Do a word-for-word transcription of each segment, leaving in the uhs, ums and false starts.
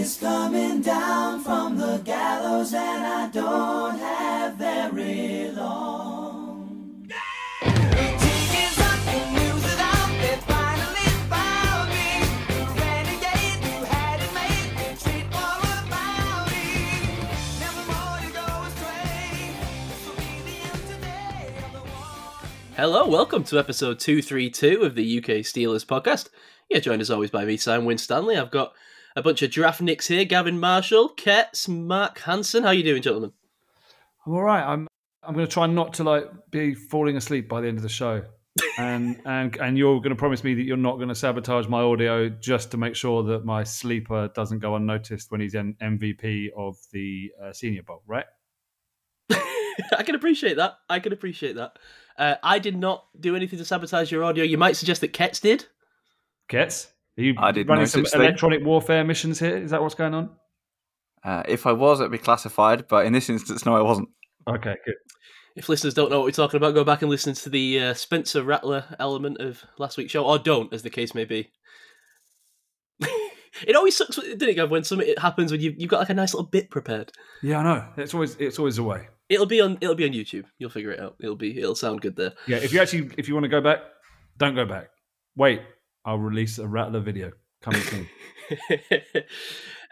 is coming down from the gallows, and I don't have very long. Yeah! eighteen years I knew that I had finally found me. Renegade, you had it made me treat all about me. Never more to go astray. This will be the end today of the war. Hello, welcome to episode two thirty-two of the U K Steelers podcast. You're joined as always by me, Simon Wynne Stanley. I've got a bunch of draft nicks here. Gavin Marshall, Kets, Mark Hansen. How are you doing, gentlemen? I'm all right. I'm I'm going to try not to like be falling asleep by the end of the show. And and and you're going to promise me that you're not going to sabotage my audio just to make sure that my sleeper doesn't go unnoticed when he's an M V P of the uh, Senior Bowl, right? I can appreciate that. I can appreciate that. Uh, I did not do anything to sabotage your audio. You might suggest that Kets did. Kets? Are you I running some electronic thing. warfare missions here? Is that what's going on? Uh, if I was, it'd be classified, but in this instance, no, I wasn't. Okay, good. If listeners don't know what we're talking about, go back and listen to the uh, Spencer Rattler element of last week's show, or don't, as the case may be. It always sucks, doesn't it, Gav, when something it happens when you've, you've got like a nice little bit prepared. Yeah, I know. It's always it's always a way. It'll be on it'll be on YouTube. You'll figure it out. It'll be it'll sound good there. Yeah, if you actually if you want to go back, don't go back. Wait. I'll release a Rattler video coming soon.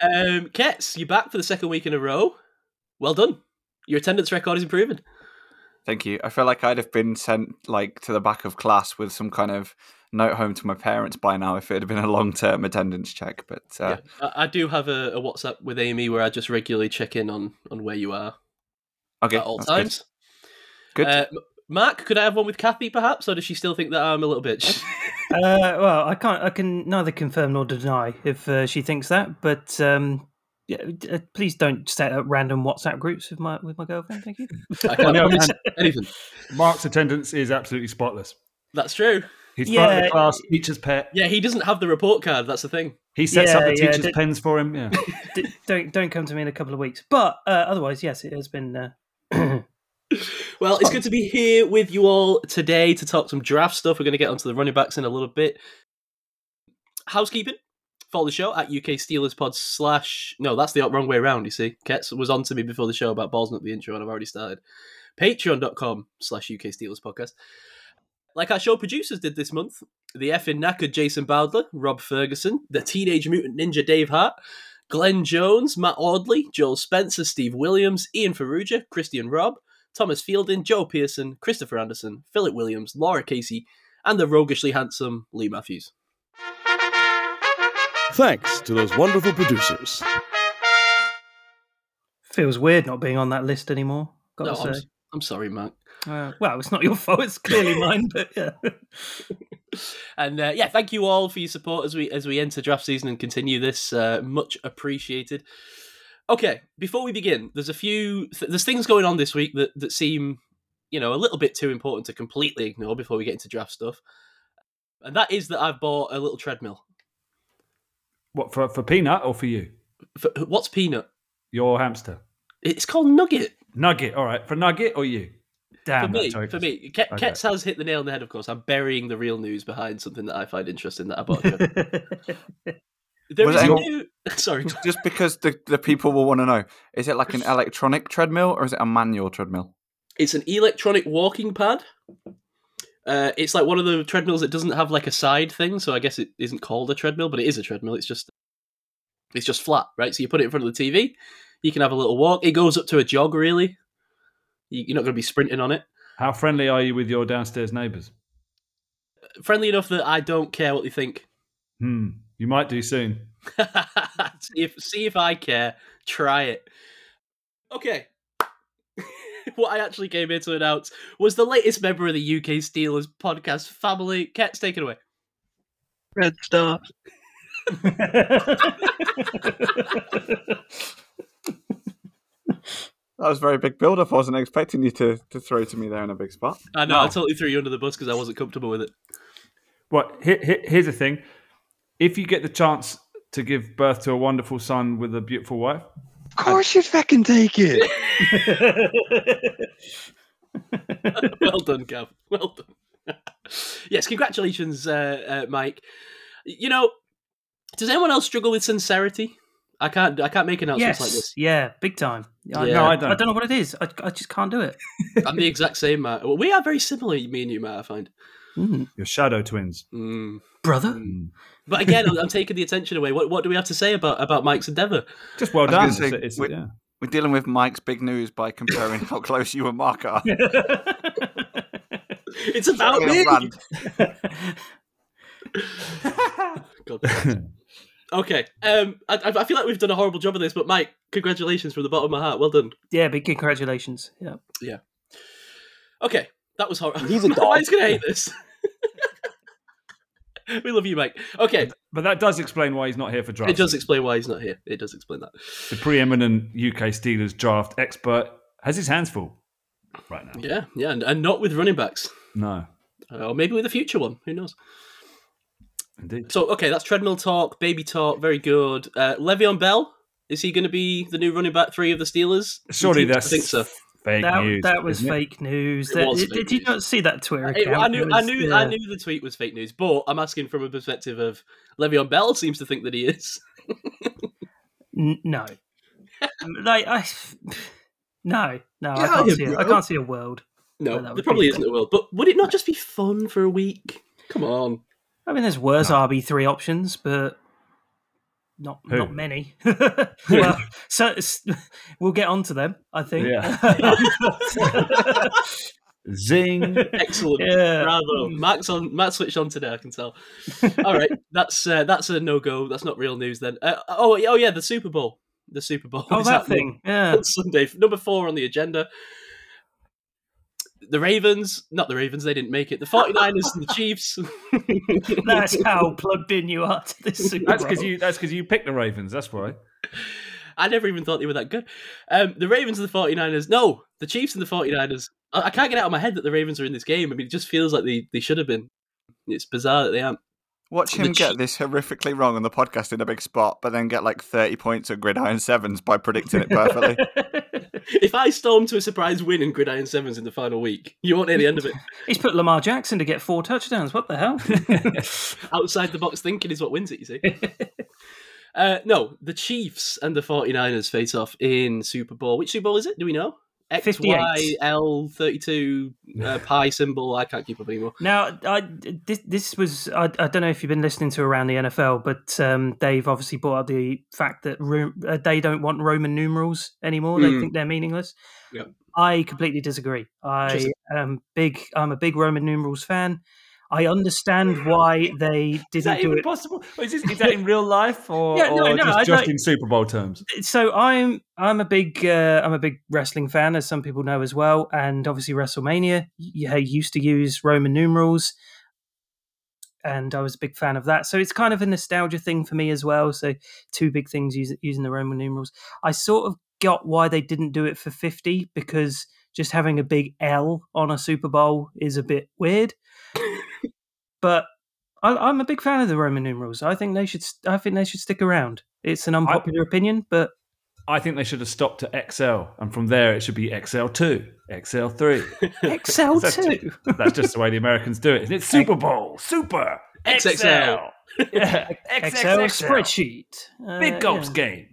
um, Kets, you're back for the second week in a row. Well done. Your attendance record is improving. Thank you. I feel like I'd have been sent like to the back of class with some kind of note home to my parents by now if it had been a long-term attendance check. But uh... yeah, I, I do have a, a WhatsApp with Amy where I just regularly check in on, on where you are okay, at all times. Good. good. Uh, Mark, could I have one with Kathy perhaps, or does she still think that I'm a little bitch? Uh, well, I can't. I can neither confirm nor deny if uh, she thinks that. But um, yeah, uh, please don't set up random WhatsApp groups with my with my girlfriend. Thank you. I can't no, anything. Mark's attendance is absolutely spotless. That's true. He's yeah. front of the class, teacher's pet. Yeah, he doesn't have the report card. That's the thing. He sets yeah, up the yeah, teacher's pens for him. Yeah. D- don't don't come to me in a couple of weeks. But uh, otherwise, yes, it has been. Uh, Well, it's good to be here with you all today to talk some draft stuff. We're going to get onto the running backs in a little bit. Housekeeping, follow the show at U K Steelers Pod slash... No, that's the wrong way around, you see. Kets was on to me before the show about balls not the intro, and I've already started. Patreon dot com slash U K Steelers Podcast. Like our show producers did this month, the effing knackered Jason Bowdler, Rob Ferguson, the Teenage Mutant Ninja Dave Hart, Glenn Jones, Matt Audley, Joel Spencer, Steve Williams, Ian Ferrugia, Christian Robb, Thomas Fielding, Joe Pearson, Christopher Anderson, Philip Williams, Laura Casey, and the roguishly handsome Lee Matthews. Thanks to those wonderful producers. Feels weird not being on that list anymore. Got no, to say. I'm, I'm sorry, Mark. Uh, well, it's not your fault. It's clearly mine, but yeah. And uh, yeah, thank you all for your support as we as we enter draft season and continue this. Uh, much appreciated. Okay, before we begin, there's a few th- there's things going on this week that, that seem, you know, a little bit too important to completely ignore before we get into draft stuff. And that is that I've bought a little treadmill. What, for for Peanut or for you? For, what's Peanut? Your hamster. It's called Nugget. Nugget, all right. For Nugget or you? Damn, for me, for just... me. Ke- okay. Kets has hit the nail on the head, of course. I'm burying the real news behind something that I find interesting that I bought a treadmill. There was is anyone, a new... Sorry. Just because the, the people will want to know, is it like an electronic treadmill or is it a manual treadmill? It's an electronic walking pad. Uh, it's like one of the treadmills that doesn't have like a side thing, so I guess it isn't called a treadmill, but it is a treadmill. It's just it's just flat, right? So you put it in front of the T V, you can have a little walk. It goes up to a jog, really. You're not going to be sprinting on it. How friendly are you with your downstairs neighbours? Friendly enough that I don't care what they think. Hmm. You might do soon. see, if, see if I care. Try it. Okay. What I actually came here to announce was the latest member of the U K Steelers podcast family. Kets, take it away. Red Star. That was a very big build-up. I wasn't expecting you to, to throw to me there in a big spot. I know. No. I totally threw you under the bus because I wasn't comfortable with it. Well, here, here, here's the thing. If you get the chance to give birth to a wonderful son with a beautiful wife... Of course I... you'd fucking take it! Well done, Gav. Well done. Yes, congratulations, uh, uh, Mike. You know, does anyone else struggle with sincerity? I can't. I can't make announcements yes. like this. Yeah, big time. I, yeah. No, I don't. I don't know what it is. I, I just can't do it. I'm the exact same, Matt. Well, we are very similar, me and you, Matt. I find. Mm. You're shadow twins, mm. brother. Mm. But again, I'm taking the attention away. What What do we have to say about, about Mike's endeavour? Just well done. Say, it's, it's, we're, yeah. we're dealing with Mike's big news by comparing how close you and Mark are. It's about me. God. Okay, um, I, I feel like we've done a horrible job of this, but Mike, congratulations from the bottom of my heart. Well done. Yeah, big congratulations. Yeah. Yeah. Okay, that was horrible. He's a dog. Mike's going to hate this. We love you, Mike. Okay. But that does explain why he's not here for draft. It does explain why he's not here. It does explain that. The preeminent U K Steelers draft expert has his hands full right now. Yeah, yeah, and, and not with running backs. No. Uh, or maybe with a future one. Who knows? Indeed. So, okay, that's treadmill talk, baby talk, very good. Uh, Le'Veon Bell, is he going to be the new running back three of the Steelers? Surely that's I think so. fake that, news. That was fake it? news. That, was did, fake did you news. not see that Twitter account? It, I, knew, was, I, knew, yeah. I knew the tweet was fake news, but I'm asking from a perspective of Le'Veon Bell seems to think that he is. N- no. like, I, no. No, yeah, I, can't yeah, see a, I can't see a world. No, there probably isn't a world. But would it not just be fun for a week? Come on. I mean, there's worse no. R B three options, but not Who? not many. well, so we'll get on to them, I think. Yeah. Zing! Excellent. Yeah. Bravo. Matt's on. Matt switched on today. I can tell. All right, that's uh, that's a no go. That's not real news then. Uh, oh, oh yeah, the Super Bowl. The Super Bowl. Oh, that thing. Yeah. On Sunday, number four on the agenda. The Ravens, not the Ravens, they didn't make it. The 49ers and the Chiefs. That's how plugged in you are to this Super Bowl. That's because you, that's because you picked the Ravens, that's why. I never even thought they were that good. Um, the Ravens and the 49ers. No, the Chiefs and the 49ers. I, I can't get out of my head that the Ravens are in this game. I mean, it just feels like they, they should have been. It's bizarre that they aren't. Watch him get this horrifically wrong on the podcast in a big spot, but then get like thirty points at Gridiron Sevens by predicting it perfectly. If I storm to a surprise win in Gridiron Sevens in the final week, you won't hear the end of it. He's put Lamar Jackson to get four touchdowns. What the hell? Outside the box thinking is what wins it, you see. uh, no, the Chiefs and the 49ers face off in Super Bowl. Which Super Bowl is it? Do we know? X Y L thirty-two uh, pi symbol. I can't keep up anymore. Now, I, this, this was, I, I don't know if you've been listening to Around the N F L, but um, Dave obviously brought up the fact that ro- uh, they don't want Roman numerals anymore. Mm. They think they're meaningless. Yep. I completely disagree. I am big, I'm a big Roman numerals fan. I understand why they didn't. Is that do even it. possible? Is, this, is that in real life or, yeah, no, or no, just, just like, in Super Bowl terms? So I'm I'm a big uh, I'm a big wrestling fan, as some people know as well, and obviously WrestleMania. Yeah, used to use Roman numerals, and I was a big fan of that. So it's kind of a nostalgia thing for me as well. So two big things using, using the Roman numerals. I sort of got why they didn't do it for fifty because just having a big L on a Super Bowl is a bit weird. But I, I'm a big fan of the Roman numerals. I think they should. I think they should stick around. It's an unpopular I, opinion, but I think they should have stopped at X L, and from there it should be X L two, X L three, X L two. That's, just, that's just the way the Americans do it. And it's Super Bowl, Super X L, yeah. X L, X L spreadsheet, uh, big gulps yeah. game.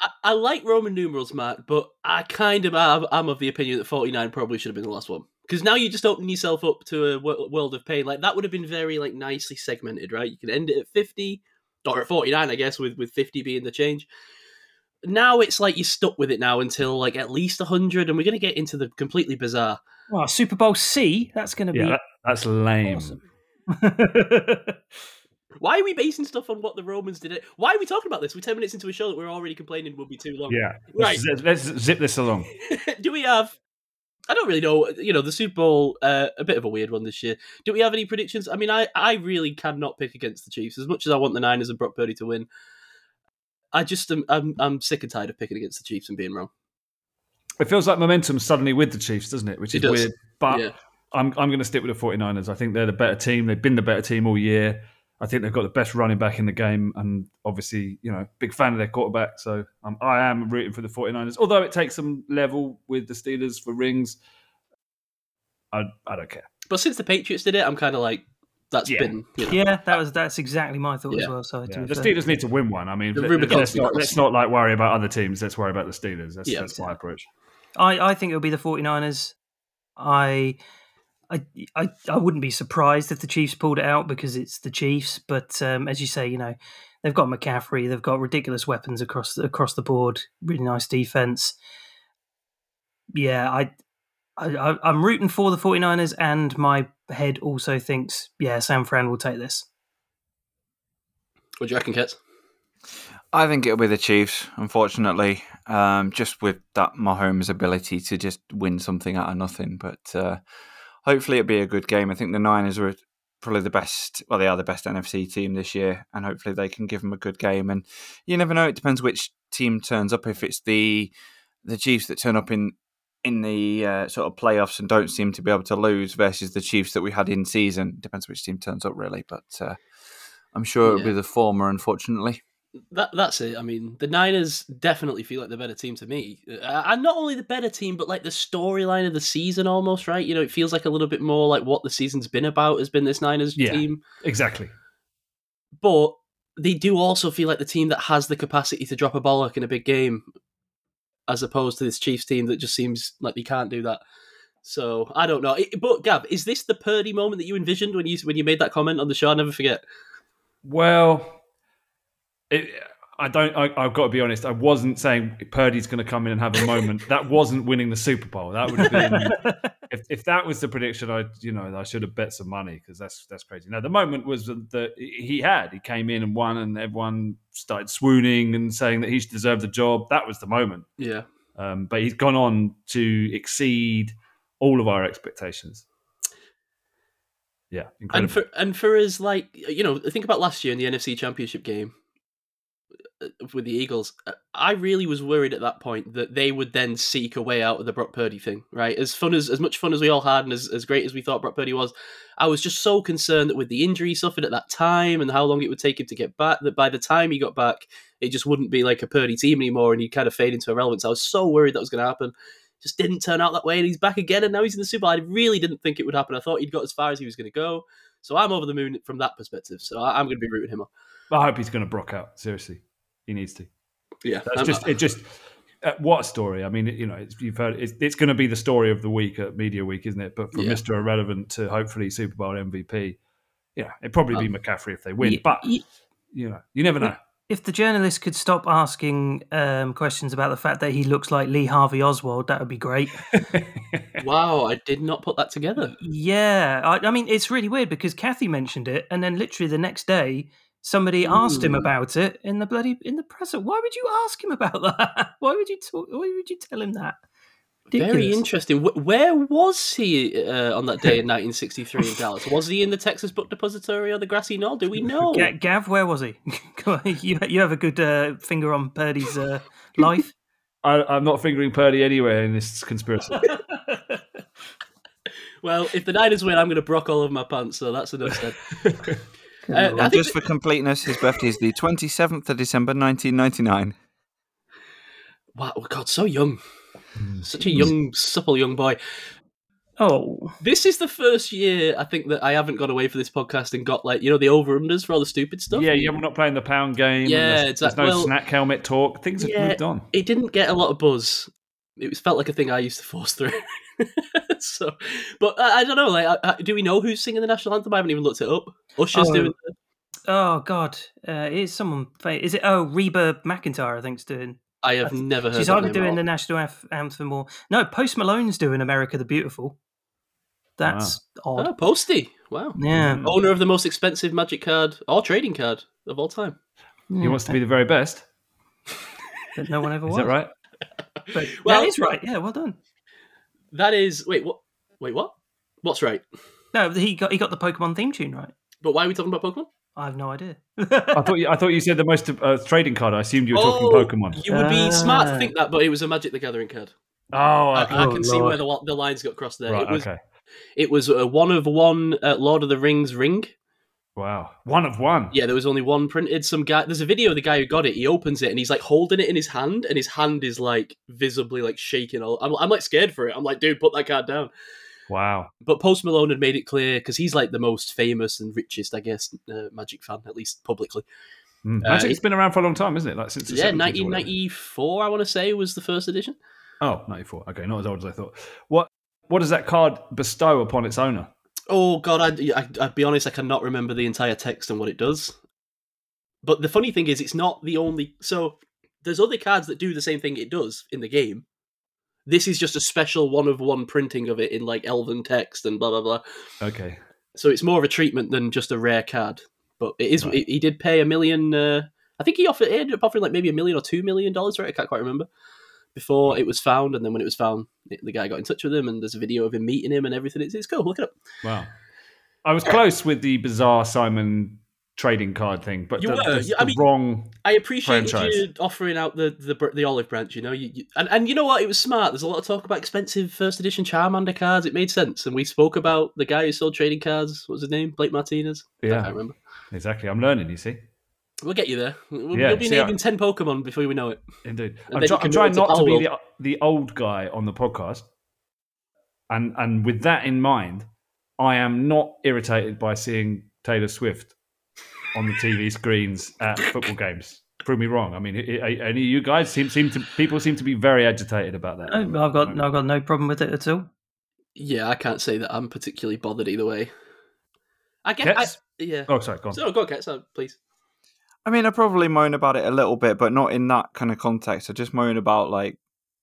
I, I like Roman numerals, Matt, but I kind of I'm of the opinion that forty-nine probably should have been the last one. Because now you're just opening yourself up to a world of pain. Like that would have been very like nicely segmented, right? You could end it at fifty or at forty-nine, I guess, with, with fifty being the change. Now it's like you're stuck with it now until like at least one hundred, and we're going to get into the completely bizarre. Well, Super Bowl C, that's going to yeah, be that, that's lame. Awesome. Why are we basing stuff on what the Romans did? Why are we talking about this? We're ten minutes into a show that we're already complaining will be too long. Yeah, right. Let's, let's zip this along. Do we have? I don't really know, you know, the Super Bowl, uh, a bit of a weird one this year. Do we have any predictions? I mean, I, I really cannot pick against the Chiefs. As much as I want the Niners and Brock Purdy to win, I just am I'm, I'm sick and tired of picking against the Chiefs and being wrong. It feels like momentum suddenly with the Chiefs, doesn't it? Which is it weird. But yeah. I'm I'm going to stick with the 49ers. I think they're the better team. They've been the better team all year. I think they've got the best running back in the game. And obviously, you know, big fan of their quarterback. So um, I am rooting for the 49ers. Although it takes some level with the Steelers for rings, I I don't care. But since the Patriots did it, I'm kind of like, that's yeah. been you know, yeah. That was that's exactly my thought yeah. as well. So yeah. the Steelers need to win one. I mean, let, let's, not, let's not like worry about other teams. Let's worry about the Steelers. That's, yeah, that's my approach. I, I think it'll be the 49ers. I, I I I wouldn't be surprised if the Chiefs pulled it out because it's the Chiefs. But um, as you say, you know, they've got McCaffrey. They've got ridiculous weapons across the, across the board. Really nice defense. Yeah, I, I, I'm rooting for the 49ers, and my head also thinks, yeah, San Fran will take this. What do you reckon, Kit? I think it'll be the Chiefs, unfortunately, um, just with that Mahomes' ability to just win something out of nothing. But uh, hopefully it'll be a good game. I think the Niners are probably the best, well, they are the best N F C team this year, and hopefully they can give them a good game. And you never know, it depends which team turns up. If it's the the Chiefs that turn up in in the uh, sort of playoffs and don't seem to be able to lose versus the Chiefs that we had in season. Depends which team turns up, really. But uh, I'm sure it'll yeah. be the former, unfortunately. That That's it. I mean, the Niners definitely feel like the better team to me. Uh, and not only the better team, but like the storyline of the season almost, right? You know, it feels like a little bit more like what the season's been about has been this Niners yeah, team. Exactly. But they do also feel like the team that has the capacity to drop a bollock in a big game, as opposed to this Chiefs team that just seems like they can't do that. So, I don't know. It, but, Gav, is this the Purdy moment that you envisioned when you when you made that comment on the show? I'll never forget. Well, it, I don't, I, I've got to be honest. I wasn't saying Purdy's going to come in and have a moment. That wasn't winning the Super Bowl. That would have been... if, if that was the prediction, I you know I should have bet some money because that's, that's crazy. Now, the moment was that he had. He came in and won and everyone started swooning and saying that he deserved the job. That was the moment. Yeah. Um, but he's gone on to exceed all of our expectations. Yeah, incredible. And for, and for his, like, you know, think about last year in the N F C Championship game with the Eagles. I really was worried at that point that they would then seek a way out of the Brock Purdy thing, right? As fun as, as much fun as we all had and as, as great as we thought Brock Purdy was, I was just so concerned that with the injury he suffered at that time and how long it would take him to get back, that by the time he got back, it just wouldn't be like a Purdy team anymore and he'd kind of fade into irrelevance. I was so worried that was going to happen. Just didn't turn out that way, and he's back again, and now he's in the Super Bowl. I really didn't think it would happen. I thought he'd got as far as he was going to go. So I'm over the moon from that perspective. So I'm going to be rooting him on. I hope he's going to Brock out, seriously. He needs to. Yeah, that's just it. Just uh, what a story! I mean, you know, it's, you've heard it's, it's going to be the story of the week at Media Week, isn't it? But from yeah. Mister Irrelevant to hopefully Super Bowl M V P, yeah, it'd probably um, be McCaffrey if they win. Y- but y- you know, you never know. If the journalists could stop asking um, questions about the fact that he looks like Lee Harvey Oswald, that would be great. Wow, I did not put that together. Yeah, I, I mean, it's really weird because Kathy mentioned it, and then literally the next day. Somebody asked Ooh. him about it in the bloody in the press. Why would you ask him about that? Why would you talk? Why would you tell him that? Ridiculous. Very interesting. Where was he uh, on that day in nineteen sixty-three in Dallas? Was he in the Texas Book Depository or the Grassy Knoll? Do we know? G- Gav, where was he? you you have a good uh, finger on Purdy's uh, life. I, I'm not fingering Purdy anywhere in this conspiracy. Well, if the Niners win, I'm going to Brock all over my pants. So that's enough said. Uh, and just for completeness, his birthday is the twenty-seventh of December, nineteen ninety-nine. Wow, God, so young. Such a young, supple young boy. Oh. This is the first year, I think, that I haven't gone away for this podcast and got, like, you know, the over-unders for all the stupid stuff. Yeah, you're not playing the pound game. Yeah, there's, exactly. There's no well, snack helmet talk. Things have yeah, moved on. It didn't get a lot of buzz. It felt like a thing I used to force through. So, but I, I don't know. Like, I, I, do we know who's singing the national anthem? I haven't even looked it up. Usher's oh, doing. The... Oh God, uh, it is someone. Is it? Oh, Reba McEntire, I think's doing. I have I th- never heard. She's either doing the national anthem or no. Post Malone's doing "America the Beautiful." That's wow. odd. Oh, Posty. Wow. Yeah. Owner of the most expensive magic card or trading card of all time. Mm. He wants to be the very best. That no one ever was. Is that right? But well, that is right. Yeah, well done. That is wait what wait what what's right? No, he got he got the Pokemon theme tune right. But why are we talking about Pokemon? I have no idea. I thought you, I thought you said the most uh, trading card. I assumed you were oh, talking Pokemon. You would be uh, smart to think that, but it was a Magic the Gathering card. Oh, I, oh I can Lord. see where the the lines got crossed there. Right, it was okay. It was a one of one uh, Lord of the Rings ring. Wow, one of one. Yeah, there was only one printed. Some guy. There's a video of the guy who got it. He opens it and he's like holding it in his hand, and his hand is like visibly like shaking. All I'm, I'm like scared for it. I'm like, dude, put that card down. Wow. But Post Malone had made it clear, because he's like the most famous and richest, I guess, uh, Magic fan, at least publicly. Mm. Magic, uh, it's been around for a long time, isn't it? Like since the yeah, nineteen ninety-four, I want to say, was the first edition. Oh, ninety-four. Okay, not as old as I thought. What what does that card bestow upon its owner? Oh, God, I'd, I'd, I'd be honest, I cannot remember the entire text and what it does. But the funny thing is, it's not the only... So there's other cards that do the same thing it does in the game. This is just a special one-of-one printing of it in, like, elven text and blah, blah, blah. Okay. So it's more of a treatment than just a rare card. But it is. Right. It, he did pay a million... Uh, I think he, offered, he ended up offering, like, maybe a million or two million dollars, right? I can't quite remember. Before it was found, and then when it was found, it, the guy got in touch with him, and there's a video of him meeting him and everything. It's, it's cool. Look it up. Wow. I was close with the bizarre Simon... trading card thing, but you the, were. The, I the mean, wrong I appreciated franchise. You offering out the, the the olive branch, you know, you, you, and, and you know what, it was smart. There's a lot of talk about expensive first edition Charmander cards. It made sense, and we spoke about the guy who sold trading cards. What was his name? Blake Martinez? Yeah. I can't remember. Exactly. I'm learning, you see. We'll get you there. We'll, yeah, we'll be see, naming I... ten Pokemon before we know it. Indeed. And I'm, try, I'm trying not to be the, the old guy on the podcast, and and with that in mind, I am not irritated by seeing Taylor Swift on the T V screens at football games. Prove me wrong. I mean, any of you guys seem seem to people seem to be very agitated about that. I've got I've got no problem with it at all. Yeah, I can't say that I'm particularly bothered either way. I guess. I, yeah. Oh, sorry. Go on. So, go on, Kets, no, please. I mean, I probably moan about it a little bit, but not in that kind of context. I just moan about like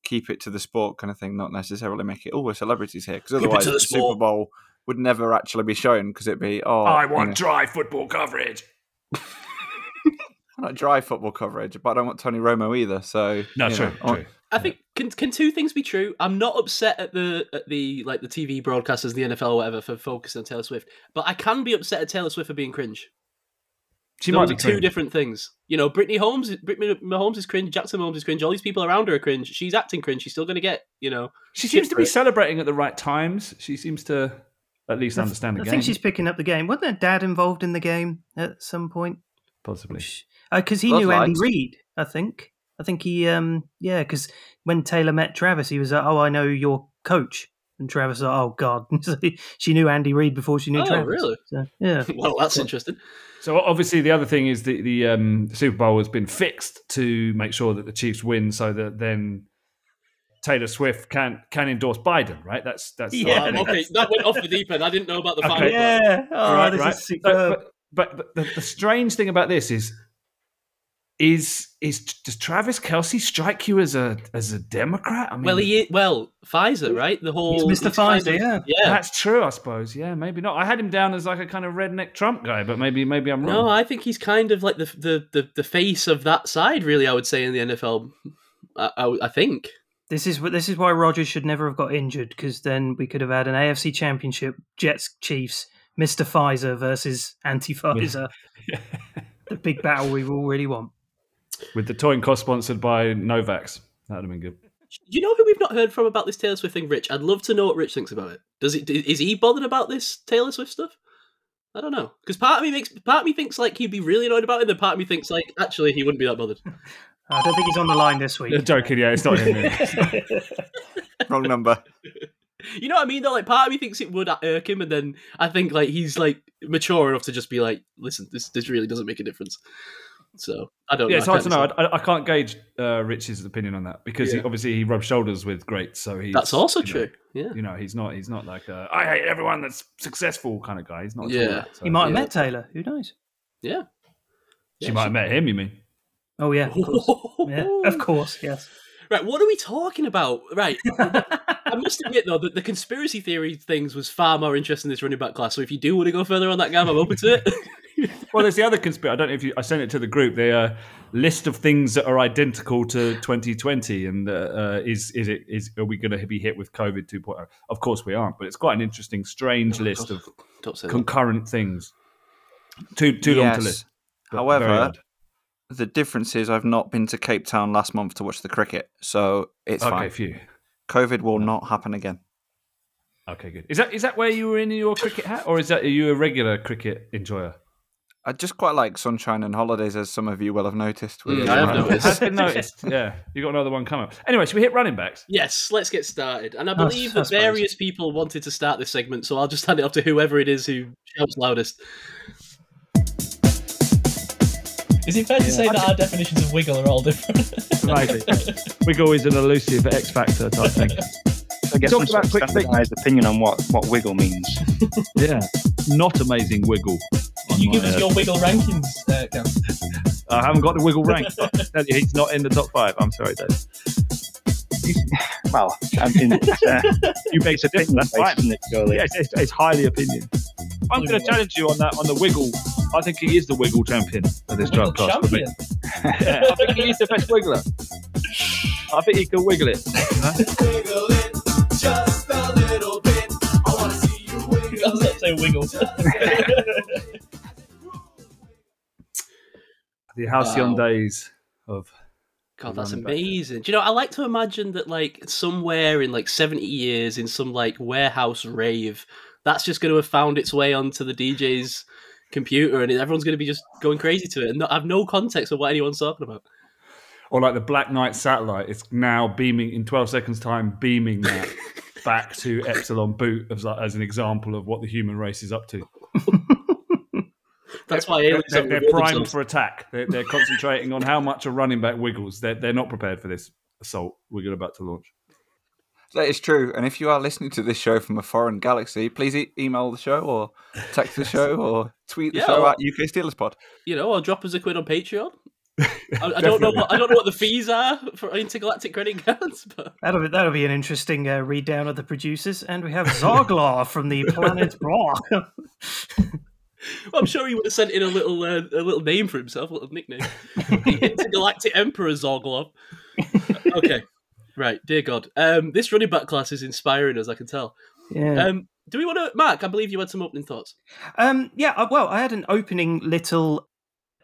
keep it to the sport kind of thing, not necessarily make it. Oh, we're celebrities here, because otherwise the Super Bowl would never actually be shown, because it'd be oh, I want you know. dry football coverage. I'm not dry football coverage, but I don't want Tony Romo either. So no, true, know, true. I think can can two things be true? I'm not upset at the at the like the T V broadcasters, the N F L, or whatever, for focusing on Taylor Swift, but I can be upset at Taylor Swift for being cringe. She Those might be two cringe. different things. You know, Brittany Holmes, Brittany Mahomes is cringe. Jackson Mahomes is cringe. All these people around her are cringe. She's acting cringe. She's still going to get. You know, she seems to be it. celebrating at the right times. She seems to. At least I understand the I game. I think she's picking up the game. Wasn't her dad involved in the game at some point? Possibly. Because uh, he Love knew lives. Andy Reid, I think. I think he, um, yeah, because when Taylor met Travis, he was like, oh, I know your coach. And Travis was like, oh, God. She knew Andy Reid before she knew oh, Travis. Oh, really? So, yeah. Well, that's so, interesting. So, obviously, the other thing is the, the um, Super Bowl has been fixed to make sure that the Chiefs win, so that then... Taylor Swift can can endorse Biden, right? That's that's yeah. Right. Okay, that went off the deep end. I didn't know about the Biden. Okay. Yeah, oh, right, this right. Is superb. So, but but, but the, the strange thing about this is, is is does Travis Kelce strike you as a as a Democrat? I mean, well, he well Pfizer, right? The whole he's Mister Pfizer, yeah. yeah, that's true, I suppose. Yeah, maybe not. I had him down as like a kind of redneck Trump guy, but maybe maybe I'm wrong. No, I think he's kind of like the the the, the face of that side, really. I would say in the N F L, I, I, I think. This is this is why Rodgers should never have got injured, because then we could have had an A F C Championship, Jets, Chiefs, Mister Pfizer versus anti-Pfizer. Yeah. The big battle we all really want. With the Toyn Cost sponsored by Novavax. That would have been good. You know who we've not heard from about this Taylor Swift thing? Rich. I'd love to know what Rich thinks about it. Does it is he bothered about this Taylor Swift stuff? I don't know. Because part of me makes part of me thinks like he'd be really annoyed about it, and then part of me thinks like actually he wouldn't be that bothered. I don't think he's on the line this week. I'm joking, yeah, it's not him. Wrong number. You know what I mean, though? Like, part of me thinks it would irk him, and then I think, like, he's, like, mature enough to just be like, listen, this this really doesn't make a difference. So, I don't yeah, know. Yeah, it's hard to know. I, I can't gauge uh, Rich's opinion on that, because yeah. he, obviously he rubs shoulders with greats, so he's... That's also you know, true, yeah. You know, he's not He's not like a, I hate everyone that's successful kind of guy. He's not yeah. That, so. He might have yeah. met Taylor, who knows? Yeah. yeah she might she, have met him, you mean? Oh, yeah of, yeah, of course, yes. Right, what are we talking about? Right, I must admit, though, that the conspiracy theory things was far more interesting in this running back class, so if you do want to go further on that, Gav, I'm open to it. Well, there's the other conspiracy, I don't know if you, I sent it to the group, the uh, list of things that are identical to twenty twenty, and uh, uh, is is it is are we going to be hit with COVID two point oh? Of course we aren't, but it's quite an interesting, strange oh, list of concurrent that. things. Too, too yes. long to list. However... The difference is I've not been to Cape Town last month to watch the cricket, so it's okay, fine. Phew. COVID will not happen again. Okay, good. Is that is that where you were in your cricket hat, or is that are you a regular cricket enjoyer? I just quite like sunshine and holidays, as some of you will have noticed. Mm, I have noticed. Has been noticed. Yeah, you got another one coming. Anyway, should we hit running backs? Yes, let's get started. And I believe oh, that various crazy. people wanted to start this segment, so I'll just hand it off to whoever it is who shouts loudest. Is it fair to yeah. say that our definitions of wiggle are all different? Maybe. Wiggle is an elusive X Factor type thing. I guess Talk about quick standardised opinion on what, what wiggle means. Yeah, not amazing wiggle. Can you give us head. your wiggle rankings, uh, Gav? I haven't got the wiggle rank. I tell you, he's not in the top five. I'm sorry, Dave. He's, well, I mean, it's, uh, you make a difference. Right. It, yeah, it's, it's, it's highly opinion. I'm going to challenge you on that on the wiggle. I think he is the wiggle champion of this draft class. Champion. Yeah, I think he is the best wiggler. I think he can wiggle it. Huh? Wiggle it just a little bit. I want to see you wiggle. I was about to say wiggle. The halcyon wow. days of. God, that's amazing. Do you know, I like to imagine that, like, somewhere in like seventy years, in some like warehouse rave, that's just going to have found its way onto the D J's computer, and everyone's going to be just going crazy to it, and not have no context of what anyone's talking about. Or like the Black Knight satellite, it's now beaming in twelve seconds' time, beaming that back to Epsilon Boot as, as an example of what the human race is up to. That's they're, why aliens they're, they're primed themselves. for attack. They're, they're concentrating on how much a running back wiggles. They're, they're not prepared for this assault we're about to launch. That is true. And if you are listening to this show from a foreign galaxy, please e- email the show or text the show or tweet the yeah, show or, at U K Steelers Pod. You know, or drop us a quid on Patreon. I, I don't know. What, I don't know what the fees are for intergalactic credit cards, but that'll be, that'll be an interesting uh, read down of the producers. And we have Zarglar from the planet Bra. Well, I'm sure he would have sent in a little uh, a little name for himself, a little nickname. The Intergalactic Emperor Zorglov. Okay. Right, dear God. Um, this running back class is inspiring us, I can tell. Yeah. Um, do we want to... Mark, I believe you had some opening thoughts. Um, yeah, well, I had an opening little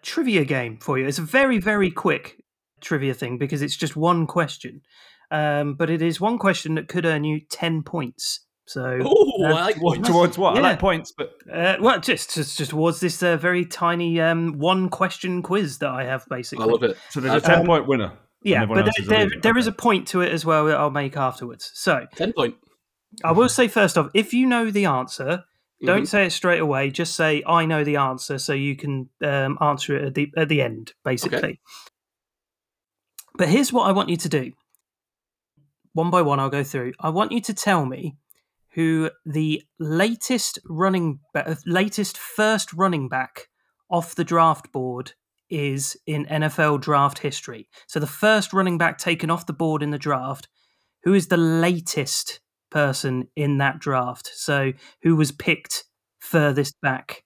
trivia game for you. It's a very, very quick trivia thing because it's just one question. Um, but it is one question that could earn you ten points. So, Ooh, uh, I like points. Towards what? Yeah. I like points, but uh, well, just, just just towards this uh, very tiny um, one question quiz that I have basically. I love it. So there's a ten um, point winner. Yeah, but there, is there, there is a point to it as well that I'll make afterwards. So ten point. I will say first off, if you know the answer, don't mm-hmm. say it straight away. Just say I know the answer, so you can um, answer it at the at the end, basically. Okay. But here's what I want you to do. One by one, I'll go through. I want you to tell me who the latest running, ba- latest first running back off the draft board is in N F L draft history. So the first running back taken off the board in the draft, who is the latest person in that draft? So who was picked furthest back?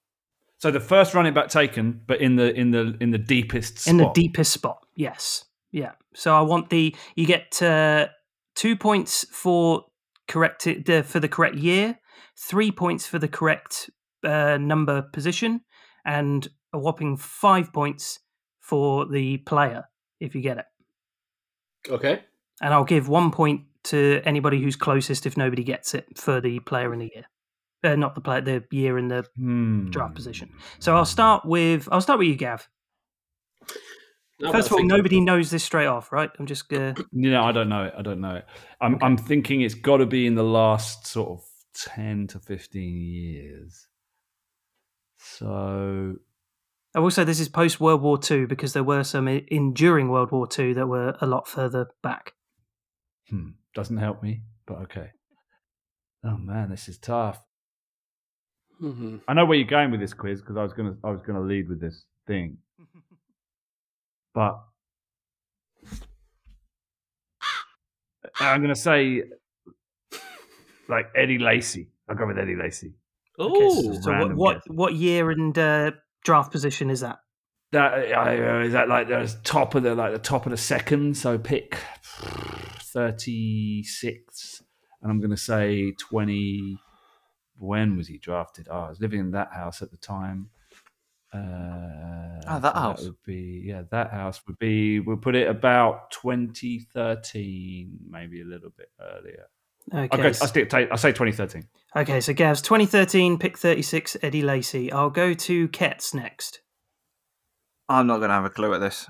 So the first running back taken, but in the in the in the deepest spot. In the deepest spot, yes, yeah. So I want the you get uh, two points for. Correct uh, for the correct year, three points for the correct uh, number position, and a whopping five points for the player if you get it. Okay. And I'll give one point to anybody who's closest if nobody gets it for the player in the year, uh, not the player, the year in the hmm. draft position. So I'll start with I'll start with you, Gav. No, First of all, nobody knows this straight off, right? I'm just going to... No, I don't know it. I don't know it. I'm okay. I'm thinking it's got to be in the last sort of ten to fifteen years. So... I will say this is post-World War Two because there were some in during World War Two that were a lot further back. Hmm. Doesn't help me, but okay. Oh, man, this is tough. Mm-hmm. I know where you're going with this quiz because I was going to I was going to lead with this thing. But I'm going to say, like, Eddie Lacy. I'll go with Eddie Lacy. Oh, so, so what, what, what year and uh, draft position is that? That uh, is that like the top of the like the top of the second. So pick thirty-six, and I'm going to say twenty. When was he drafted? Oh, I was living in that house at the time. Uh, oh, that so house that would be yeah. That house would be. We'll put it about twenty thirteen, maybe a little bit earlier. Okay, I so, I say twenty thirteen. Okay, so Gav's twenty thirteen, pick thirty-six, Eddie Lacy. I'll go to Kets next. I'm not going to have a clue at this.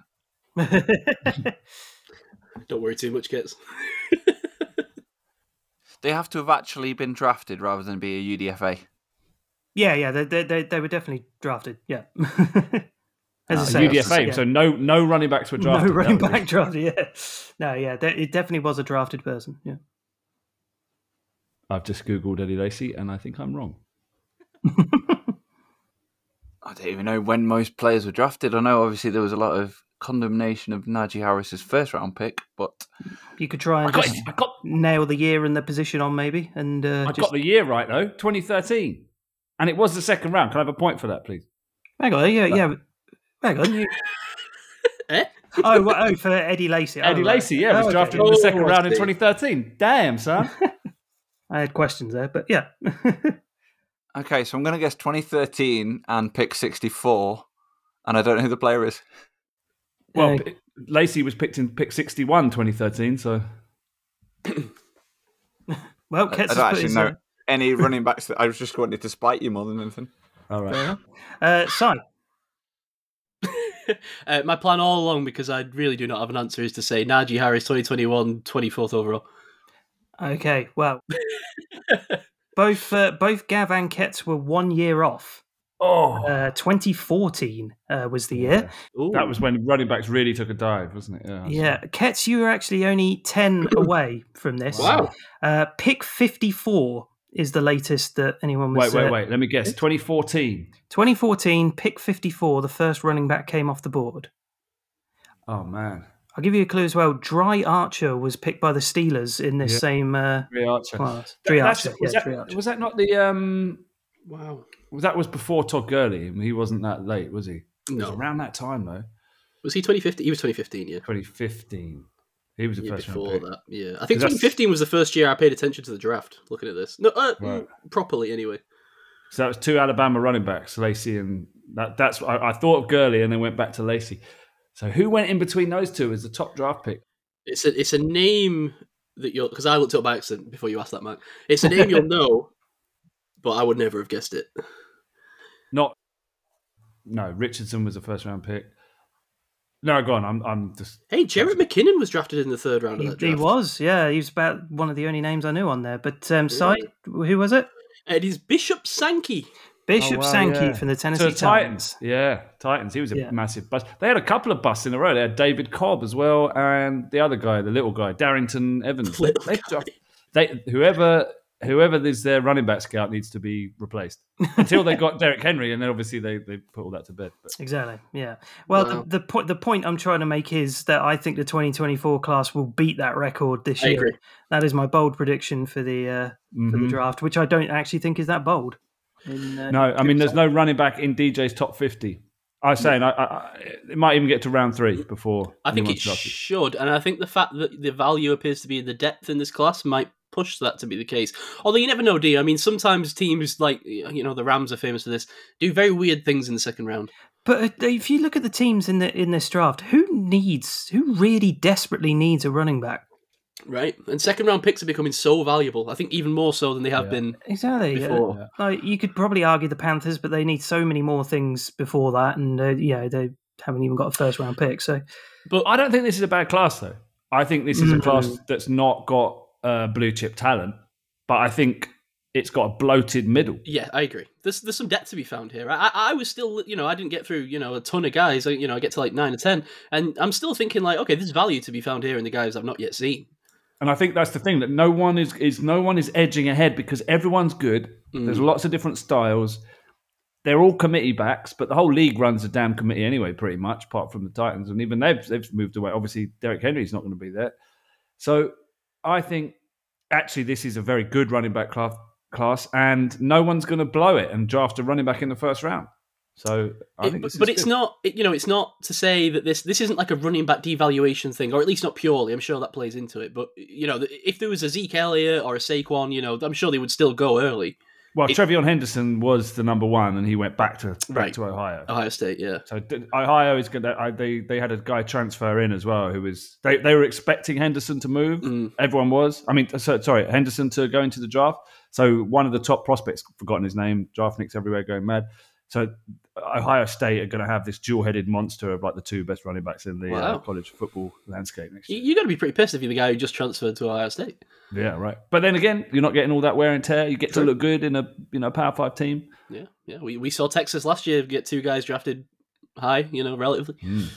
Don't worry too much, kids. They have to have actually been drafted rather than be a U D F A. Yeah, yeah, they they they, they were definitely drafted. Yeah, as uh, I say, U D F A. Yeah. So no no running backs were drafted. No running back be. drafted. Yeah, no, yeah, they, it definitely was a drafted person. Yeah. I've just Googled Eddie Lacy, and I think I'm wrong. I don't even know when most players were drafted. I know, obviously, there was a lot of condemnation of Najee Harris's first-round pick, but you could try and I just got, I got, nail the year and the position on, maybe. And uh, I just... got the year right though, twenty thirteen, and it was the second round. Can I have a point for that, please? Hang on, yeah, yeah. Hang on, you... eh? oh, well, oh, for Eddie Lacy. Eddie oh, Lacy, yeah, oh, was okay. drafted oh, in the second round in twenty thirteen. Damn, son. I had questions there, but yeah. Okay, so I'm going to guess twenty thirteen and pick sixty-four, and I don't know who the player is. Well, uh, Lacy was picked in pick sixty-one twenty thirteen, so... well, I, I don't actually know in. any running backs. That I was just wanting to spite you more than anything. All right. Uh, so, uh, my plan all along, because I really do not have an answer, is to say Najee Harris, twenty twenty-one, twenty-fourth overall. Okay, well... Both uh, both Gav and Ketz were one year off. Oh, uh, twenty fourteen uh, was the year. Yeah. That was when running backs really took a dive, wasn't it? Yeah, yeah. Ketz, you were actually only ten away from this. Wow. Uh, pick fifty-four is the latest that anyone was... Wait, wait, uh, wait. Let me guess. twenty fourteen. twenty fourteen, pick fifty-four, the first running back came off the board. Oh, man. I'll give you a clue as well. Dre Archer was picked by the Steelers in this yeah. same uh, Dre Archer. Class. Dre Archer. Was, yeah, that, Dre Archer. Was that not the? Um, wow, well, that was before Todd Gurley. I mean, he wasn't that late, was he? No, it was around that time though. Was he twenty fifteen? He was twenty fifteen. Yeah, twenty fifteen. He was the yeah, first before pick. that. Yeah, I think twenty fifteen was the first year I paid attention to the draft. Looking at this, no, uh, right. properly anyway. So that was two Alabama running backs, Lacy and that. That's I, I thought of Gurley and then went back to Lacy. So who went in between those two as the top draft pick? It's a it's a name that you'll... Because I looked up by accident before you asked that, Mark. It's a name you'll know, but I would never have guessed it. Not... No, Richardson was a first-round pick. No, go on. I'm I'm just... Hey, Jared McKinnon was drafted in the third round of that draft. He was, yeah. He was about one of the only names I knew on there. But, um, yeah. Si, who was it? It is Bishop Sankey. Bishop oh, wow, Sankey yeah. from the Tennessee so Titans. Titans. Yeah, Titans. He was a yeah. massive bust. They had a couple of busts in a row. They had David Cobb as well and the other guy, the little guy, Darrington Evans. They, they, whoever whoever is their running back scout needs to be replaced until they got Derrick Henry, and then obviously they, they put all that to bed. But. Exactly, yeah. Well, wow. the, the, po- the point I'm trying to make is that I think the twenty twenty-four class will beat that record this I year. Agree. That is my bold prediction for the, uh, mm-hmm. for the draft, which I don't actually think is that bold. In, uh, no, I mean, there's no running back in D J's top fifty. I was saying, I, I, it might even get to round three before. I think it started. should, and I think the fact that the value appears to be in the depth in this class might push that to be the case. Although you never know, do you? I mean, sometimes teams like, you know, the Rams are famous for this, do very weird things in the second round. But if you look at the teams in the in this draft, who needs, who really desperately needs a running back? Right, and second-round picks are becoming so valuable. I think even more so than they have yeah. been exactly before. Yeah. Yeah. Like, you could probably argue the Panthers, but they need so many more things before that, and uh, yeah, they haven't even got a first-round pick. So, but I don't think this is a bad class, though. I think this is a mm-hmm. class that's not got uh, blue-chip talent, but I think it's got a bloated middle. Yeah, I agree. There's there's some depth to be found here. I I was still, you know, I didn't get through, you know, a ton of guys. I, you know, I get to like nine or ten, and I'm still thinking like, okay, there's value to be found here in the guys I've not yet seen. And I think that's the thing, that no one is, is no one is edging ahead because everyone's good. Mm. There's lots of different styles. They're all committee backs, but the whole league runs a damn committee anyway, pretty much, apart from the Titans. And even they've they've moved away. Obviously, Derrick Henry's not going to be there. So I think actually this is a very good running back class, class and no one's going to blow it and draft a running back in the first round. So, I think it, but it's good. not, you know, it's not to say that this this isn't like a running back devaluation thing, or at least not purely. I'm sure that plays into it. But you know, if there was a Zeke Elliott or a Saquon, you know, I'm sure they would still go early. Well, it, Trevion Henderson was the number one, and he went back to back right. to Ohio, Ohio State. Yeah. So Ohio is good. They they had a guy transfer in as well who was they they were expecting Henderson to move. Mm. Everyone was. I mean, so, sorry, Henderson to go into the draft. So one of the top prospects, forgotten his name, draft nicks everywhere, going mad. So Ohio State are going to have this dual-headed monster of like the two best running backs in the wow. uh, college football landscape next year. You've got to be pretty pissed if you're the guy who just transferred to Ohio State. Yeah, right. But then again, you're not getting all that wear and tear. You get True. to look good in a you know Power Five team. Yeah, yeah. We we saw Texas last year get two guys drafted high, you know, relatively, mm.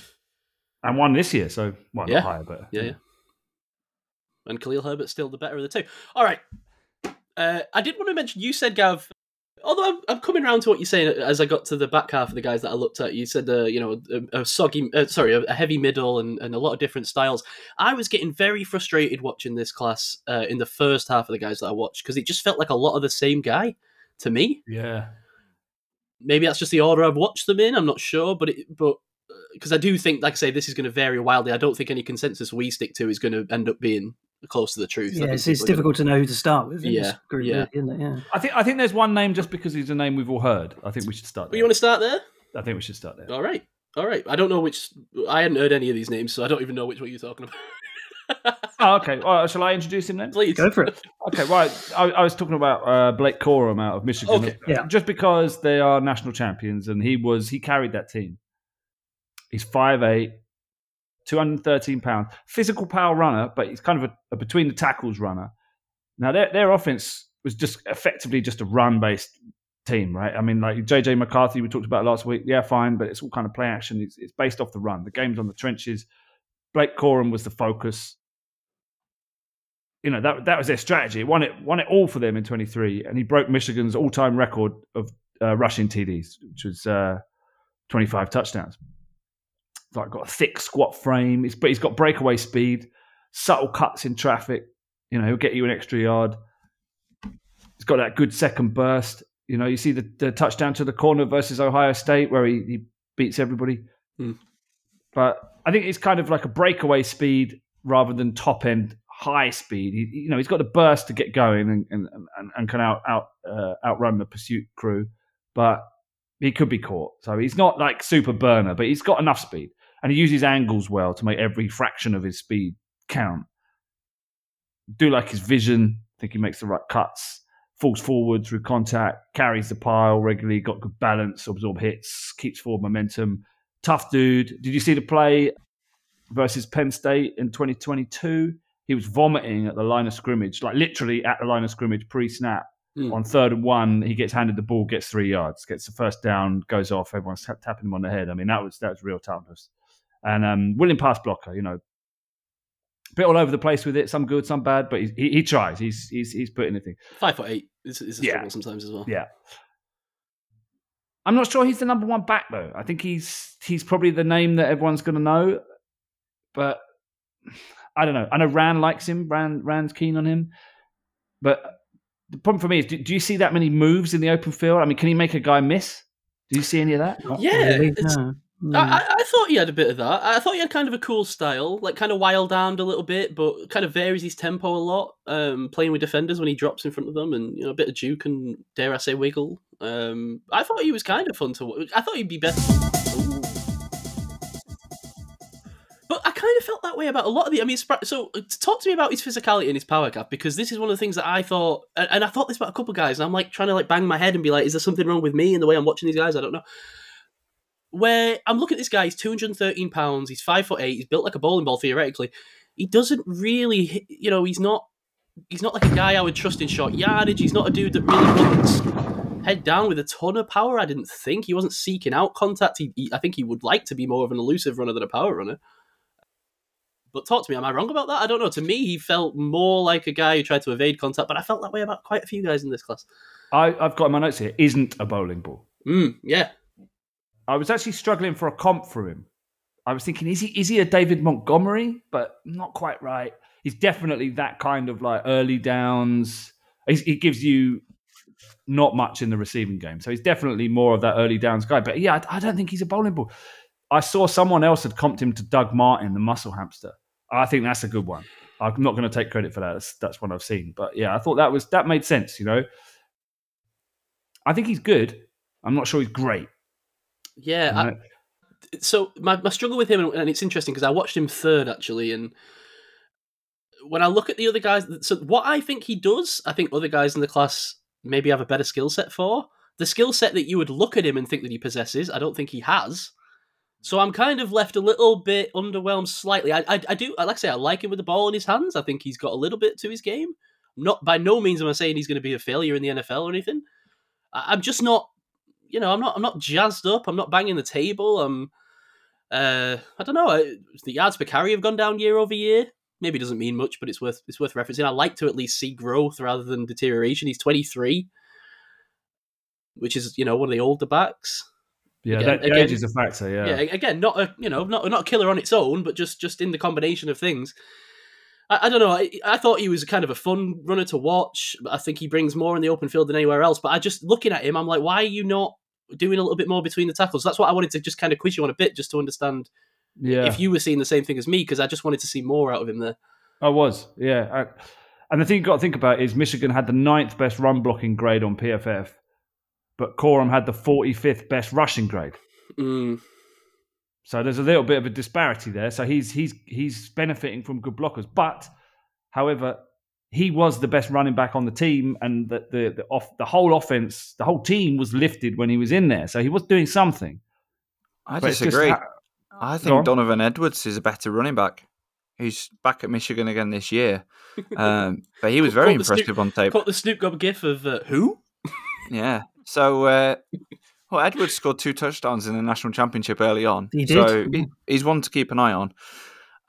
and one this year. So well, yeah. not high, but yeah, yeah, yeah. And Khalil Herbert's still the better of the two. All right. Uh, I did want to mention, you said, Gav, although I'm, I'm coming around to what you're saying as I got to the back half of the guys that I looked at. You said, uh, you know, a, a soggy, uh, sorry, a, a heavy middle and, and a lot of different styles. I was getting very frustrated watching this class uh, in the first half of the guys that I watched because it just felt like a lot of the same guy to me. Yeah. Maybe that's just the order I've watched them in. I'm not sure, but it, but because I do think, like I say, this is going to vary wildly. I don't think any consensus we stick to is going to end up being close to the truth. Yeah, it's, it's difficult to know who to start with. In yeah, this group, yeah. Isn't it? yeah. I think I think there's one name just because he's a name we've all heard. I think we should start there. Well, you want to start there? I think we should start there. All right. All right. I don't know which... I hadn't heard any of these names, so I don't even know which one you're talking about. oh, okay. All right, shall I introduce him then? Please. Go for it. Okay, right. I, I was talking about uh, Blake Corum out of Michigan. Okay. Yeah. Just because they are national champions, and he was he carried that team. He's five eight, two hundred thirteen pounds, physical power runner, but he's kind of a, a between the tackles runner. Now, their their offense was just effectively just a run-based team, right? I mean, like J J McCarthy, we talked about last week. Yeah, fine, but it's all kind of play action. It's, it's based off the run. The game's on the trenches. Blake Corum was the focus. You know, that that was their strategy. It won it, won it all for them in twenty-three, and he broke Michigan's all-time record of uh, rushing T Ds, which was uh, twenty-five touchdowns. Like got a thick squat frame, but he's got breakaway speed, subtle cuts in traffic. You know, he'll get you an extra yard. He's got that good second burst. You know, you see the, the touchdown to the corner versus Ohio State where he, he beats everybody. Mm. But I think it's kind of like a breakaway speed rather than top end high speed. He, you know, he's got the burst to get going and and, and, and can out out uh, outrun the pursuit crew, but he could be caught. So he's not like super burner, but he's got enough speed. And he uses angles well to make every fraction of his speed count. Do like his vision. I think he makes the right cuts. Falls forward through contact. Carries the pile regularly. Got good balance. Absorb hits. Keeps forward momentum. Tough dude. Did you see the play versus Penn State in twenty twenty-two? He was vomiting at the line of scrimmage. Like literally at the line of scrimmage pre-snap. Mm. On third and one, he gets handed the ball, gets three yards. Gets the first down. Goes off. Everyone's t- tapping him on the head. I mean, that was, that was real toughness. And um, willing pass blocker, you know, a bit all over the place with it. Some good, some bad, but he, he, he tries. He's he's he's putting anything. Five foot eight is, is a yeah. struggle sometimes as well. Yeah, I'm not sure he's the number one back though. I think he's he's probably the name that everyone's going to know, but I don't know. I know Rand likes him. Rand Rand's keen on him, but the problem for me is, do, do you see that many moves in the open field? I mean, can he make a guy miss? Do you see any of that? Not yeah. Really? No. Mm. I, I thought he had a bit of that. I thought he had kind of a cool style, like kind of wild-armed a little bit, but kind of varies his tempo a lot, um, playing with defenders when he drops in front of them and, you know, a bit of juke and, dare I say, wiggle. Um, I thought he was kind of fun to watch. I thought he'd be better. Ooh. But I kind of felt that way about a lot of the... I mean, so talk to me about his physicality and his power cap, because this is one of the things that I thought... And I thought this about a couple of guys, and I'm, like, trying to, like, bang my head and be like, is there something wrong with me in the way I'm watching these guys? I don't know. Where I'm looking at this guy, he's two hundred thirteen pounds, he's five foot eight, he's built like a bowling ball theoretically. He doesn't really, you know, he's not, he's not like a guy I would trust in short yardage. He's not a dude that really runs head down with a ton of power. I didn't think he wasn't seeking out contact. He, he, I think he would like to be more of an elusive runner than a power runner. But talk to me, am I wrong about that? I don't know. To me, he felt more like a guy who tried to evade contact, but I felt that way about quite a few guys in this class. I, I've got in my notes here, isn't a bowling ball. Mm, yeah. I was actually struggling for a comp for him. I was thinking, is he is he a David Montgomery? But not quite right. He's definitely that kind of like early downs. He's, he gives you not much in the receiving game. So he's definitely more of that early downs guy. But yeah, I, I don't think he's a bowling ball. I saw someone else had comped him to Doug Martin, the muscle hamster. I think that's a good one. I'm not going to take credit for that. That's, that's one I've seen. But yeah, I thought that was that made sense, you know. I think he's good. I'm not sure he's great. Yeah, I, so my, my struggle with him, and it's interesting because I watched him third, actually, and when I look at the other guys, so what I think he does, I think other guys in the class maybe have a better skill set for. The skill set that you would look at him and think that he possesses, I don't think he has. So I'm kind of left a little bit underwhelmed slightly. I, I, I do, like I say, I like him with the ball in his hands. I think he's got a little bit to his game. Not by no means am I saying he's going to be a failure in the N F L or anything. I, I'm just not, you know, I'm not, I'm not jazzed up. I'm not banging the table. I'm, uh, I don't know. I, the yards per carry have gone down year over year. Maybe it doesn't mean much, but it's worth it's worth referencing. I like to at least see growth rather than deterioration. He's twenty-three, which is, you know, one of the older backs. Yeah, again, that, again, age is a factor. Yeah, yeah. Again, not a you know, not not a killer on its own, but just just in the combination of things. I, I don't know. I, I thought he was kind of a fun runner to watch. I think he brings more in the open field than anywhere else. But I just looking at him, I'm like, why are you not doing a little bit more between the tackles? So that's what I wanted to just kind of quiz you on a bit, just to understand. Yeah. If you were seeing the same thing as me, because I just wanted to see more out of him there. I was, yeah. I, and the thing you've got to think about is Michigan had the ninth best run blocking grade on P F F, but Corum had the forty-fifth best rushing grade. Mm. So there's a little bit of a disparity there. So he's he's he's benefiting from good blockers. But, however, he was the best running back on the team, and the the, the off the whole offense, the whole team was lifted when he was in there. So he was doing something. I but disagree. I think Donovan Edwards is a better running back. He's back at Michigan again this year. Um, but he was very impressive Snoop, on tape. Caught the Snoop Dogg gif of uh, who? Yeah. So, uh, well, Edwards scored two touchdowns in the national championship early on. He did. So he, he's one to keep an eye on.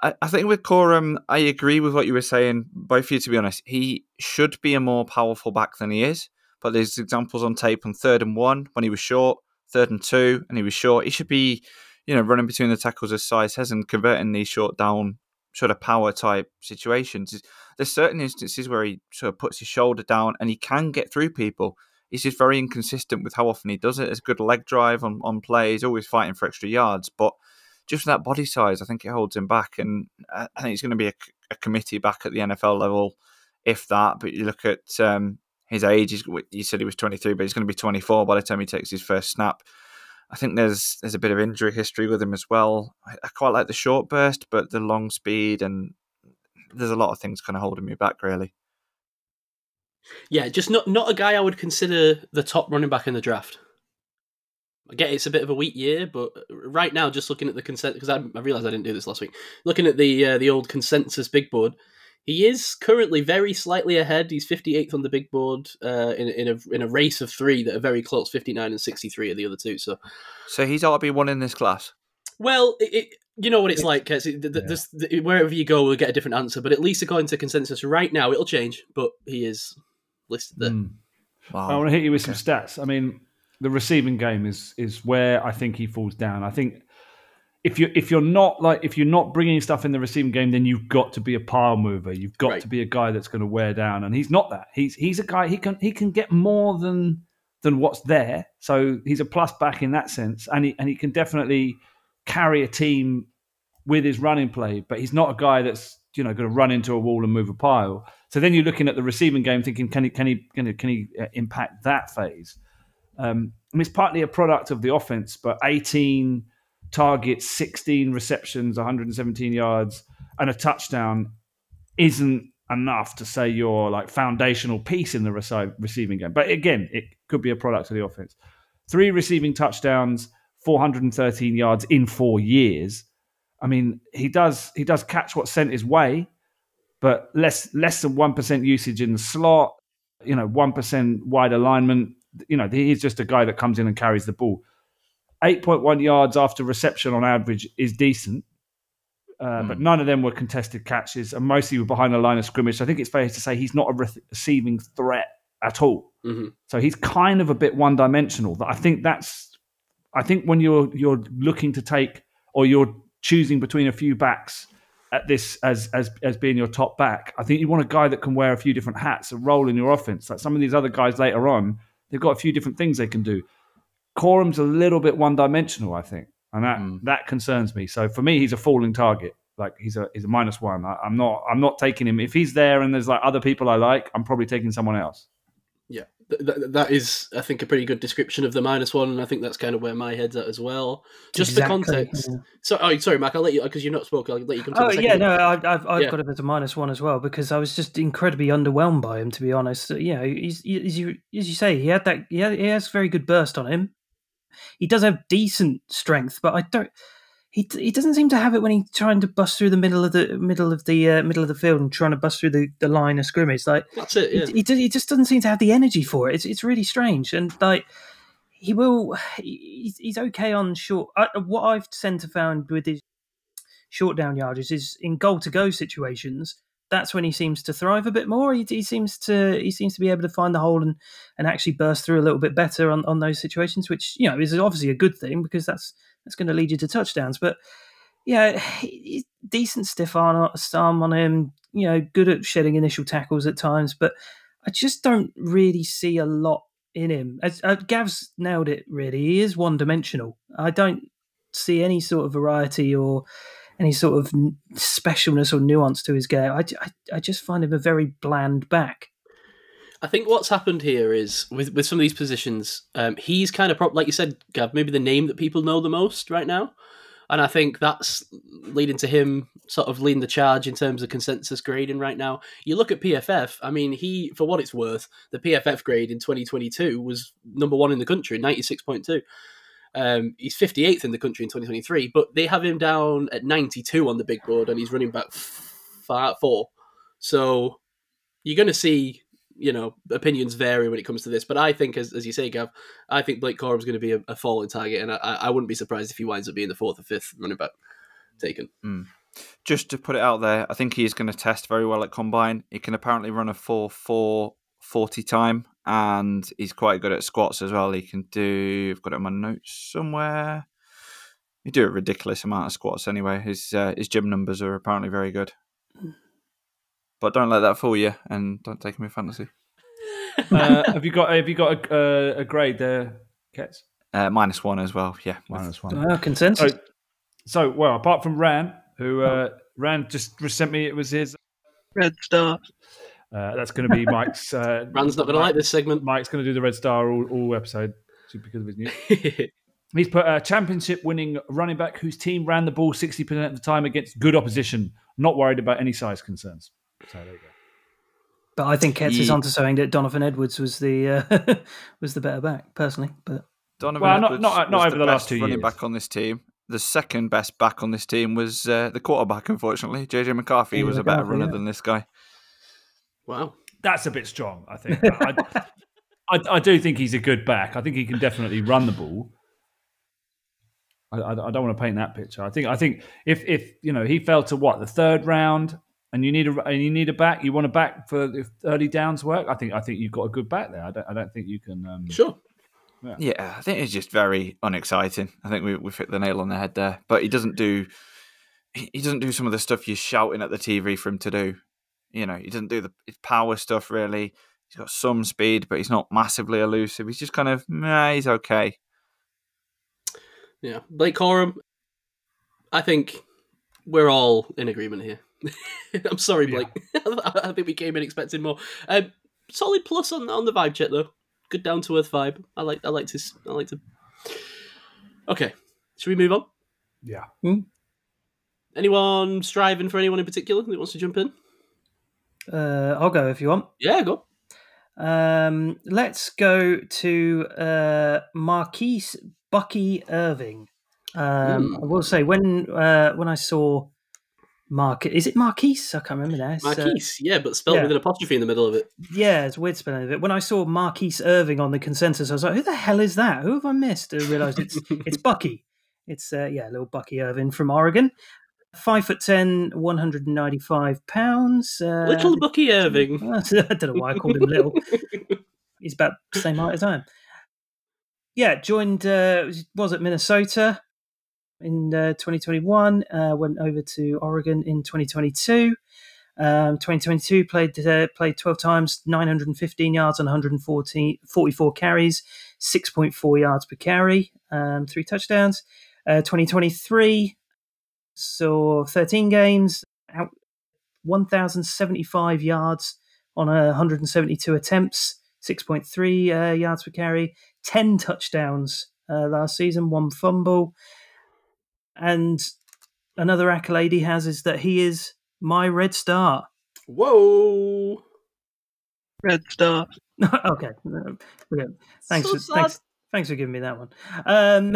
I, I think with Corum, I agree with what you were saying. Both of you, to be honest, he should be a more powerful back than he is. But there's examples on tape on third and one when he was short, third and two, and he was short. He should be... you know, running between the tackles as Si says and converting these short down sort of power type situations. There's certain instances where he sort of puts his shoulder down and he can get through people. He's just very inconsistent with how often he does it. It's a good leg drive on, on play. He's always fighting for extra yards, but just that body size, I think it holds him back. And I think he's going to be a, a committee back at the N F L level, if that. But you look at um, his age, you said he was twenty-three, but he's going to be twenty-four by the time he takes his first snap. I think there's there's a bit of injury history with him as well. I, I quite like the short burst, but the long speed, and there's a lot of things kind of holding me back, really. Yeah, just not not a guy I would consider the top running back in the draft. I get it's a bit of a weak year, but right now, just looking at the consent, because I, I realised I didn't do this last week, looking at the uh, the old consensus big board, he is currently very slightly ahead. He's fifty-eighth on the big board uh, in in a in a race of three that are very close. fifty-nine and sixty-three are the other two. So, so he's ought to be one in this class. Well, it, it, you know what it's like. It, the, yeah. this, the, wherever you go, we'll get a different answer. But at least according to consensus, right now it'll change. But he is listed there. Mm. Wow. I want to hit you with okay. some stats. I mean, the receiving game is is where I think he falls down. I think. If you if you're not like if you're not bringing stuff in the receiving game, then you've got to be a pile mover. You've got right. to be a guy that's going to wear down, and he's not that. He's he's a guy he can he can get more than than what's there. So he's a plus back in that sense, and he and he can definitely carry a team with his running play. But he's not a guy that's you know going to run into a wall and move a pile. So then you're looking at the receiving game, thinking can he can he can he, can he impact that phase? Um, I mean, it's partly a product of the offense, but eighteen. Targets, sixteen receptions, one hundred seventeen yards, and a touchdown isn't enough to say you're like foundational piece in the rec- receiving game. But again, it could be a product of the offense. Three receiving touchdowns, four hundred thirteen yards in four years. I mean, he does he does catch what's sent his way, but less less than one percent usage in the slot. You know, one percent wide alignment. You know, he's just a guy that comes in and carries the ball. eight point one yards after reception on average is decent, uh, mm. but none of them were contested catches, and mostly were behind the line of scrimmage. So I think it's fair to say he's not a re- receiving threat at all. Mm-hmm. So he's kind of a bit one-dimensional. That I think that's, I think when you're you're looking to take or you're choosing between a few backs at this as as as being your top back, I think you want a guy that can wear a few different hats, a role in your offense. Like some of these other guys later on, they've got a few different things they can do. Corum's a little bit one-dimensional, I think, and that, mm. that concerns me. So for me, he's a falling target. Like he's a he's a minus one. I, I'm not I'm not taking him. If he's there and there's like other people I like, I'm probably taking someone else. Yeah, th- that is, I think, a pretty good description of the minus one, and I think that's kind of where my head's at as well. Just exactly. The context. Yeah. So, oh, sorry, Mark, I'll let you, because you've not spoken, I'll let you come to oh, the second. Oh, yeah, no, I, I've, I've yeah. got it as a minus one as well, because I was just incredibly underwhelmed by him, to be honest. You know, he's, he's, he, as you say, he had that. He, had, he has very good burst on him. He does have decent strength, but I don't... He he doesn't seem to have it when he's trying to bust through the middle of the middle of the uh, middle of the field and trying to bust through the, the line of scrimmage. Like that's it. Yeah. He, he, he just doesn't seem to have the energy for it. It's it's really strange. And like he will, he, he's okay on short. Uh, what I've tend to found with his short down yardages is in goal to go situations. That's when he seems to thrive a bit more. He, he seems to he seems to be able to find the hole and, and actually burst through a little bit better on, on those situations, which you know is obviously a good thing because that's that's going to lead you to touchdowns. But yeah, he, decent stiff arm on him. You know, good at shedding initial tackles at times, but I just don't really see a lot in him. As, uh, Gav's nailed it. Really, he is one dimensional. I don't see any sort of variety or any sort of specialness or nuance to his game. I, I, I just find him a very bland back. I think what's happened here is, with, with some of these positions, um, he's kind of, pro- like you said, Gav, maybe the name that people know the most right now. And I think that's leading to him sort of leading the charge in terms of consensus grading right now. You look at P F F, I mean, he, for what it's worth, the P F F grade in twenty twenty-two was number one in the country, ninety-six point two. Um, he's fifty-eighth in the country in twenty twenty-three, but they have him down at ninety-two on the big board, and he's running back f- f- four. So you're going to see, you know, opinions vary when it comes to this. But I think, as as you say, Gav, I think Blake Corum is going to be a, a falling target, and I, I wouldn't be surprised if he winds up being the fourth or fifth running back taken. Mm. Just to put it out there, I think he's going to test very well at Combine. He can apparently run a four four forty time. And he's quite good at squats as well. He can do, I've got it on my notes somewhere. He do a ridiculous amount of squats anyway. His uh, his gym numbers are apparently very good. But don't let that fool you, and don't take him in fantasy. uh, have you got Have you got a, a grade there, Kets? Uh, minus one as well, yeah. Minus one. Uh, consensus. So, so, well, apart from Ran, who uh, Ran just sent me, it was his... Red Star. Uh, that's going to be Mike's... Uh, Rand's not going to like this segment. Mike's going to do the Red Star all, all episode because of his news. He's put a championship-winning running back whose team ran the ball sixty percent of the time against good opposition. Not worried about any size concerns. So there you go. But I think Ketz yeah. is onto something that Donovan Edwards was the uh, was the better back, personally. But Donovan well, Edwards not, not, not was over the, the last two running years. Running back on this team. The second best back on this team was uh, the quarterback, unfortunately. J J McCarthy yeah, was McCarthy, a better runner yeah. than this guy. Wow, that's a bit strong, I think. I, I, I do think he's a good back. I think he can definitely run the ball. I, I, I don't want to paint that picture. I think I think if if you know he fell to what the third round, and you need a and you need a back, you want a back for the early downs work. I think I think you've got a good back there. I don't I don't think you can. Um, sure. Yeah. yeah, I think it's just very unexciting. I think we we hit the nail on the head there. But he doesn't do he doesn't do some of the stuff you're shouting at the T V for him to do. You know, he doesn't do the power stuff, really. He's got some speed, but he's not massively elusive. He's just kind of, nah, he's okay. Yeah, Blake Corum, I think we're all in agreement here. I'm sorry, Blake. Yeah. I think we came in expecting more. Um, solid plus on, on the vibe check, though. Good down-to-earth vibe. I like I like to... I like to... Okay, should we move on? Yeah. Hmm? Anyone striving for anyone in particular that wants to jump in? Uh, I'll go if you want. Yeah, go. Um, let's go to uh, Marquise Bucky Irving. Um, mm. I will say when uh, when I saw Mark, is it Marquise? I can't remember now. Marquise, uh, yeah, but spelled yeah. with an apostrophe in the middle of it. Yeah, it's weird spelling of it. When I saw Marquise Irving on the consensus, I was like, "Who the hell is that? Who have I missed?" I realised it's it's Bucky. It's uh, yeah, little Bucky Irving from Oregon. Five foot ten, one hundred and ninety-five pounds. Uh, little Bucky Irving. I don't know why I called him little. He's about the same height as I am. Yeah, joined. Uh, was at Minnesota in uh, twenty twenty-one. Uh, went over to Oregon in twenty twenty-two. Um, twenty twenty-two played uh, played twelve times, nine hundred and fifteen yards on one hundred and fourteen forty-four carries, six point four yards per carry, um, three touchdowns. Uh, twenty twenty-three. So thirteen games, out one thousand seventy-five yards on one hundred seventy-two attempts, six point three uh, yards per carry, ten touchdowns uh, last season, one fumble. And another accolade he has is that he is my Red Star. Whoa! Red Star. Okay. Thanks, so for, thanks, thanks for giving me that one. Um,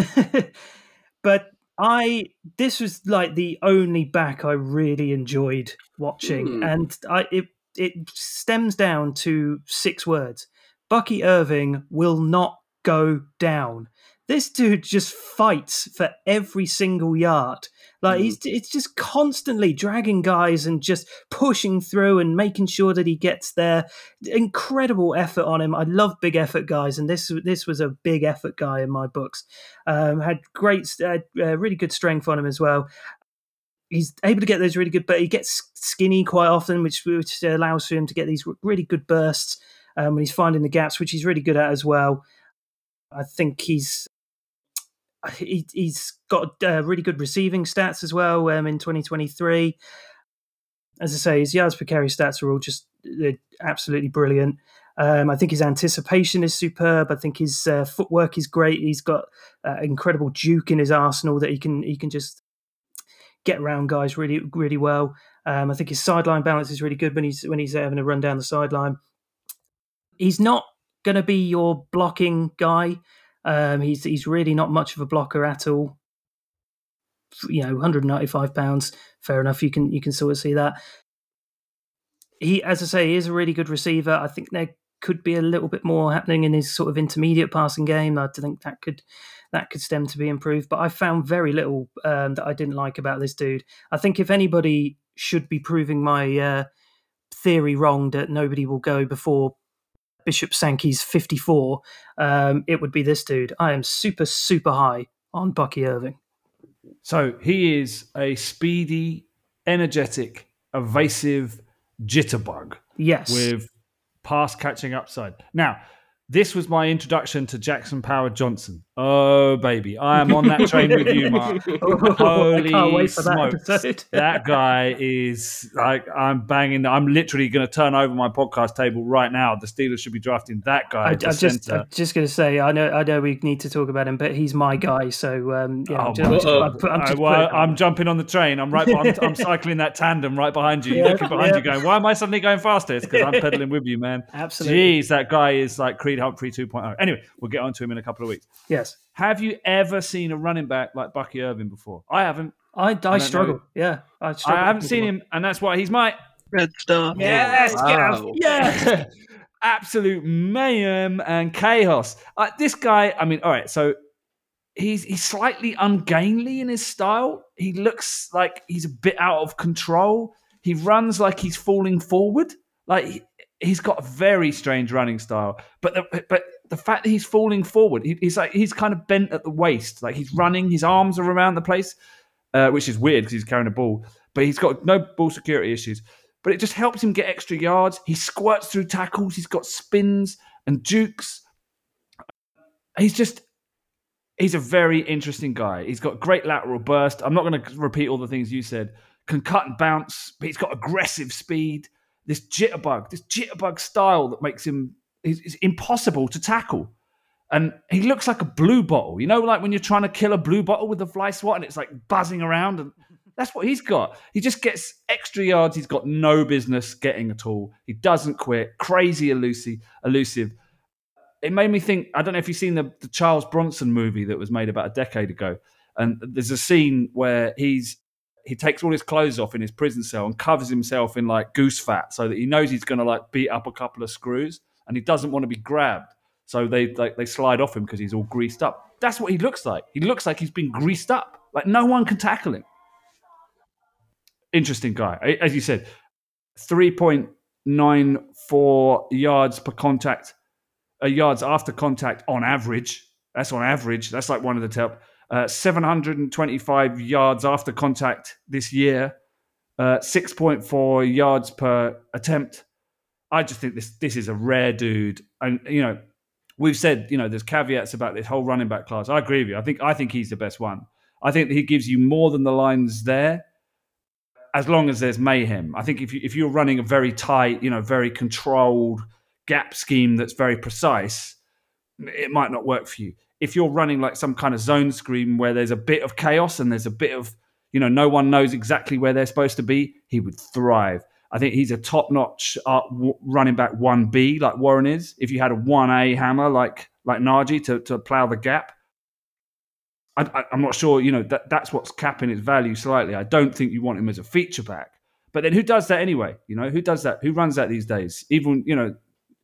but I, this was like the only back I really enjoyed watching. Mm. And I, it, it stems down to six words. Bucky Irving will not go down. This dude just fights for every single yard. Like, mm. he's it's just constantly dragging guys and just pushing through and making sure that he gets there. Incredible effort on him. I love big effort guys, and this this was a big effort guy in my books. Um, had great, uh, really good strength on him as well. He's able to get those really good, but he gets skinny quite often, which which allows for him to get these really good bursts um, when he's finding the gaps, which he's really good at as well. I think he's. He, he's got uh, really good receiving stats as well um, in twenty twenty-three. As I say, his yards per carry stats are all just absolutely brilliant. Um, I think his anticipation is superb. I think his uh, footwork is great. He's got uh, incredible juke in his arsenal that he can he can just get around guys really really well. Um, I think his sideline balance is really good when he's when he's having a run down the sideline. He's not going to be your blocking guy. Um, he's he's really not much of a blocker at all. You know, one hundred ninety-five pounds. Fair enough. You can you can sort of see that. He, as I say, he is a really good receiver. I think there could be a little bit more happening in his sort of intermediate passing game. I think that could that could stem to be improved. But I found very little um, that I didn't like about this dude. I think if anybody should be proving my uh, theory wrong that nobody will go before Bishop Sankey's fifty-four, um, it would be this dude. I am super, super high on Bucky Irving. So he is a speedy, energetic, evasive jitterbug. Yes. With pass-catching upside. Now, this was my introduction to Jackson Powell Johnson. Oh, baby. I am on that train with you, Mark. Holy I can't wait for smokes. That, that guy is like, I'm banging. I'm literally going to turn over my podcast table right now. The Steelers should be drafting that guy. I, I'm, just, I'm just going to say, I know I know we need to talk about him, but he's my guy. So, um, yeah. I'm jumping on the train. I'm right. I'm, I'm cycling that tandem right behind you. You're yeah, looking behind yeah. you going, why am I suddenly going faster? It's because I'm pedaling with you, man. Absolutely. Jeez, that guy is like Creed Humphrey two point oh. Anyway, we'll get on to him in a couple of weeks. Yes. Have you ever seen a running back like Bucky Irving before? I haven't. I, I, I struggle. Yeah. I, struggle I haven't seen him, and that's why he's my Red Star. Yes. Oh, wow. Get out. Yes. Absolute mayhem and chaos. Uh, this guy, I mean, all right, so he's he's slightly ungainly in his style. He looks like he's a bit out of control. He runs like he's falling forward. Like he, he's got a very strange running style, but the, but the fact that he's falling forward, he, he's like he's kind of bent at the waist, like he's running, his arms are around the place, uh, which is weird because he's carrying a ball, but he's got no ball security issues. But it just helps him get extra yards. He squirts through tackles. He's got spins and jukes. He's just he's a very interesting guy. He's got great lateral burst. I'm not going to repeat all the things you said. Can cut and bounce, but he's got aggressive speed. This jitterbug, this jitterbug style that makes him is impossible to tackle. And he looks like a blue bottle. You know, like when you're trying to kill a blue bottle with a fly swat and it's like buzzing around. And that's what he's got. He just gets extra yards he's got no business getting at all. He doesn't quit. Crazy elusive. elusive. It made me think, I don't know if you've seen the, the Charles Bronson movie that was made about a decade ago. And there's a scene where he's He takes all his clothes off in his prison cell and covers himself in like goose fat so that he knows he's going to like beat up a couple of screws and he doesn't want to be grabbed. So they like they slide off him because he's all greased up. That's what he looks like. He looks like he's been greased up. Like no one can tackle him. Interesting guy. As you said, three point nine four yards per contact, uh, yards after contact on average. That's on average. That's like one of the top. Uh, seven hundred twenty-five yards after contact this year, uh, six point four yards per attempt. I just think this this is a rare dude. And, you know, we've said, you know, there's caveats about this whole running back class. I agree with you. I think, I think he's the best one. I think that he gives you more than the lines there as long as there's mayhem. I think if, you, if you're running a very tight, you know, very controlled, gap scheme that's very precise, it might not work for you. If you're running like some kind of zone screen where there's a bit of chaos and there's a bit of, you know, no one knows exactly where they're supposed to be, he would thrive. I think he's a top-notch running back one B like Warren is. If you had a one A hammer like like Najee to, to plow the gap, I, I, I'm not sure, you know, that that's what's capping his value slightly. I don't think you want him as a feature back. But then who does that anyway? You know, who does that? Who runs that these days? Even, you know,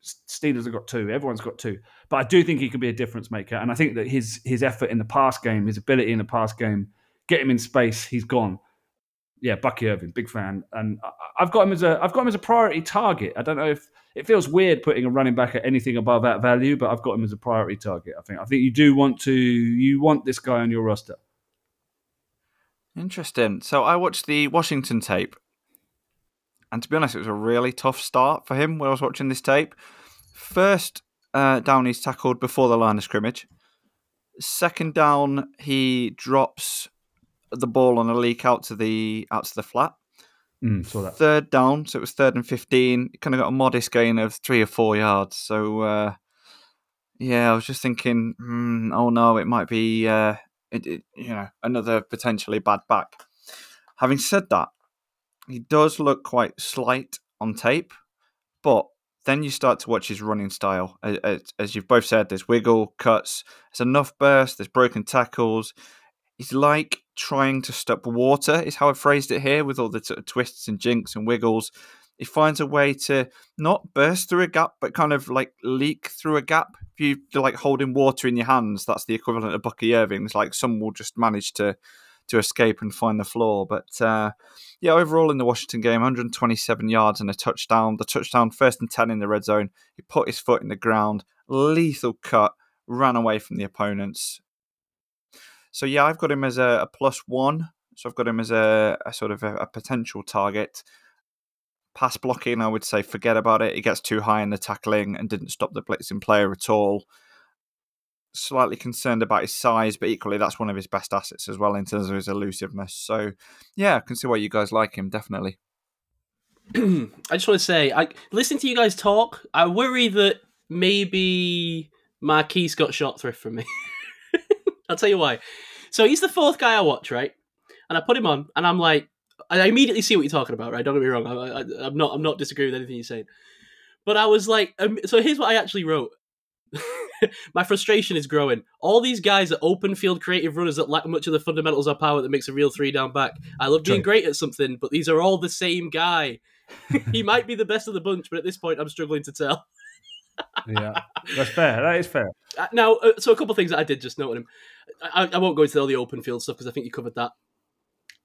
Steelers have got two. Everyone's got two. But I do think he could be a difference maker. And I think that his his effort in the pass game, his ability in the pass game, get him in space, he's gone. Yeah, Bucky Irving, big fan. And I've got him as a I've got him as a priority target. I don't know if it feels weird putting a running back at anything above that value, but I've got him as a priority target, I think. I think you do want to you want this guy on your roster. Interesting. So I watched the Washington tape. And to be honest, it was a really tough start for him when I was watching this tape. First uh, down, he's tackled before the line of scrimmage. Second down, he drops the ball on a leak out to the out to the flat. Mm, saw that. Third down, so it was third and fifteen. He kind of got a modest gain of three or four yards. So, uh, yeah, I was just thinking, mm, oh no, it might be uh, it, it, you know, another potentially bad back. Having said that, he does look quite slight on tape, but then you start to watch his running style. As, as you've both said, there's wiggle, cuts, there's enough burst, there's broken tackles. He's like trying to stop water, is how I phrased it here, with all the sort of twists and jinks and wiggles. He finds a way to not burst through a gap, but kind of like leak through a gap. If you're like holding water in your hands, that's the equivalent of Bucky Irving. It's like some will just manage to... to escape and find the floor. But uh, yeah, overall in the Washington game, one hundred twenty-seven yards and a touchdown. The touchdown, first and ten in the red zone. He put his foot in the ground, lethal cut, ran away from the opponents. So yeah, I've got him as a, a plus one. So I've got him as a, a sort of a, a potential target. Pass blocking, I would say forget about it. He gets too high in the tackling and didn't stop the blitzing player at all. Slightly concerned about his size, but equally that's one of his best assets as well in terms of his elusiveness. So yeah, I can see why you guys like him, definitely. I just want to say, I listen to you guys talk, I worry that maybe Marquise got short thrift from me. I'll tell you why. So he's the fourth guy I watch, right? And I put him on and I'm like, I immediately see what you're talking about, right? Don't get me wrong. I, I, I'm not I'm not disagreeing with anything you're saying. But I was like, um, so here's what I actually wrote. My frustration is growing. All these guys are open field creative runners that lack much of the fundamentals or power that makes a real three down back. I love being great at something, but these are all the same guy. He might be the best of the bunch, but at this point, I'm struggling to tell. Yeah, that's fair. That is fair. Now, so a couple of things that I did just note on him. I, I won't go into all the open field stuff because I think you covered that.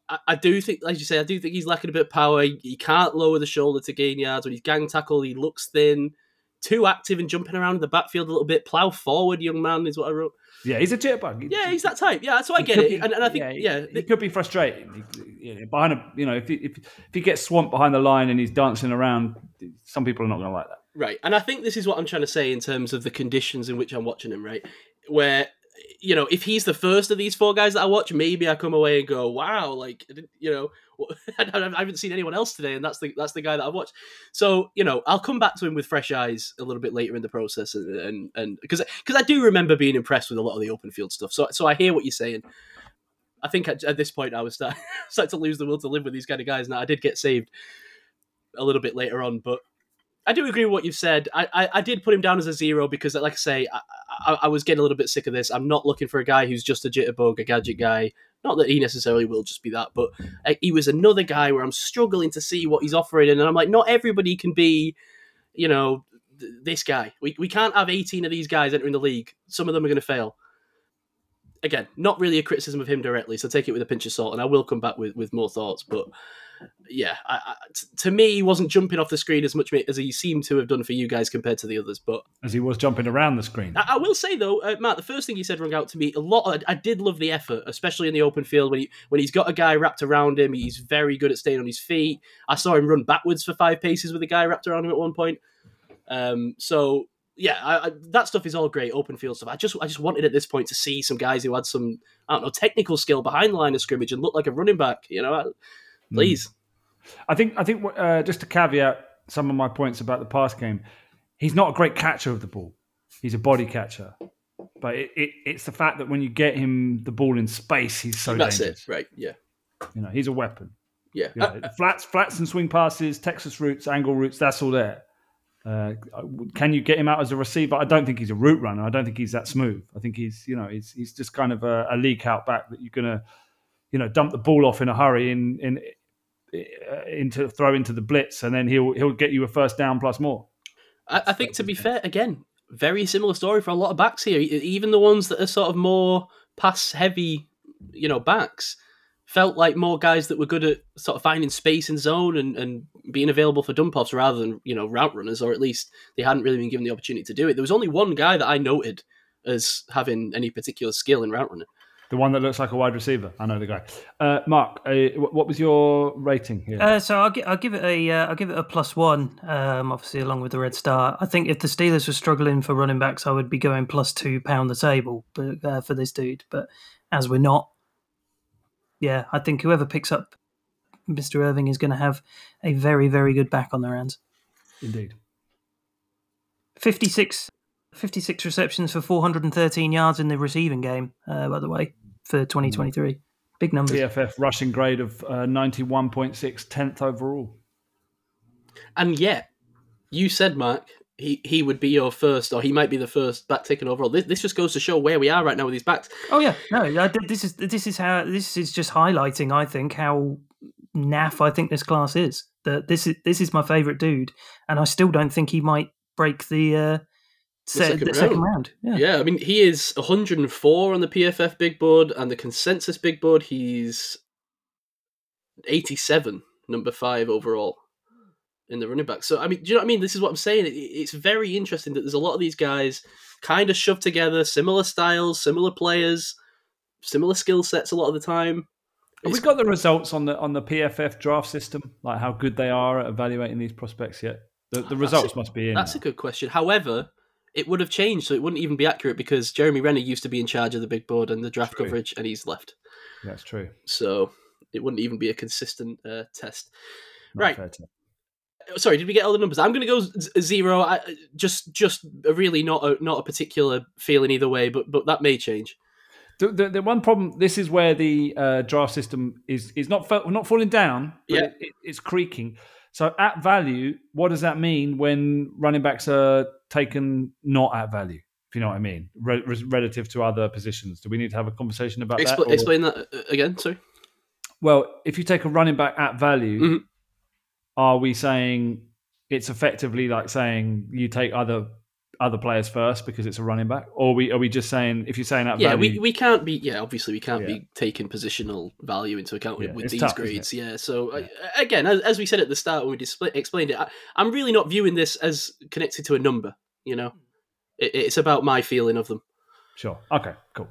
I, I do think, as you say, I do think he's lacking a bit of power. He, he can't lower the shoulder to gain yards. When he's gang tackled, he looks thin. Too active and jumping around in the backfield a little bit. Plow forward, young man, is what I wrote. Yeah, he's a jitterbug. Yeah, he's that type. Yeah, so I get it. Be, and, and I think, yeah, he, yeah, it could be frustrating. Behind a, you know, if he, if, if he gets swamped behind the line and he's dancing around, some people are not going to like that. Right, and I think this is what I'm trying to say in terms of the conditions in which I'm watching him. Right, where you know, if he's the first of these four guys that I watch, maybe I come away and go, "Wow!" Like, you know, I haven't seen anyone else today, and that's the that's the guy that I've watched. So, you know, I'll come back to him with fresh eyes a little bit later in the process, and and because because I do remember being impressed with a lot of the open field stuff. So so I hear what you're saying. I think at, at this point I was starting start to lose the will to live with these kind of guys. Now I did get saved a little bit later on, but I do agree with what you've said. I, I, I did put him down as a zero because, like I say, I, I, I was getting a little bit sick of this. I'm not looking for a guy who's just a jitterbug, a gadget guy. Not that he necessarily will just be that, but he was another guy where I'm struggling to see what he's offering. And I'm like, not everybody can be, you know, th- this guy. We we can't have eighteen of these guys entering the league. Some of them are going to fail. Again, not really a criticism of him directly, so take it with a pinch of salt. And I will come back with, with more thoughts, but... Yeah, I, I, t- to me, he wasn't jumping off the screen as much as he seemed to have done for you guys compared to the others. But as he was jumping around the screen. I, I will say, though, uh, Matt, the first thing you said rung out to me a lot. Of, I did love the effort, especially in the open field. When, he, when he's got a guy wrapped around him, he's very good at staying on his feet. I saw him run backwards for five paces with a guy wrapped around him at one point. Um, so, yeah, I, I, that stuff is all great, open field stuff. I just, I just wanted at this point to see some guys who had some, I don't know, technical skill behind the line of scrimmage and looked like a running back, you know. I, Please, I think I think uh, just to caveat some of my points about the pass game, he's not a great catcher of the ball. He's a body catcher. But it, it, it's the fact that when you get him the ball in space, he's so That's dangerous. That's it, right, yeah. You know, he's a weapon. Yeah. You know, flats, flats and swing passes, Texas routes, angle routes, that's all there. Uh, can you get him out as a receiver? I don't think he's a route runner. I don't think he's that smooth. I think he's, you know, he's he's just kind of a, a leak out back that you're going to, you know, dump the ball off in a hurry in, in, into throw into the blitz, and then he'll he'll get you a first down plus more. I, I think, to be fair, again, very similar story for a lot of backs here. Even the ones that are sort of more pass heavy, you know, backs felt like more guys that were good at sort of finding space in zone and, and being available for dump offs rather than, you know, route runners, or at least they hadn't really been given the opportunity to do it. There was only one guy that I noted as having any particular skill in route running. The one that looks like a wide receiver. I know the guy. Uh, Mark, uh, what was your rating here? Uh, so I'll, gi- I'll give it a uh, I'll give it a plus one. Um, obviously, along with the red star. I think if the Steelers were struggling for running backs, I would be going plus two pound the table, but, uh, for this dude. But as we're not, yeah, I think whoever picks up Mister Irving is going to have a very very good back on their hands. Indeed. Fifty-six. fifty-six receptions for four hundred thirteen yards in the receiving game, uh, by the way, for twenty twenty-three. Big numbers. P F F rushing grade of uh, ninety-one point six, tenth overall. And yet, you said, Mark, he, he would be your first, or he might be the first back taken overall. This, this just goes to show where we are right now with these backs. Oh, yeah. No, this is, this is how, this is just highlighting, I think, how naff I think this class is. That this is, this is my favourite dude, and I still don't think he might break the... Uh, The second, the round. second round. Yeah. yeah, I mean, he is one hundred four on the P F F big board, and the consensus big board, he's eighty-seven, number five overall in the running back. So, I mean, do you know what I mean? This is what I'm saying. It's very interesting that there's a lot of these guys kind of shoved together, similar styles, similar players, similar skill sets a lot of the time. Have we got the results on the on the P F F draft system, like how good they are at evaluating these prospects yet? The, the results a, must be in. That's now. a good question. However... it would have changed, so it wouldn't even be accurate because Jeremy Renner used to be in charge of the big board and the draft true. coverage, and he's left. That's true. So it wouldn't even be a consistent uh, test. Not right. Fair to... Sorry, did we get all the numbers? I'm going to go z- zero. I, just, just really not a, not a particular feeling either way, but but that may change. The, the, the one problem, this is where the uh, draft system is is not not falling down. But yeah, it, it, it's creaking. So at value, what does that mean when running backs are taken not at value, if you know what I mean, re- relative to other positions? Do we need to have a conversation about Expl- that? Or... Explain that again, sorry. Well, if you take a running back at value, mm-hmm. are we saying it's effectively like saying you take other other players first because it's a running back? Or are we, are we just saying, if you're saying that yeah, value... Yeah, we, we can't be... Yeah, obviously we can't yeah. be taking positional value into account yeah, with, with these tough, grades. Yeah, so yeah. I, again, as, as we said at the start when we display, explained it, I, I'm really not viewing this as connected to a number. You know, it, it's about my feeling of them. Sure. Okay, cool.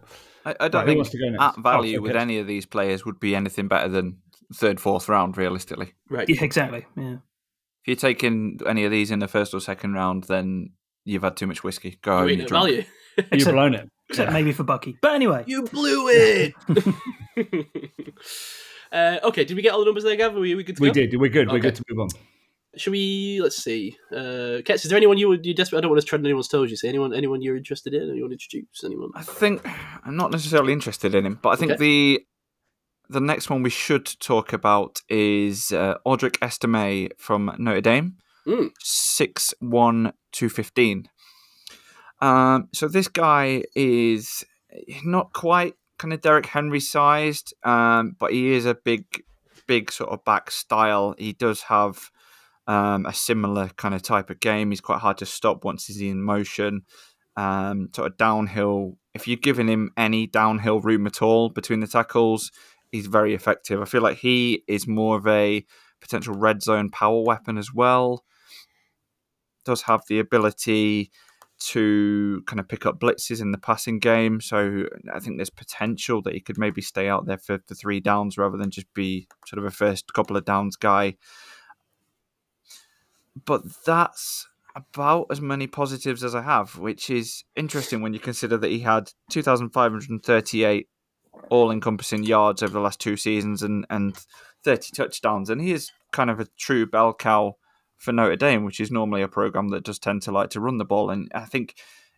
I, I don't right, think at value oh, okay. with any of these players would be anything better than third, fourth round, realistically. Right. Yeah, exactly. Yeah. If you're taking any of these in the first or second round, then you've had too much whiskey. Go home, you're drunk. Value. You've except, blown it. Except yeah. maybe for Bucky. But anyway. You blew it! uh, okay, did we get all the numbers there, Gav? Are we, are we good to we go? We did. We're good. Okay. We're good to move on. Should we, let's see. Uh, Ketz, is there anyone you would, you desperate? I don't want to tread on anyone's toes. You say anyone, anyone you're interested in? Anyone introduce anyone? I think I'm not necessarily interested in him, but I think okay. the the next one we should talk about is uh, Audric Estime from Notre Dame, mm. six one, two fifteen. Um, so this guy is not quite kind of Derrick Henry sized, um, but he is a big, big sort of back style. He does have Um, a similar kind of type of game. He's quite hard to stop once he's in motion. Um, sort of downhill. If you're giving him any downhill room at all between the tackles, he's very effective. I feel like he is more of a potential red zone power weapon as well. Does have the ability to kind of pick up blitzes in the passing game. So I think there's potential that he could maybe stay out there for, for three downs rather than just be sort of a first couple of downs guy. But that's about as many positives as I have, which is interesting when you consider that he had two thousand five hundred thirty-eight all-encompassing yards over the last two seasons and, and thirty touchdowns. And he is kind of a true bell cow for Notre Dame, which is normally a program that does tend to like to run the ball. And I think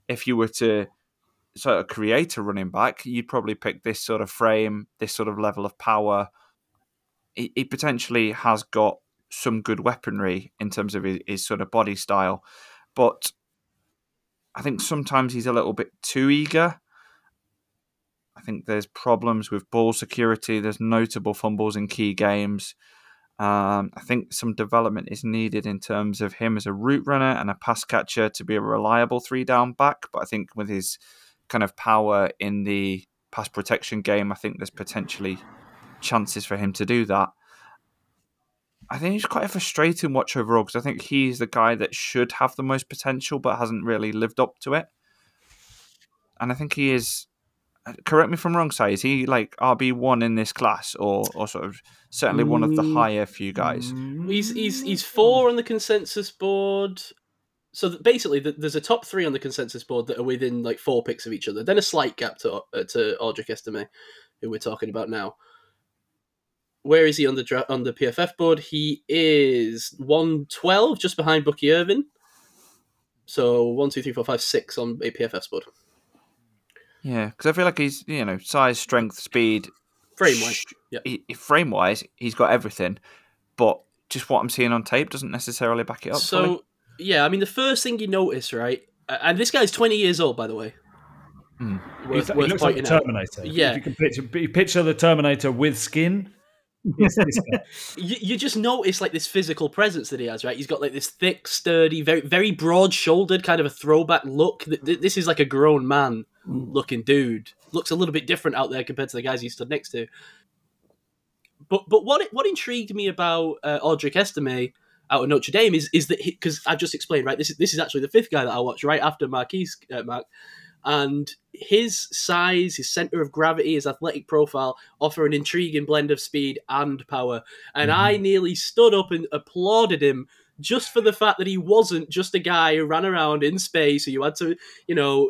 if you were to sort of create a running back, you'd probably pick this sort of frame, this sort of level of power. He, he potentially has got some good weaponry in terms of his, his sort of body style, but I think sometimes he's a little bit too eager. I think there's problems with ball security. There's notable fumbles in key games. Um, I think some development is needed in terms of him as a route runner and a pass catcher to be a reliable three-down back. But I think with his kind of power in the pass protection game, I think there's potentially chances for him to do that. I think he's quite a frustrating watch overall because I think he's the guy that should have the most potential but hasn't really lived up to it. And I think he is... Correct me if I'm wrong, Si. Is he like R B one in this class, or or sort of certainly one of the higher few guys? He's he's he's four on the consensus board. So basically, the, there's a top three on the consensus board that are within like four picks of each other. Then a slight gap to uh, to Audric Estime, who we're talking about now. Where is he on the dra- on the P F F board? He is one twelve, just behind Bucky Irving. So one, two, three, four, five, six on a P F F board. Yeah, because I feel like he's, you know, size, strength, speed. Frame-wise. Yeah. He, frame-wise, he's got everything. But just what I'm seeing on tape doesn't necessarily back it up. So, probably. yeah, I mean, the first thing you notice, right, and this guy's twenty years old, by the way. Mm. Worth, he worth looks like the Terminator. Out. Yeah. If you can picture, you picture the Terminator with skin. It's this guy. you, you just notice, like, this physical presence that he has, right? He's got, like, this thick, sturdy, very, very broad-shouldered kind of a throwback look. This is like a grown man. Looking dude looks a little bit different out there compared to the guys he stood next to. But but what what intrigued me about uh, Audric Estime out of Notre Dame is is that because I've just explained right this is this is actually the fifth guy that I watched right after Marquise uh, Mark, and his size, his center of gravity, his athletic profile offer an intriguing blend of speed and power, and mm-hmm. I nearly stood up and applauded him. Just for the fact that he wasn't just a guy who ran around in space who you had to, you know,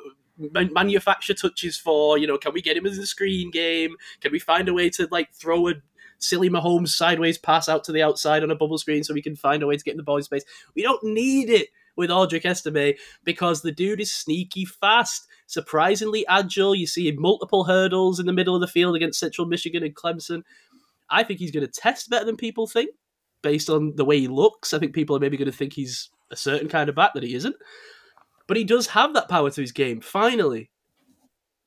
manufacture touches for, you know, can we get him as a screen game? Can we find a way to, like, throw a silly Mahomes sideways pass out to the outside on a bubble screen so we can find a way to get in the ball in space? We don't need it with Audric Estime because the dude is sneaky fast, surprisingly agile. You see multiple hurdles in the middle of the field against Central Michigan and Clemson. I think he's going to test better than people think based on the way he looks. I think people are maybe going to think he's a certain kind of back that he isn't. But he does have that power to his game, finally.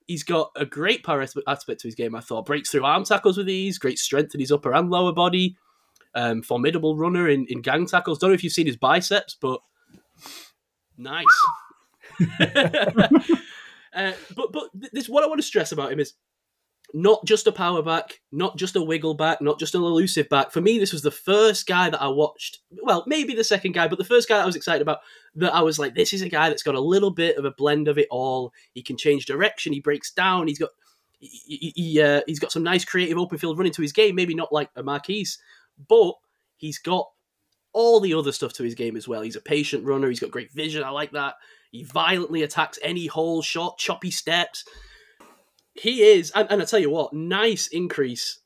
He's got a great power aspect to his game, I thought. Breaks through arm tackles with ease, great strength in his upper and lower body, um, formidable runner in, in gang tackles. Don't know if you've seen his biceps, but nice. uh, but but this what I want to stress about him is not just a power back, not just a wiggle back, not just an elusive back. For me, this was the first guy that I watched. Well, maybe the second guy, but the first guy that I was excited about, that I was like, this is a guy that's got a little bit of a blend of it all. He can change direction. He breaks down. He's got he, he, uh, he's got some nice creative open field running to his game. Maybe not like a Marquise, but he's got all the other stuff to his game as well. He's a patient runner. He's got great vision. I like that. He violently attacks any hole, short, choppy steps. He is, and, and I tell you what, nice increase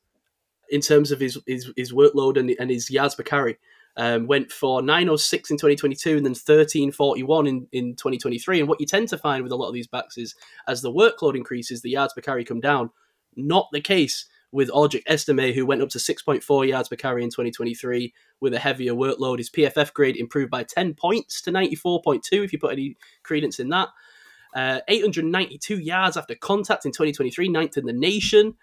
in terms of his his, his workload and, and his yards per carry. Um, went for nine oh six in twenty twenty-two and then thirteen forty-one in, in twenty twenty-three. And what you tend to find with a lot of these backs is as the workload increases, the yards per carry come down. Not the case with Audric Estime, who went up to six point four yards per carry in twenty twenty-three with a heavier workload. His P F F grade improved by ten points to ninety-four point two, if you put any credence in that. Uh, eight hundred ninety-two yards after contact in twenty twenty-three, ninth in the nation.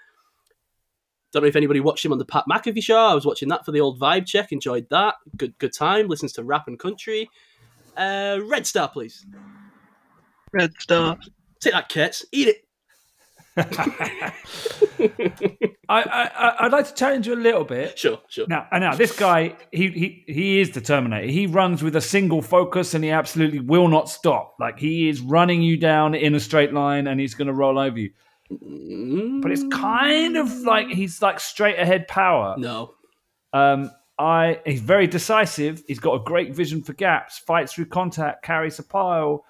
Don't know if anybody watched him on the Pat McAfee show. I was watching that for the old vibe check. Enjoyed that. Good good time. Listens to rap and country. Uh, Red Star, please. Red Star. Take that, Kets. Eat it. I, I, I'd like to challenge you a little bit. Sure, sure. Now, now this guy, he, he, he is the Terminator. He runs with a single focus and he absolutely will not stop. Like, he is running you down in a straight line and he's going to roll over you. But it's kind of like he's like straight ahead power. No. Um, I he's very decisive. He's got a great vision for gaps, fights through contact, carries a pile.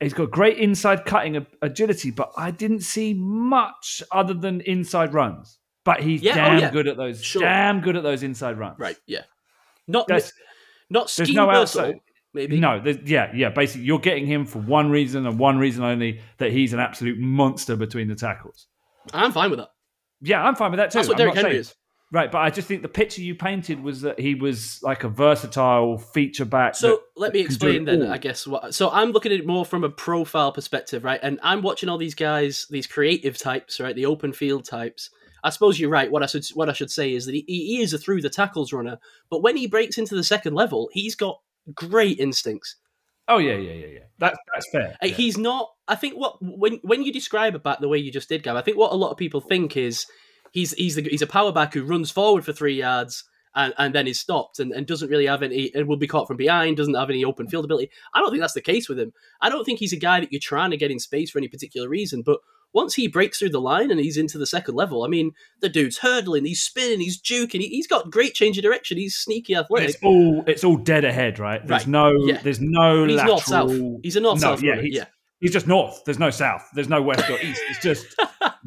He's got great inside cutting agility, but I didn't see much other than inside runs. But he's yeah, damn oh yeah. good at those. Sure. Damn good at those inside runs. Right, yeah. Not Not scheme no versatile, maybe. No, yeah, yeah. Basically, you're getting him for one reason and one reason only, that he's an absolute monster between the tackles. I'm fine with that. Yeah, I'm fine with that too. That's what Derrick Henry saying, is. Right, but I just think the picture you painted was that he was like a versatile feature back. So that, let me explain then, all. I guess. What, so I'm looking at it more from a profile perspective, right? And I'm watching all these guys, these creative types, right? The open field types. I suppose you're right. What I should what I should say is that he, he is a through the tackles runner, but when he breaks into the second level, he's got great instincts. Oh yeah, yeah, yeah, yeah. That's that's fair. Yeah. He's not. I think what when when you describe a back the way you just did, Gav, I think what a lot of people think is he's he's the, he's a power back who runs forward for three yards and, and then is stopped and, and doesn't really have any and will be caught from behind. Doesn't have any open field ability. I don't think that's the case with him. I don't think he's a guy that you're trying to get in space for any particular reason, but. Once he breaks through the line and he's into the second level, I mean, the dude's hurdling, he's spinning, he's juking, he's got great change of direction, he's sneaky athletic. It's all it's all dead ahead, right? There's right. no, yeah. there's no he's lateral. He's north south. He's a north south. No, yeah, he's, yeah, he's just north. There's no south. There's no west or east. It's just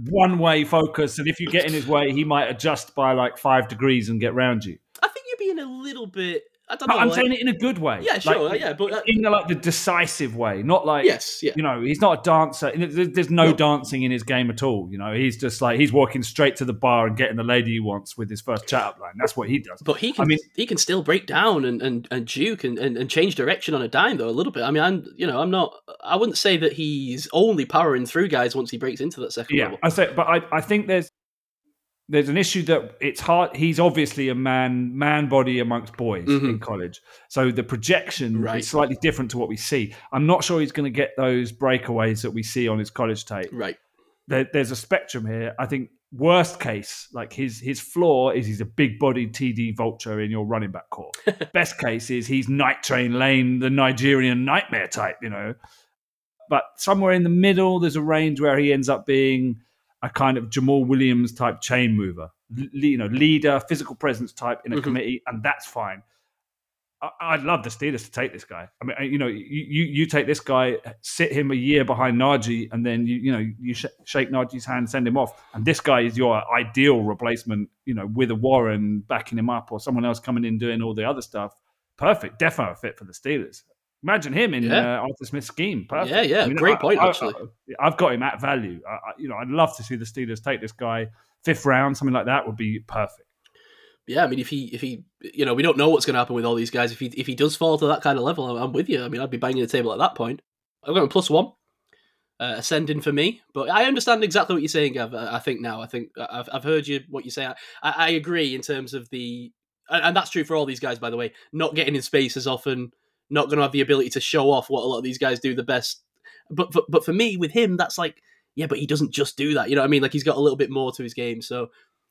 one way focus. And if you get in his way, he might adjust by like five degrees and get round you. I think you're being a little bit. I don't know, I'm like, saying it in a good way. Yeah, sure. Like, yeah, but uh, in the, like the decisive way, not like yes, yeah. You know, he's not a dancer. There's no dancing in his game at all. You know, he's just like he's walking straight to the bar and getting the lady he wants with his first chat up line. That's what he does. But he can, I mean, he can still break down and and, and juke and, and, and change direction on a dime though a little bit. I mean, I'm you know, I'm not. I wouldn't say that he's only powering through guys once he breaks into that second yeah, level. I say, but I I think there's. There's an issue that it's hard. He's obviously a man, man body amongst boys mm-hmm. in college. So the projection right. is slightly different to what we see. I'm not sure he's going to get those breakaways that we see on his college tape. Right. There, there's a spectrum here. I think worst case, like his his flaw is he's a big bodied T D vulture in your running back corps. Best case is he's Night Train Lane, the Nigerian nightmare type, you know. But somewhere in the middle, there's a range where he ends up being a kind of Jamal Williams type chain mover, L- you know, leader, physical presence type in a mm-hmm. committee, and that's fine. I- I'd love the Steelers to take this guy. I mean, you know, you you take this guy, sit him a year behind Najee, and then you you know you sh- shake Najee's hand, send him off, and this guy is your ideal replacement. You know, with a Warren backing him up or someone else coming in doing all the other stuff. Perfect, defo fit for the Steelers. Imagine him in yeah. uh, Arthur Smith's scheme. Perfect. Yeah, yeah, I mean, great I, point, I, actually. I, I've got him at value. I, I, you know, I'd love to see the Steelers take this guy fifth round, something like that would be perfect. Yeah, I mean, if he, if he, you know, we don't know what's going to happen with all these guys. If he, if he does fall to that kind of level, I'm with you. I mean, I'd be banging the table at that point. I've got him plus one, uh, ascending for me. But I understand exactly what you're saying, Gav. I think now, I think I've, I've heard you what you say. I, I agree in terms of the, and that's true for all these guys, by the way. Not getting in space as often. Not going to have the ability to show off what a lot of these guys do the best. But for, but for me, with him, that's like, yeah, but he doesn't just do that. You know what I mean? Like, he's got a little bit more to his game. So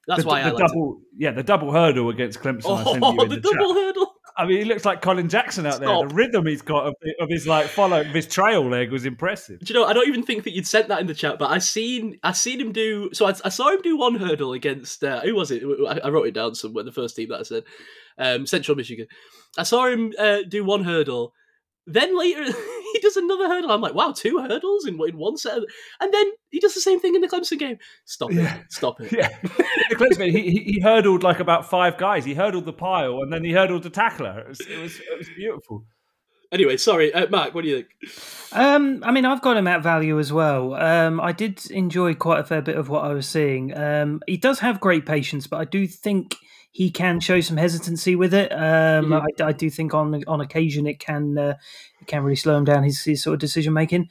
that's the, why the I like double, yeah, the double hurdle against Clemson. Oh, the, the double chat. Hurdle. I mean, he looks like Colin Jackson out there. Stop. The rhythm he's got of, of his like follow, of his trail leg was impressive. Do you know, I don't even think that you'd sent that in the chat, but I seen I seen him do, so I, I saw him do one hurdle against, uh, who was it? I, I wrote it down somewhere, the first team that I said, um, Central Michigan. I saw him uh, do one hurdle. Then later, he does another hurdle. I'm like, wow, two hurdles in, in one set. Of... And then he does the same thing in the Clemson game. Stop it. Yeah. Stop it. Yeah. The Clemson, he, he, he hurdled like about five guys. He hurdled the pile, and then he hurdled the tackler. It was, it was, it was beautiful. Anyway, sorry. Uh, Mark, what do you think? Um, I mean, I've got him at value as well. Um, I did enjoy quite a fair bit of what I was seeing. Um, he does have great patience, but I do think... he can show some hesitancy with it. Um, mm-hmm. I, I do think on on occasion it can uh, it can really slow him down his, his sort of decision making.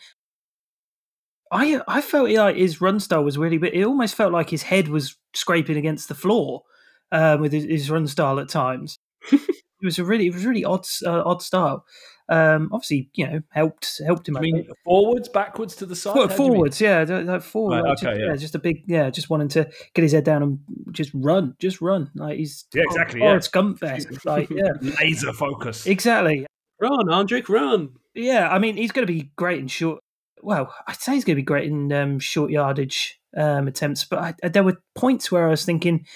I I felt like his run style was really, but it almost felt like his head was scraping against the floor uh, with his, his run style at times. it was a really it was really odd uh, odd style. Um, obviously, you know, helped helped him. I mean, forwards, backwards, to the side. Well, forwards, yeah, like forward. Right, like okay, just, yeah. yeah, just a big, yeah, just wanting to get his head down and just run, just run. Like he's yeah, exactly. Oh, yeah. It's Gump-esque, like yeah, laser focus. Exactly. Run, Andrik, run. Yeah, I mean, he's going to be great in short. Well, I'd say he's going to be great in um, short yardage um, attempts, but I, I, there were points where I was thinking.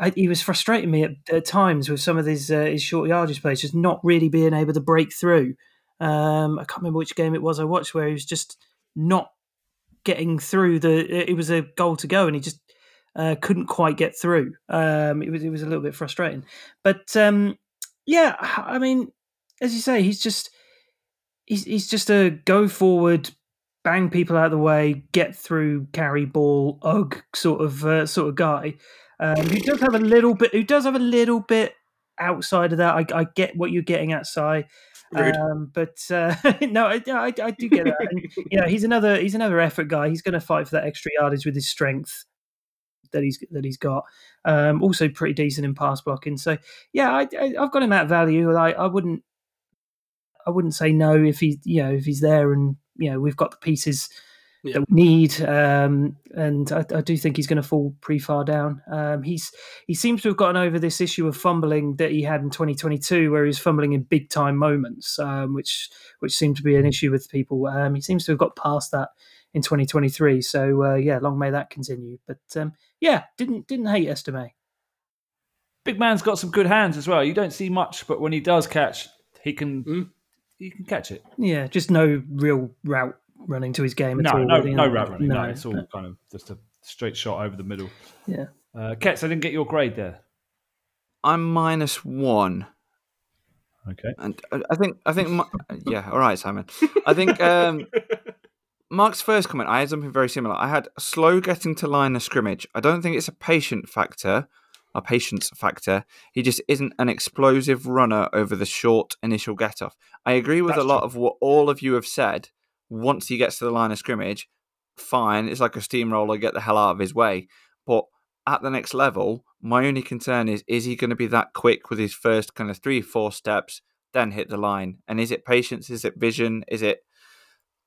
I, he was frustrating me at, at times with some of his uh, his short yardage plays, just not really being able to break through. Um, I can't remember which game it was I watched where he was just not getting through the. It was a goal to go, and he just uh, couldn't quite get through. Um, it was it was a little bit frustrating, but um, yeah, I mean, as you say, he's just he's he's just a go forward, bang people out of the way, get through, carry ball, ugh sort of uh, sort of guy. Um, who does have a little bit? Who does have a little bit outside of that? I, I get what you're getting at, Si. Um, but uh, no, I, I, I do get that. And, you know, he's another he's another effort guy. He's going to fight for that extra yardage with his strength that he's that he's got. Um, also, pretty decent in pass blocking. So yeah, I, I, I've got him at value. I, I wouldn't I wouldn't say no if he you know if he's there and you know we've got the pieces. Yeah. That we need, um, and I, I do think he's going to fall pretty far down. Um, he's he seems to have gotten over this issue of fumbling that he had in twenty twenty-two, where he was fumbling in big time moments, um, which which seemed to be an issue with people. Um, he seems to have got past that in twenty twenty-three. So uh, yeah, long may that continue. But um, yeah, didn't didn't hate Estimé. Big man's got some good hands as well. You don't see much, but when he does catch, he can mm. he can catch it. Yeah, just no real route running to his game at no, all. No, no route running. No, no it's all but... kind of just a straight shot over the middle. Yeah. Uh, Ketz, I didn't get your grade there. I'm minus one. Okay. And I think, I think, yeah, all right, Simon. I think um, Mark's first comment, I had something very similar. I had slow getting to line of scrimmage. I don't think it's a patient factor, a patience factor. He just isn't an explosive runner over the short initial get-off. I agree with That's a lot true. of what all of you have said. Once he gets to the line of scrimmage, fine. It's like a steamroller, get the hell out of his way. But at the next level, my only concern is, is he going to be that quick with his first kind of three, four steps, then hit the line? And is it patience? Is it vision? Is it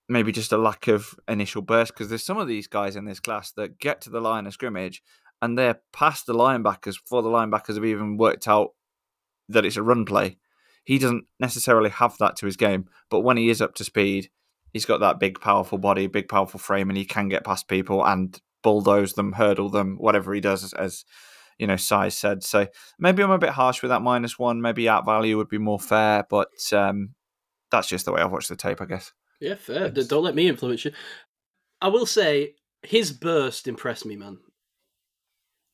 maybe just a lack of initial burst? Because there's some of these guys in this class that get to the line of scrimmage and they're past the linebackers before the linebackers have even worked out that it's a run play. He doesn't necessarily have that to his game. But when he is up to speed, he's got that big, powerful body, big, powerful frame, and he can get past people and bulldoze them, hurdle them, whatever he does, as, as you know, Si said. So maybe I'm a bit harsh with that minus one. Maybe at value would be more fair, but um, that's just the way I've watched the tape, I guess. Yeah, fair. Thanks. Don't let me influence you. I will say his burst impressed me, man.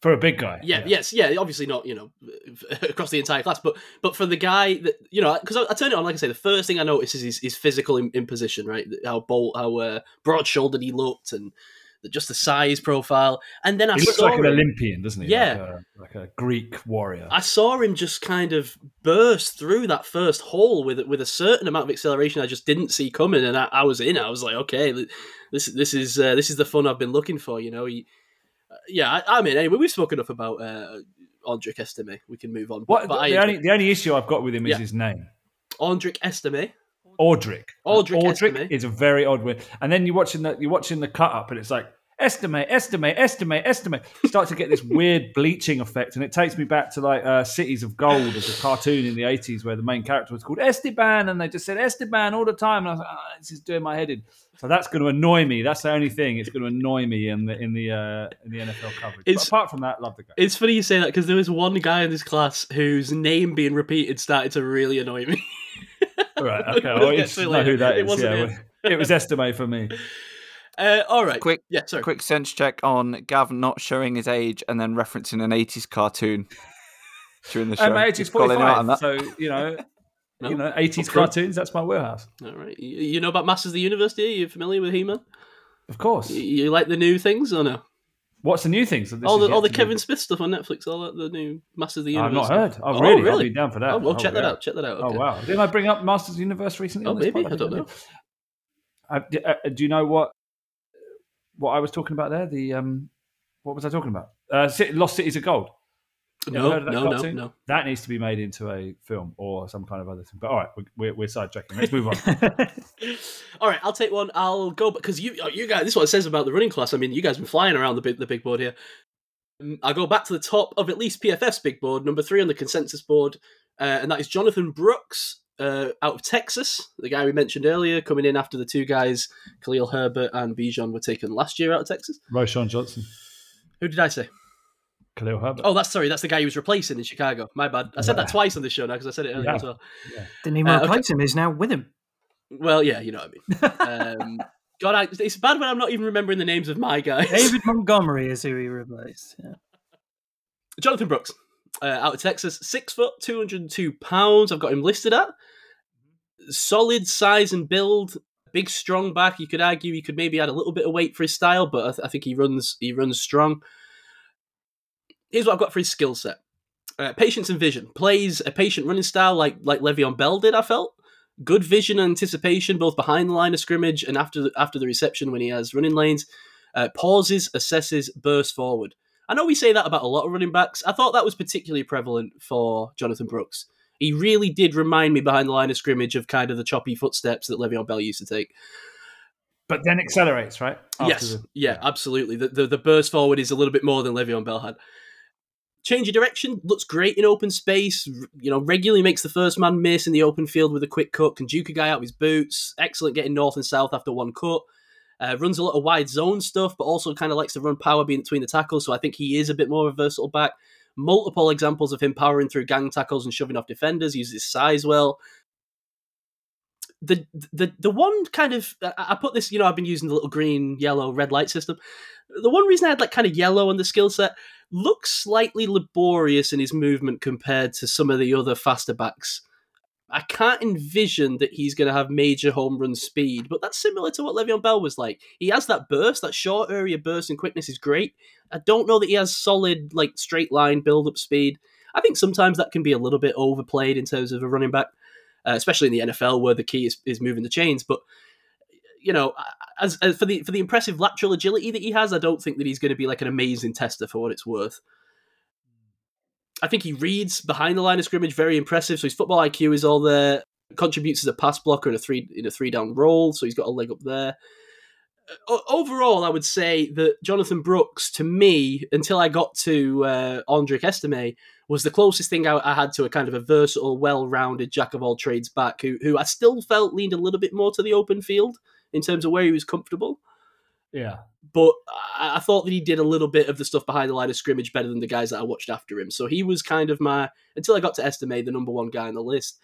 For a big guy. Yeah, yeah, yes, yeah. Obviously not, you know, across the entire class, but but for the guy that, you know, because I, I turn it on, like I say, the first thing I notice is his, his physical imposition, right? How bold, how uh, broad-shouldered he looked, and the, just the size profile. And then I he looks saw like him, an Olympian, doesn't he? Yeah, like a, like a Greek warrior. I saw him just kind of burst through that first hole with with a certain amount of acceleration I just didn't see coming, and I, I was in. I was like, okay, this this is uh, this is the fun I've been looking for, you know. He. Yeah, I, I mean, anyway, we've spoken enough about uh, Ondrick Estimé. We can move on. What, but the, the, only, the only issue I've got with him is yeah. his name. Ondrick Estimé. Audrick. Audrick, Audrick Estimé. Is a very odd word. And then you're watching the you're watching the cut up, and it's like Estimé, Estimé, Estimé, Estimé. Start to get this weird bleaching effect, and it takes me back to like uh, Cities of Gold as a cartoon in the eighties where the main character was called Esteban, and they just said Esteban all the time, and I was like, oh, this is doing my head in. So that's going to annoy me. That's the only thing. It's going to annoy me in the in the uh, in the N F L coverage. It's, but apart from that, love the guy. It's funny you say that because there was one guy in this class whose name being repeated started to really annoy me. All right, okay. Well, we'll it's not who that it is. Wasn't yeah, it. It was Estimé for me. Uh, all right. Quick, yeah, sorry. Quick sense check on Gav not showing his age and then referencing an eighties cartoon during the show. Um, my age is forty-five, so you know. No? You know, eighties cartoons, that's my warehouse. All right. You know about Masters of the Universe, do you? You're familiar with He-Man? Of course. You, you like the new things or no? What's the new things? This all the, all the Kevin new... Smith stuff on Netflix, all that, the new Masters of the Universe. I've not heard. Oh, oh really? really? I'll be down for that. Oh, well, oh, check yeah. that out. Check that out. Okay. Oh, wow. Didn't I bring up Masters of the Universe recently? Oh, on this maybe. Part? I, I don't know. I, uh, do you know what what I was talking about there? The um, What was I talking about? Uh, Lost Cities of Gold. No, no, no, no. That needs to be made into a film or some kind of other thing. But all right, we're we're sidetracking. Let's move on. All right, I'll take one. I'll go because you you guys. This is what it says about the running class. I mean, you guys have been flying around the big the big board here. I'll go back to the top of at least P F F's big board, number three on the consensus board, uh, and that is Jonathan Brooks uh, out of Texas, the guy we mentioned earlier, coming in after the two guys Khalil Herbert and Bijan were taken last year out of Texas. Roschon Johnson. Who did I say? Khalil Herbert. Oh, that's sorry. That's the guy he was replacing in Chicago. My bad. I said yeah. that twice on the show now because I said it earlier yeah. as well. Yeah. Didn't even uh, replace okay. him. He's now with him. Well, yeah, you know what I mean. um, God, I, it's bad when I'm not even remembering the names of my guys. David Montgomery is who he replaced. Yeah. Jonathan Brooks, uh, out of Texas, six foot, two hundred and two pounds. I've got him listed at. solid size and build, big strong back. You could argue he could maybe add a little bit of weight for his style, but I, th- I think he runs he runs strong. Here's what I've got for his skill set. Uh, patience and vision. Plays a patient running style like like Le'Veon Bell did, I felt. Good vision and anticipation, both behind the line of scrimmage and after the, after the reception when he has running lanes. Uh, pauses, assesses, bursts forward. I know we say that about a lot of running backs. I thought that was particularly prevalent for Jonathan Brooks. He really did remind me behind the line of scrimmage of kind of the choppy footsteps that Le'Veon Bell used to take. But then accelerates, right? After yes, the- yeah, absolutely. The, the the burst forward is a little bit more than Le'Veon Bell had. Change of direction, looks great in open space, you know, regularly makes the first man miss in the open field with a quick cut, can duke a guy out of his boots, excellent getting north and south after one cut, uh, runs a lot of wide zone stuff, but also kind of likes to run power between the tackles, so I think he is a bit more of a versatile back. Multiple examples of him powering through gang tackles and shoving off defenders, uses his size well. The the the one kind of, I put this, you know, I've been using the little green, yellow, red light system. The one reason I had like kind of yellow on the skill set, looks slightly laborious in his movement compared to some of the other faster backs. I can't envision that he's going to have major home run speed, but that's similar to what Le'Veon Bell was like. He has that burst, that short area burst and quickness is great. I don't know that he has solid, like, straight line build-up speed. I think sometimes that can be a little bit overplayed in terms of a running back, uh, especially in the N F L where the key is, is moving the chains. But, you know, as, as for the for the impressive lateral agility that he has, I don't think that he's going to be like an amazing tester for what it's worth. I think he reads behind the line of scrimmage, very impressive. So his football I Q is all there. Contributes as a pass blocker in a three in a three down roll, so he's got a leg up there. O- overall, I would say that Jonathan Brooks, to me, until I got to uh, Ondrej Estimé, was the closest thing I, I had to a kind of a versatile, well-rounded jack of all trades back, who who I still felt leaned a little bit more to the open field in terms of where he was comfortable. Yeah. But I thought that he did a little bit of the stuff behind the line of scrimmage better than the guys that I watched after him. So he was kind of my, until I got to estimate, the number one guy on the list.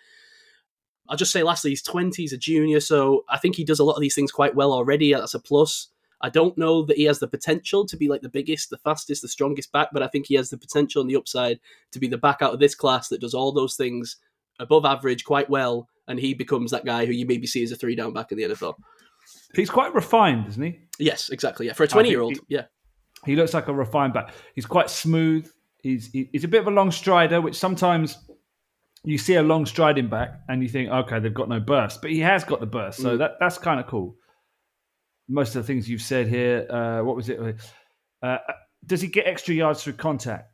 I'll just say lastly, he's twenty, he's a junior, so I think he does a lot of these things quite well already. That's a plus. I don't know that he has the potential to be like the biggest, the fastest, the strongest back, but I think he has the potential and the upside to be the back out of this class that does all those things above average quite well, and he becomes that guy who you maybe see as a three-down back in the N F L. He's quite refined, isn't he? Yes, exactly. Yeah, for a twenty-year-old, yeah, he looks like a refined back. He's quite smooth. He's he's a bit of a long strider, which sometimes you see a long striding back and you think, okay, they've got no burst, but he has got the burst, so mm. that that's kind of cool. Most of the things you've said here, uh, what was it? Uh, does he get extra yards through contact?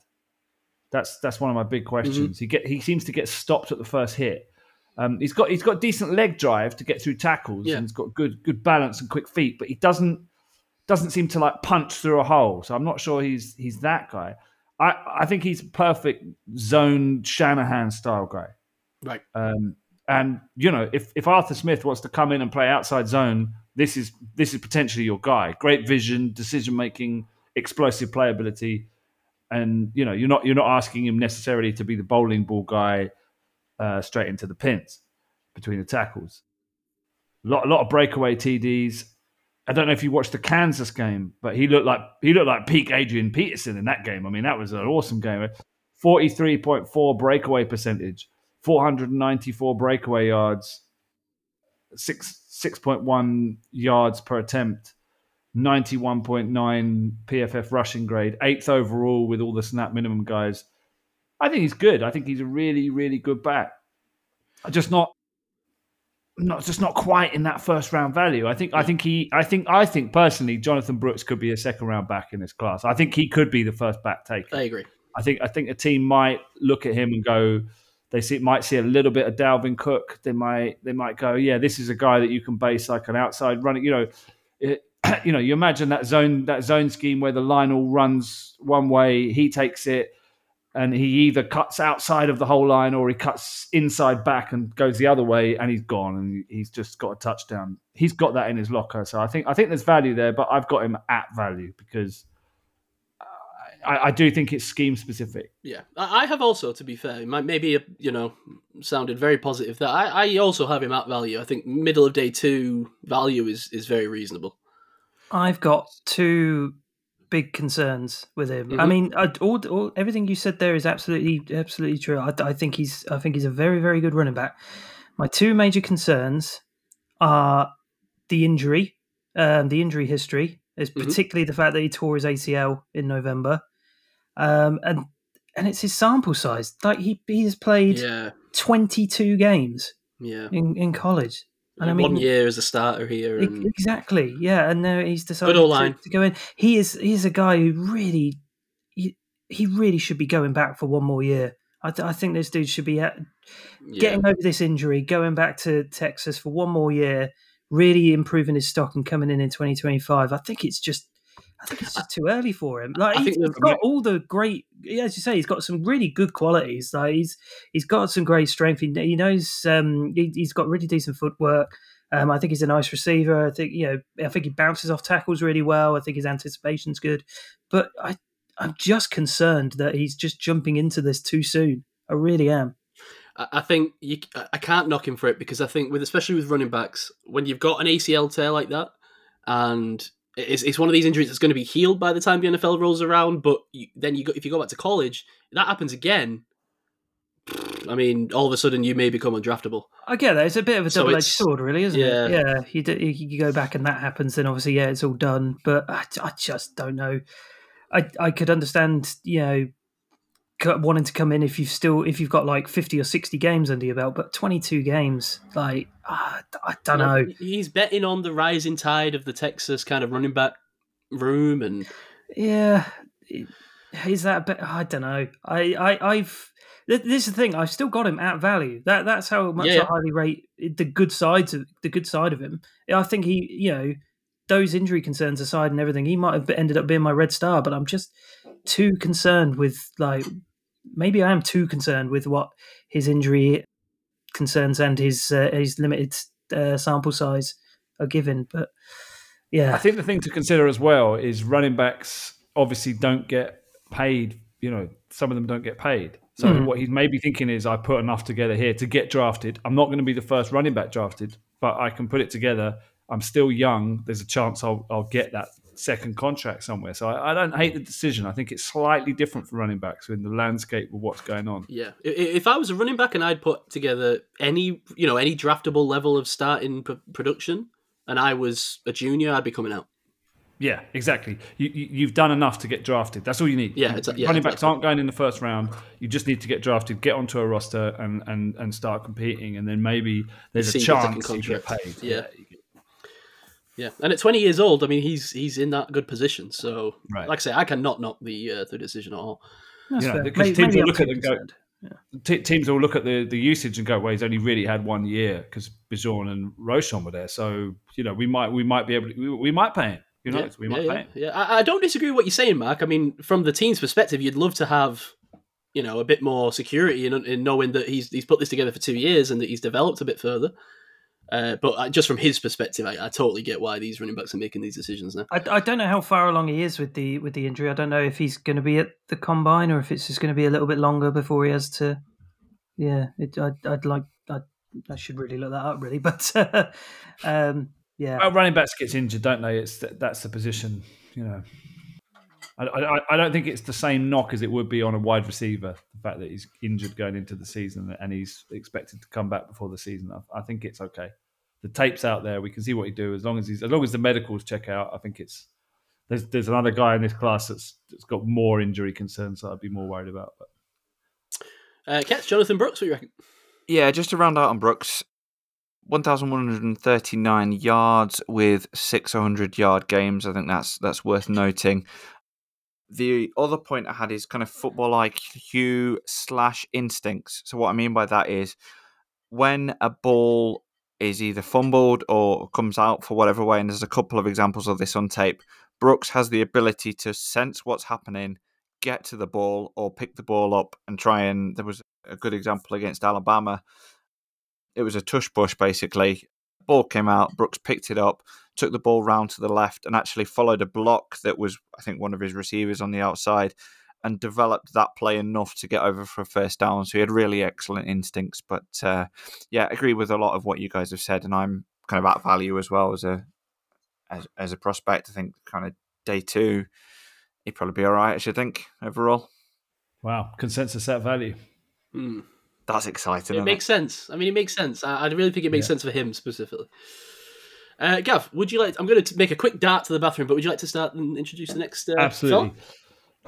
That's that's one of my big questions. Mm-hmm. He get he seems to get stopped at the first hit. Um, he's got he's got decent leg drive to get through tackles, yeah. and he's got good good balance and quick feet, but he doesn't doesn't seem to like punch through a hole. So I'm not sure he's he's that guy. I, I think he's perfect zone Shanahan style guy, right? Um, and you know, if if Arthur Smith wants to come in and play outside zone, this is this is potentially your guy. Great vision, decision making, explosive playability, and you know you're not you're not asking him necessarily to be the bowling ball guy. Uh, straight into the pins between the tackles. A lot, a lot of breakaway T Ds. I don't know if you watched the Kansas game, but he looked like he looked like peak Adrian Peterson in that game. I mean, that was an awesome game. forty-three point four breakaway percentage, four hundred ninety-four breakaway yards, six six point one yards per attempt, ninety-one point nine P F F rushing grade, eighth overall with all the snap minimum guys. I think he's good. I think he's a really, really good back. Just not, not just not quite in that first round value. I think, I think he, I think, I think personally, Jonathan Brooks could be a second round back in this class. I think he could be the first back taken. I agree. I think, I think a team might look at him and go, they see, might see a little bit of Dalvin Cook. They might, they might go, yeah, this is a guy that you can base like an outside running. You know, it, you know, you imagine that zone, that zone scheme where the line all runs one way, he takes it. And he either cuts outside of the whole line or he cuts inside back and goes the other way, and he's gone, and he's just got a touchdown. He's got that in his locker, so I think I think there's value there. But I've got him at value because I, I do think it's scheme specific. Yeah, I have also, to be fair, maybe you know, sounded very positive that I, I also have him at value. I think middle of day two value is is very reasonable. I've got two. Big concerns with him. Mm-hmm. I mean, all, all everything you said there is absolutely, absolutely true. I, I think he's, I think he's a very, very good running back. My two major concerns are the injury, um, the injury history, is particularly mm-hmm. the fact that he tore his A C L in November, um, and and it's his sample size. Like he he's played yeah. twenty-two games yeah. in in college. And I mean, one year as a starter here. And... Exactly, yeah. And now he's decided to, to go in. He is he's a guy who really, he, he really should be going back for one more year. I, th- I think this dude should be at, getting yeah. over this injury, going back to Texas for one more year, really improving his stock and coming in in twenty twenty-five. I think it's just, I think it's just too early for him. Like he's, he's got all the great, as you say, he's got some really good qualities. Like he's he's got some great strength. He, he knows um, he, he's got really decent footwork. Um, I think he's a nice receiver. I think you know, I think he bounces off tackles really well. I think his anticipation's good. But I, I'm just concerned that he's just jumping into this too soon. I really am. I think you, I can't knock him for it because I think, with especially with running backs, when you've got an A C L tear like that, and It's it's one of these injuries that's going to be healed by the time the N F L rolls around. But you, then you go, if you go back to college, that happens again. I mean, all of a sudden you may become undraftable. I get that. It's a bit of a double edged so sword, really, isn't yeah. it? Yeah. You, do, you go back and that happens, then obviously, yeah, it's all done. But I, I just don't know. I I could understand, you know, wanting to come in if you've still if you've got like fifty or sixty games under your belt, but twenty-two games, like uh, I don't know. He's betting on the rising tide of the Texas kind of running back room, and yeah, is that a bit, I don't know. I, I I've this is the thing. I've still got him at value. That that's how much yeah. I highly rate the good sides of the good side of him. I think he, you know, those injury concerns aside and everything, he might have ended up being my red star, but I'm just too concerned with like. Maybe I am too concerned with what his injury concerns and his uh, his limited uh, sample size are given. But yeah, I think the thing to consider as well is running backs obviously don't get paid. You know, some of them don't get paid. So mm. what he may be thinking is, I put enough together here to get drafted. I'm not going to be the first running back drafted, but I can put it together. I'm still young. There's a chance I'll I'll get that second contract somewhere. So I, I don't hate the decision. I think it's slightly different for running backs in the landscape of what's going on. Yeah. If I was a running back and I'd put together any, you know, any draftable level of starting p- production and I was a junior, I'd be coming out. Yeah, exactly. You, you, you've done enough to get drafted. That's all you need. Yeah, it's, yeah running backs aren't going in the first round. You just need to get drafted, get onto a roster and, and, and start competing. And then maybe there's a chance you get paid. Yeah. yeah. Yeah, and at twenty years old, I mean, he's he's in that good position. So, right. like I say, I cannot knock the uh, the decision at all. You know, because maybe, teams maybe will look at and go, yeah. t- teams will look at the, the usage and go, well, he's only really had one year because Bijan and Roschon were there. So, you know, we might we might be able to, we, we might pay him. You know, yeah. we might yeah, pay him. Yeah, yeah. I, I don't disagree with what you're saying, Mark. I mean, from the team's perspective, you'd love to have, you know, a bit more security in, in knowing that he's he's put this together for two years and that he's developed a bit further. Uh, but just from his perspective, I, I totally get why these running backs are making these decisions now. I, I don't know how far along he is with the with the injury. I don't know if he's going to be at the combine or if it's just going to be a little bit longer before he has to. Yeah, it, I, I'd like. I, I should really look that up, really. But uh, um, yeah, well, running backs gets injured, don't they? It's that's the position, you know. I, I, I don't think it's the same knock as it would be on a wide receiver. The fact that he's injured going into the season and he's expected to come back before the season, I, I think it's okay. The tape's out there; we can see what he do. As long as he's, as long as the medicals check out, I think it's. There's there's another guy in this class that's that's got more injury concerns that I'd be more worried about. But. Uh, Kets, Jonathan Brooks, what do you reckon? Yeah, just to round out on Brooks, one thousand one hundred and thirty nine yards with six hundred yard games. I think that's that's worth noting. The other point I had is kind of football I Q slash instincts. So what I mean by that is when a ball is either fumbled or comes out for whatever way, and there's a couple of examples of this on tape, Brooks has the ability to sense what's happening, get to the ball or pick the ball up and try and... There was a good example against Alabama. It was a tush push, basically. Ball came out, Brooks picked it up, took the ball round to the left and actually followed a block that was, I think, one of his receivers on the outside and developed that play enough to get over for a first down. So he had really excellent instincts. But uh, yeah, I agree with a lot of what you guys have said. And I'm kind of at value as well as a as, as a prospect. I think kind of day two, he'd probably be all right, I should think, overall. Wow. Consensus at value. Mm. That's exciting. It makes it? sense. I mean, it makes sense. I, I really think it makes yeah. sense for him specifically. Uh, Gav, would you like? To, I'm going to make a quick dart to the bathroom, but would you like to start and introduce the next? Uh, Absolutely. Film?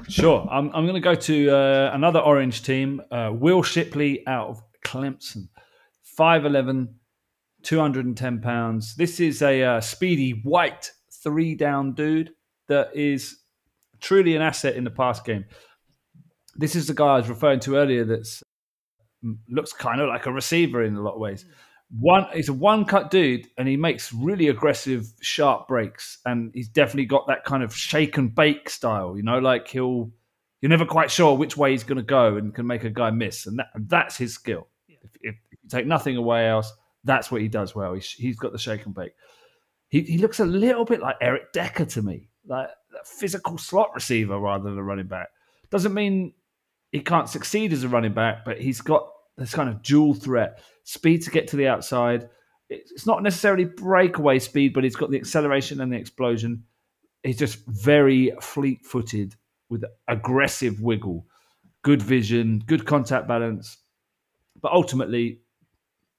Sure. I'm. I'm going to go to uh, another orange team. Uh, Will Shipley out of Clemson, five eleven, two hundred ten pounds. This is a uh, speedy white three down dude that is truly an asset in the pass game. This is the guy I was referring to earlier that's looks kind of like a receiver in a lot of ways. One, he's a one-cut dude, and he makes really aggressive, sharp breaks, and he's definitely got that kind of shake-and-bake style, you know, like he'll – you're never quite sure which way he's going to go and can make a guy miss, and that, that's his skill. Yeah. If, if you take nothing away else, that's what he does well. He, he's got the shake-and-bake. He, he looks a little bit like Eric Decker to me, like a physical slot receiver rather than a running back. Doesn't mean he can't succeed as a running back, but he's got this kind of dual threat. Speed to get to the outside. It's not necessarily breakaway speed, but he's got the acceleration and the explosion. He's just very fleet-footed with aggressive wiggle, good vision, good contact balance. But ultimately,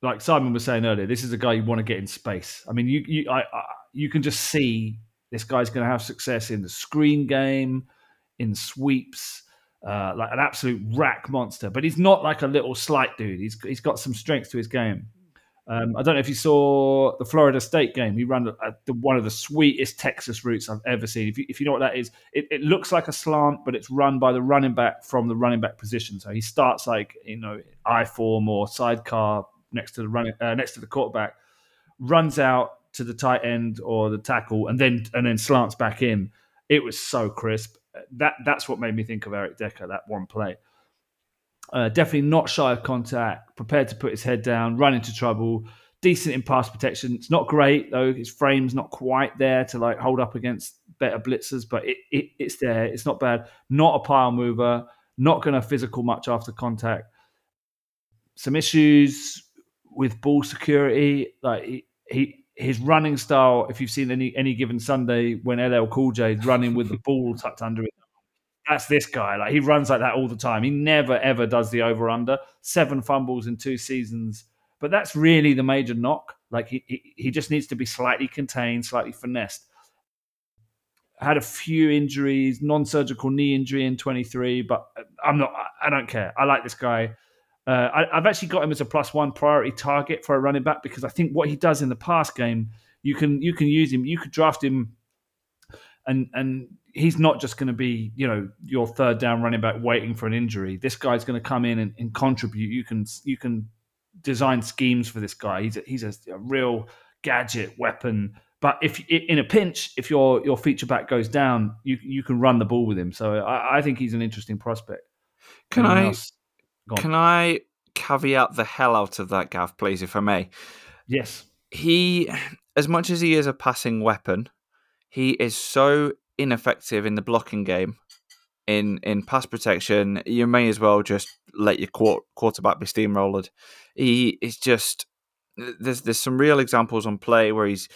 like Simon was saying earlier, this is a guy you want to get in space. I mean, you you I, I, you can just see this guy's going to have success in the screen game, in sweeps. Uh, like an absolute rack monster, but he's not like a little slight dude. He's he's got some strength to his game. Um, I don't know if you saw the Florida State game. He ran a, a, one of the sweetest Texas routes I've ever seen. If you, if you know what that is, it, it looks like a slant, but it's run by the running back from the running back position. So he starts like you know I form or sidecar next to the running uh, next to the quarterback, runs out to the tight end or the tackle, and then and then slants back in. It was so crisp. That that's what made me think of Eric Decker, that one play. Uh, definitely not shy of contact, prepared to put his head down, run into trouble, decent in pass protection. It's not great, though. His frame's not quite there to like hold up against better blitzers, but it, it it's there. It's not bad. Not a pile mover, not going to physical much after contact. Some issues with ball security. Like he... he His running style, if you've seen any any given Sunday when L L Cool J is running with the ball tucked under it, that's this guy. Like he runs like that all the time. He never, ever does the over-under. Seven fumbles in two seasons. But that's really the major knock. Like he, he, he just needs to be slightly contained, slightly finessed. Had a few injuries, non-surgical knee injury in twenty-three, but I'm not, I don't care. I like this guy. Uh, I, I've actually got him as a plus one priority target for a running back because I think what he does in the pass game, you can you can use him, you could draft him, and and he's not just going to be you know your third down running back waiting for an injury. This guy's going to come in and, and contribute. You can you can design schemes for this guy. He's a, he's a, a real gadget weapon. But if in a pinch, if your your feature back goes down, you you can run the ball with him. So I, I think he's an interesting prospect. Can Anyone I? Else? Can I caveat the hell out of that, Gav, please, if I may? Yes. He, as much as he is a passing weapon, he is so ineffective in the blocking game, in, in pass protection, you may as well just let your quor- quarterback be steamrolled. He is just... There's there's some real examples on play where he's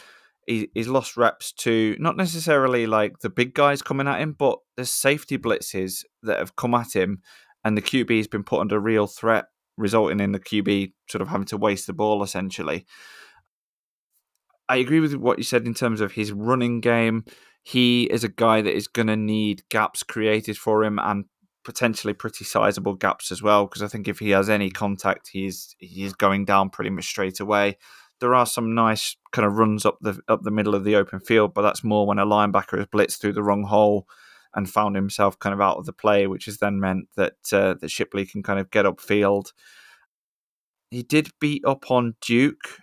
he, he's lost reps to, not necessarily like the big guys coming at him, but there's safety blitzes that have come at him. And the Q B has been put under real threat, resulting in the Q B sort of having to waste the ball, essentially. I agree with what you said in terms of his running game. He is a guy that is going to need gaps created for him and potentially pretty sizable gaps as well, because I think if he has any contact, he's he's going down pretty much straight away. There are some nice kind of runs up the up the middle of the open field, but that's more when a linebacker is blitzed through the wrong hole and found himself kind of out of the play, which has then meant that uh, that Shipley can kind of get upfield. He did beat up on Duke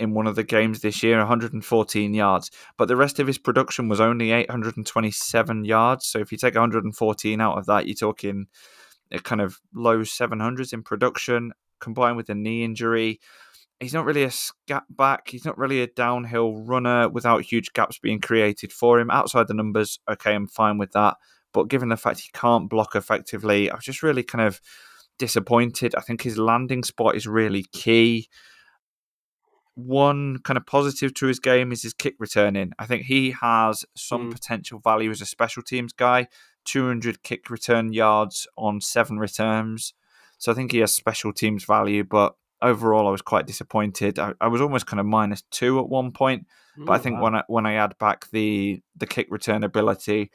in one of the games this year, one hundred fourteen yards, but the rest of his production was only eight hundred twenty-seven yards. So if you take one hundred fourteen out of that, you're talking a kind of low seven hundreds in production, combined with a knee injury. He's not really a scat back. He's not really a downhill runner without huge gaps being created for him. Outside the numbers, okay, I'm fine with that. But given the fact he can't block effectively, I was just really kind of disappointed. I think his landing spot is really key. One kind of positive to his game is his kick returning. I think he has some mm. potential value as a special teams guy. two hundred kick return yards on seven returns. So I think he has special teams value, but overall I was quite disappointed. I, I was almost kind of minus two at one point, Ooh, but I think wow. when I when I add back the the kick return ability,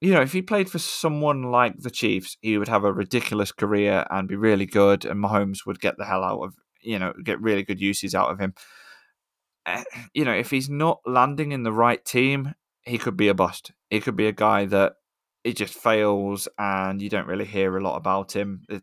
you know, if he played for someone like the Chiefs, he would have a ridiculous career and be really good, and Mahomes would get the hell out of, you know, get really good uses out of him. Uh, you know, if he's not landing in the right team, he could be a bust. He could be a guy that it just fails and you don't really hear a lot about him. It,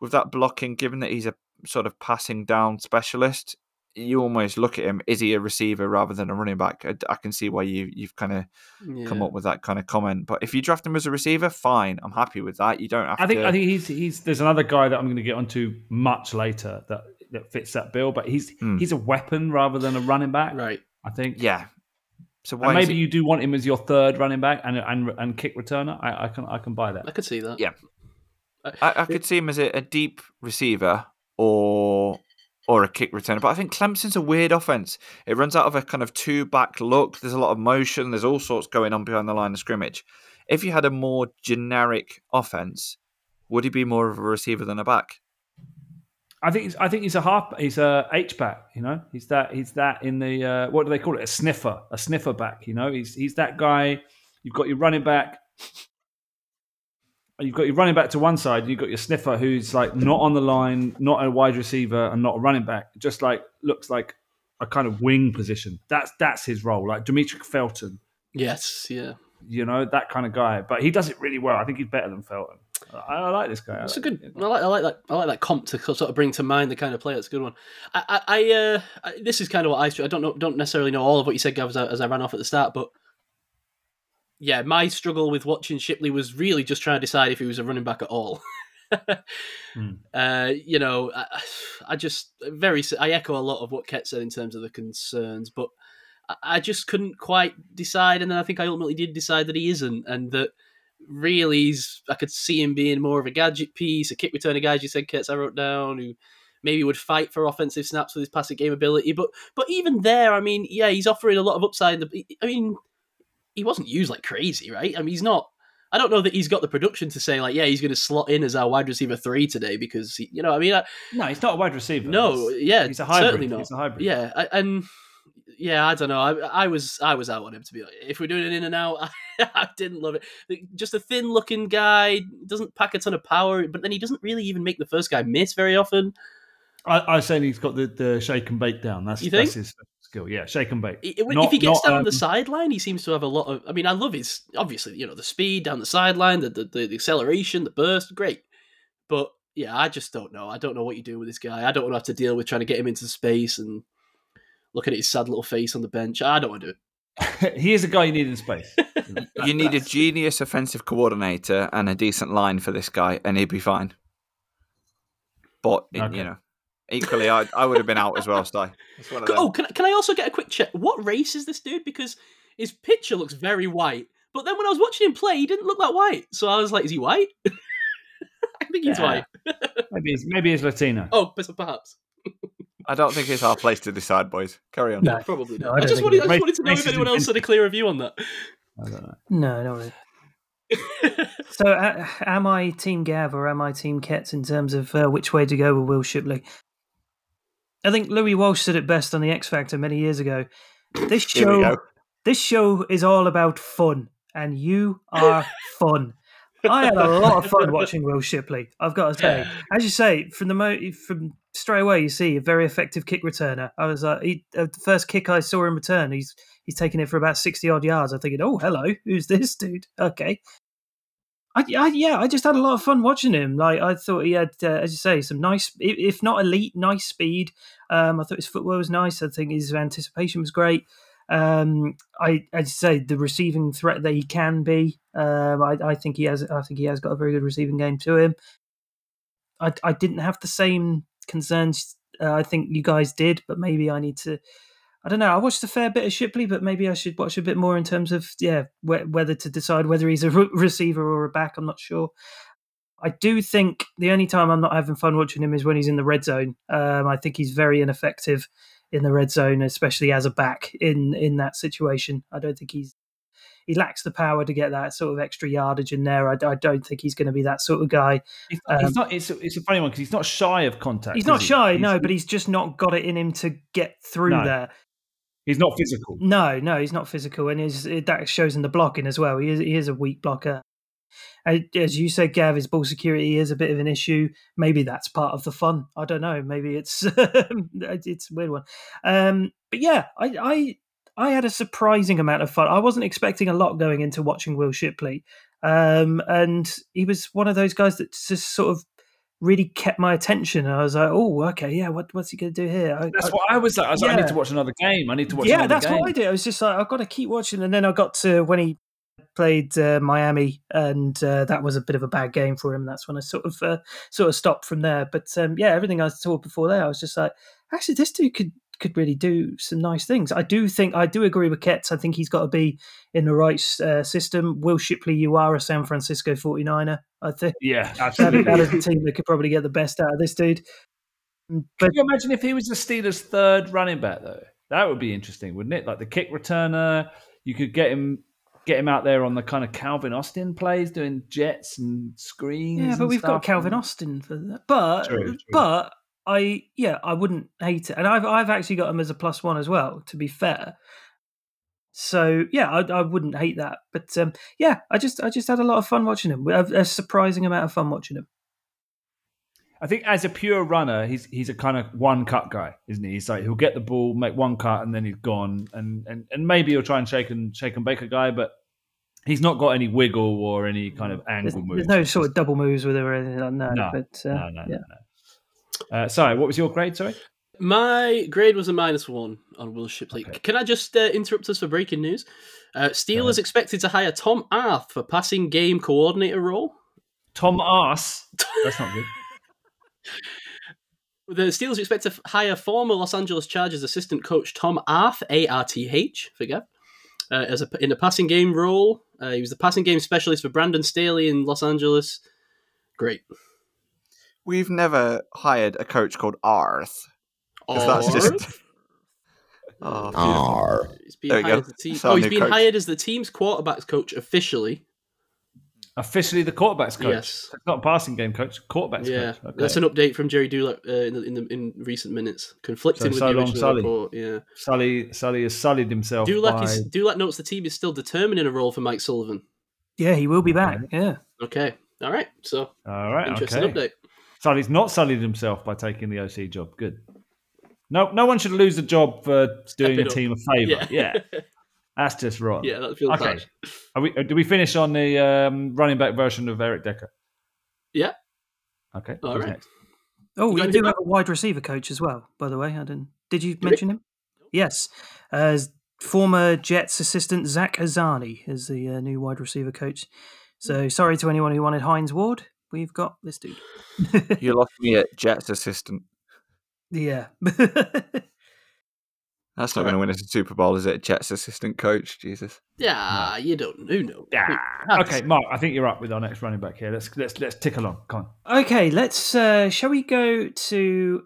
with that blocking, given that he's a sort of passing down specialist, you almost look at him, is he a receiver rather than a running back? I, I can see why you, you've kind of yeah. come up with that kind of comment. But if you draft him as a receiver, fine. I'm happy with that. You don't have I think, to... I think he's, he's, there's another guy that I'm going to get onto much later that, that fits that bill, but he's mm. he's a weapon rather than a running back, right? I think. Yeah. So why and maybe he... you do want him as your third running back and and, and kick returner. I, I, can, I can buy that. I could see that. Yeah. I, I, I could it... see him as a, a deep receiver or... or a kick returner. But I think Clemson's a weird offense. It runs out of a kind of two-back look. There's a lot of motion. There's all sorts going on behind the line of scrimmage. If you had a more generic offense, would he be more of a receiver than a back? I think he's, I think he's a half. He's a H-back. You know, he's that. He's that in the uh, what do they call it? A sniffer. A sniffer back. You know, he's he's that guy. You've got your running back. You've got your running back to one side, and you've got your sniffer who's like not on the line, not a wide receiver, and not a running back. Just like looks like a kind of wing position. That's that's his role, like Dimitri Felton. Yes, yeah, you know, that kind of guy. But he does it really well. I think he's better than Felton. I, I like this guy. It's like a good. I like I like that. I like that comp to sort of bring to mind the kind of player. It's a good one. I I, I, uh, I this is kind of what I I don't know, don't necessarily know all of what you said, Gav, as I, as I ran off at the start, but. Yeah, my struggle with watching Shipley was really just trying to decide if he was a running back at all. mm. uh, you know, I, I just very I echo a lot of what Ket said in terms of the concerns, but I just couldn't quite decide. And then I think I ultimately did decide that he isn't, and that really he's, I could see him being more of a gadget piece, a kick returner guy, as you said, Ket, I wrote down, who maybe would fight for offensive snaps with his passing game ability. But but even there, I mean, yeah, he's offering a lot of upside. In the, I mean. He wasn't used like crazy, right? I mean, he's not... I don't know that he's got the production to say, like, yeah, he's going to slot in as our wide receiver three today because, he, you know, I mean... I, no, he's not a wide receiver. No, he's, yeah. He's a hybrid. Certainly not. He's a hybrid. Yeah, I, and... Yeah, I don't know. I, I was I was out on him, to be honest. If we're doing an in and out, I, I didn't love it. Just a thin-looking guy, doesn't pack a ton of power, but then he doesn't really even make the first guy miss very often. I, I say he's got the, the shake and bake down. That's, you think? That's his... Yeah, shake and bake. Not, if he gets not, down um, the sideline, he seems to have a lot of... I mean, I love his... Obviously, you know, the speed down the sideline, the, the the acceleration, the burst, great. But, yeah, I just don't know. I don't know what you do with this guy. I don't want to have to deal with trying to get him into space and looking at his sad little face on the bench. I don't want to do it. He is a guy you need in space. that, you need that's... a genius offensive coordinator and a decent line for this guy, and he'd be fine. But, okay. you know... Equally, I I would have been out as well, Sty. Oh, can, can I also get a quick check? What race is this dude? Because his picture looks very white. But then when I was watching him play, he didn't look that white. So I was like, is he white? I think he's yeah. white. maybe, he's, maybe he's Latino. Oh, perhaps. I don't think it's our place to decide, boys. Carry on. No, probably not. No, I, I just, wanted, I just wanted to know if anyone else had a clearer view on that. I don't know. No, not really. So uh, am I Team Gav or am I Team Kets in terms of uh, which way to go with Will Shipley? I think Louis Walsh said it best on The X Factor many years ago. This show, this show is all about fun, and you are fun. I had a lot of fun watching Will Shipley. I've got to say, as you say, from the mo- from straight away, you see a very effective kick returner. I was like, he, uh, the first kick I saw in return, he's he's taking it for about sixty odd yards. I'm thinking, oh, hello, who's this dude? Okay. I, I, yeah, I just had a lot of fun watching him. Like I thought he had, uh, as you say, some nice, if not elite, nice speed. Um, I thought his footwork was nice. I think his anticipation was great. Um, I, as you say, the receiving threat that he can be. Um, I, I think he has. I think he has got a very good receiving game to him. I, I didn't have the same concerns. Uh, I think you guys did, but maybe I need to. I don't know. I watched a fair bit of Shipley, but maybe I should watch a bit more in terms of, yeah, wh- whether to decide whether he's a re- receiver or a back. I'm not sure. I do think the only time I'm not having fun watching him is when he's in the red zone. Um, I think he's very ineffective in the red zone, especially as a back in, in that situation. I don't think he's he lacks the power to get that sort of extra yardage in there. I, I don't think he's going to be that sort of guy. It's, um, it's not. It's, it's a funny one because he's not shy of contact. He's not he? shy, he's, no, but he's just not got it in him to get through no. there. He's not physical. No, no, he's not physical, and his, that shows in the blocking as well. He is, he is a weak blocker. As you said, Gav, his ball security is a bit of an issue. Maybe that's part of the fun. I don't know. Maybe it's it's a weird one. Um, but yeah, I, I I had a surprising amount of fun. I wasn't expecting a lot going into watching Will Shipley, um, and he was one of those guys that just sort of really kept my attention. I was like, oh, okay, yeah, what, what's he going to do here? I, that's I, what I was like. I was yeah. like, I need to watch another game. I need to watch yeah, another game. Yeah, that's what I did. I was just like, I've got to keep watching. And then I got to when he played uh, Miami, and uh, that was a bit of a bad game for him. That's when I sort of uh, sort of stopped from there. But um, yeah, everything I saw before there, I was just like, actually, this dude could could really do some nice things. I do think, I do agree with Ketz. I think he's got to be in the right uh, system. Will Shipley, you are a San Francisco 49er, I think. Yeah, absolutely. That is the team that could probably get the best out of this dude. But can you imagine if he was the Steelers' third running back, though? That would be interesting, wouldn't it? Like the kick returner, you could get him... Get him out there on the kind of Calvin Austin plays, doing jets and screens. Yeah, but we've got Calvin Austin for that. But true, true. but I yeah, I wouldn't hate it, and I've I've actually got him as a plus one as well. To be fair, so yeah, I, I wouldn't hate that. But um, yeah, I just I just had a lot of fun watching him. A, a surprising amount of fun watching him. I think as a pure runner, he's he's a kind of one cut guy, isn't he? He's like he'll get the ball, make one cut, and then he's gone. And and, and maybe he'll try and shake and shake and bake a guy, but he's not got any wiggle or any kind of angle there's, moves. There's no sort of double moves with him or anything like that. No, but, uh, no, no, yeah. no. no. Uh, sorry, what was your grade? Sorry, my grade was a minus one on Will Shipley. Okay. Can I just uh, interrupt us for breaking news? Uh, Steelers no. expected to hire Tom Arth for passing game coordinator role. Tom Arse. That's not good. The Steelers expect to hire former Los Angeles Chargers assistant coach Tom Arth, A R T H, forget, uh, as a, in a passing game role. Uh, he was the passing game specialist for Brandon Staley in Los Angeles. Great. We've never hired a coach called Arth. Arth? That's just... oh, Arth. He's being, hired, team... oh, he's being hired as the team's quarterbacks coach officially. Officially the quarterback's coach. Yes. It's not a passing game coach, quarterback's yeah. coach. Okay. That's an update from Jerry Dulac uh, in, the, in, the, in recent minutes. Conflicting so, with the original Sully. report. Yeah. Sully, Sully has sullied himself. Dulac, by... is, Dulac notes the team is still determining a role for Mike Sullivan. Yeah, he will be back. Okay. Yeah. Okay. All right. So, All right. interesting okay. update. Sully's not sullied himself by taking the O C job. Good. No, no one should lose a job for doing a team up. a favour. Yeah. yeah. That's just wrong. Yeah, that feels okay. Are we? Do we finish on the um, running back version of Eric Decker? Yeah. Okay. All right. Next? Oh, we do, do have a wide receiver coach as well. By the way, I didn't. Did you did mention it? him? Yes. Uh, former Jets assistant Zach Azani is the uh, new wide receiver coach. So sorry to anyone who wanted Hines Ward. We've got this dude. You lost me at Jets assistant. Yeah. That's not going to win us a Super Bowl, is it? Jets assistant coach, Jesus. Yeah, no. you don't. Who knows? Yeah. Okay, Mark. I think you're up with our next running back here. Let's let's let's tick along. Come on. Okay, let's. Uh, shall we go to?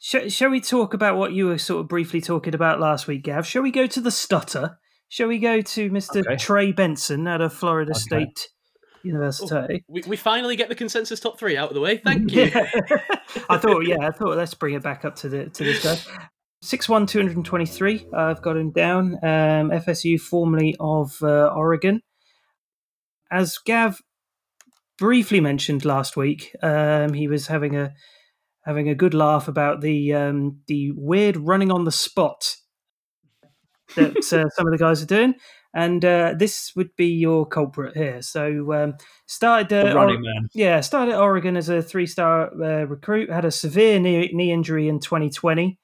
Sh- shall we talk about what you were sort of briefly talking about last week, Gav? Shall we go to the stutter? Shall we go to Mister Okay. Trey Benson out of Florida okay. State University? We, we finally get the consensus top three out of the way. Thank you. Yeah. I thought. Yeah, I thought. Let's bring it back up to the to this guy. six one, two twenty-three, I've got him down. Um, F S U, formerly of uh, Oregon. As Gav briefly mentioned last week, um, he was having a having a good laugh about the um, the weird running on the spot that uh, some of the guys are doing. And uh, this would be your culprit here. So um, started uh, the running or- man. Yeah, started at Oregon as a three-star uh, recruit, had a severe knee, knee injury in twenty twenty.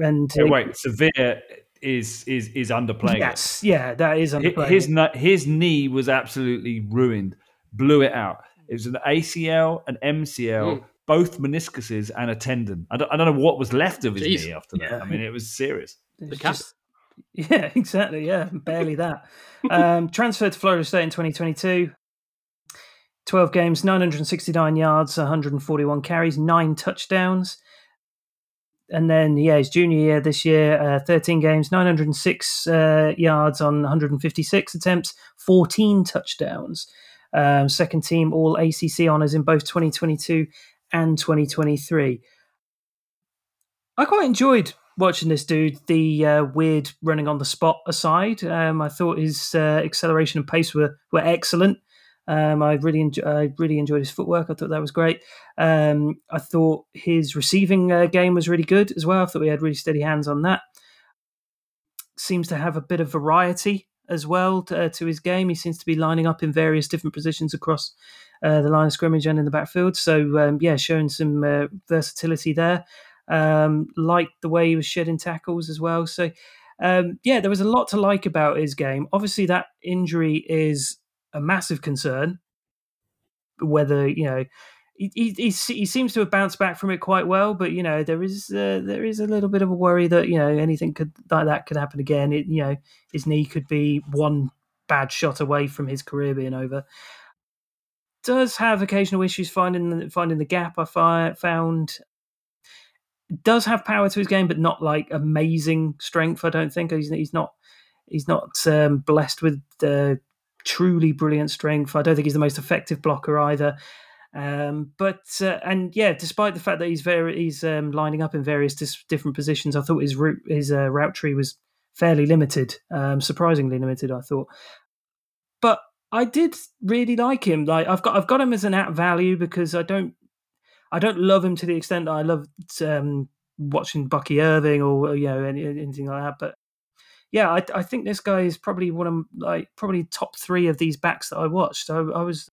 And hey, wait, severe is is is underplaying. Yes, it. yeah, that is underplaying. His it. his knee was absolutely ruined, blew it out. It was an A C L, an M C L, mm. both meniscuses, and a tendon. I don't, I don't know what was left of his Jeez. knee after that. Yeah. I mean, it was serious. It was the just, yeah, exactly. Yeah, barely that. um, transferred to Florida State in twenty twenty-two. Twelve games, nine hundred sixty-nine yards, one hundred forty-one carries, nine touchdowns. and then, yeah, his junior year this year, uh, thirteen games, nine hundred six uh, yards on one hundred fifty-six attempts, fourteen touchdowns. Um, second team all A C C honours in both twenty twenty-two and twenty twenty-three. I quite enjoyed watching this dude, the uh, weird running on the spot aside. Um, I thought his uh, acceleration and pace were, were excellent. Um, I really, enjoy, I really enjoyed his footwork. I thought that was great. Um, I thought his receiving uh, game was really good as well. I thought we had really steady hands on that. Seems to have a bit of variety as well to, uh, to his game. He seems to be lining up in various different positions across uh, the line of scrimmage and in the backfield. So um, yeah, showing some uh, versatility there. Um, liked the way he was shedding tackles as well. So um, yeah, there was a lot to like about his game. Obviously, that injury is a massive concern. Whether, you know, he, he, he seems to have bounced back from it quite well, but you know, there is uh, there is a little bit of a worry that, you know, anything could like that could happen again. It, you know, his knee could be one bad shot away from his career being over. Does have occasional issues finding the, finding the gap. I fi- found does have power to his game, but not like amazing strength. I don't think he's he's not he's not um, blessed with the truly brilliant strength. I don't think he's the most effective blocker either. Um, but uh, and yeah, despite the fact that he's very he's um, lining up in various dis- different positions, I thought his route his uh, route tree was fairly limited, um, surprisingly limited, I thought. But I did really like him. Like I've got I've got him as an at value because I don't I don't love him to the extent that I loved um, watching Bucky Irving or, you know, any, anything like that, but. Yeah, I, I think this guy is probably one of like probably top three of these backs that I watched. I, I was,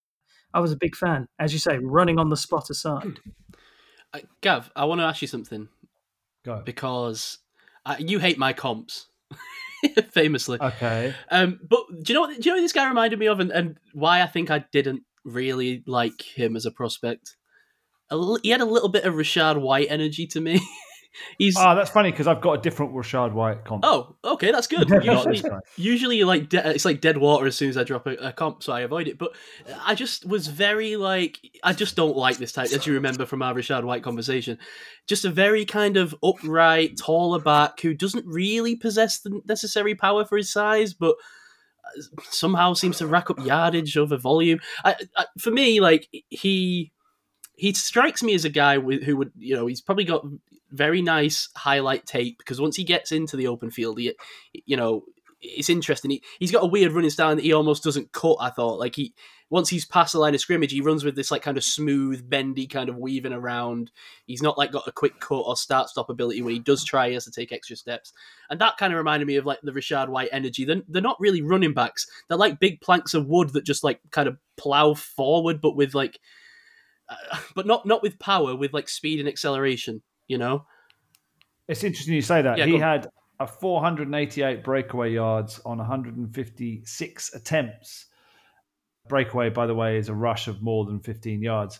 I was a big fan, as you say, running on the spot aside. Uh, Gav, I want to ask you something. Go ahead. Because I, you hate my comps, famously. Okay. Um, but do you know what? Do you know what this guy reminded me of, and, and why I think I didn't really like him as a prospect? A, he had a little bit of Rashad White energy to me. He's... Oh, that's funny because I've got a different Rashad White comp. Oh, okay, that's good. Usually, usually like de- it's like dead water as soon as I drop a, a comp, so I avoid it. But I just was very like, I just don't like this type, as you remember from our Rashad White conversation. Just a very kind of upright, taller back who doesn't really possess the necessary power for his size, but somehow seems to rack up yardage over volume. I, I, for me, like he he strikes me as a guy who would, you know, he's probably got very nice highlight tape because once he gets into the open field, he, you know, it's interesting. He, he's got a weird running style that he almost doesn't cut, I thought. Like, he once he's past the line of scrimmage, he runs with this, like, kind of smooth, bendy kind of weaving around. He's not, like, got a quick cut or start-stop ability. When he does try, he has to take extra steps. And that kind of reminded me of, like, the Rashad White energy. They're, they're not really running backs. They're, like, big planks of wood that just, like, kind of plow forward, but with, like, uh, but not, not with power, with, like, speed and acceleration. You know, it's interesting you say that. Yeah, he had a four hundred eighty-eight breakaway yards on one hundred fifty-six attempts. Breakaway, by the way, is a rush of more than fifteen yards.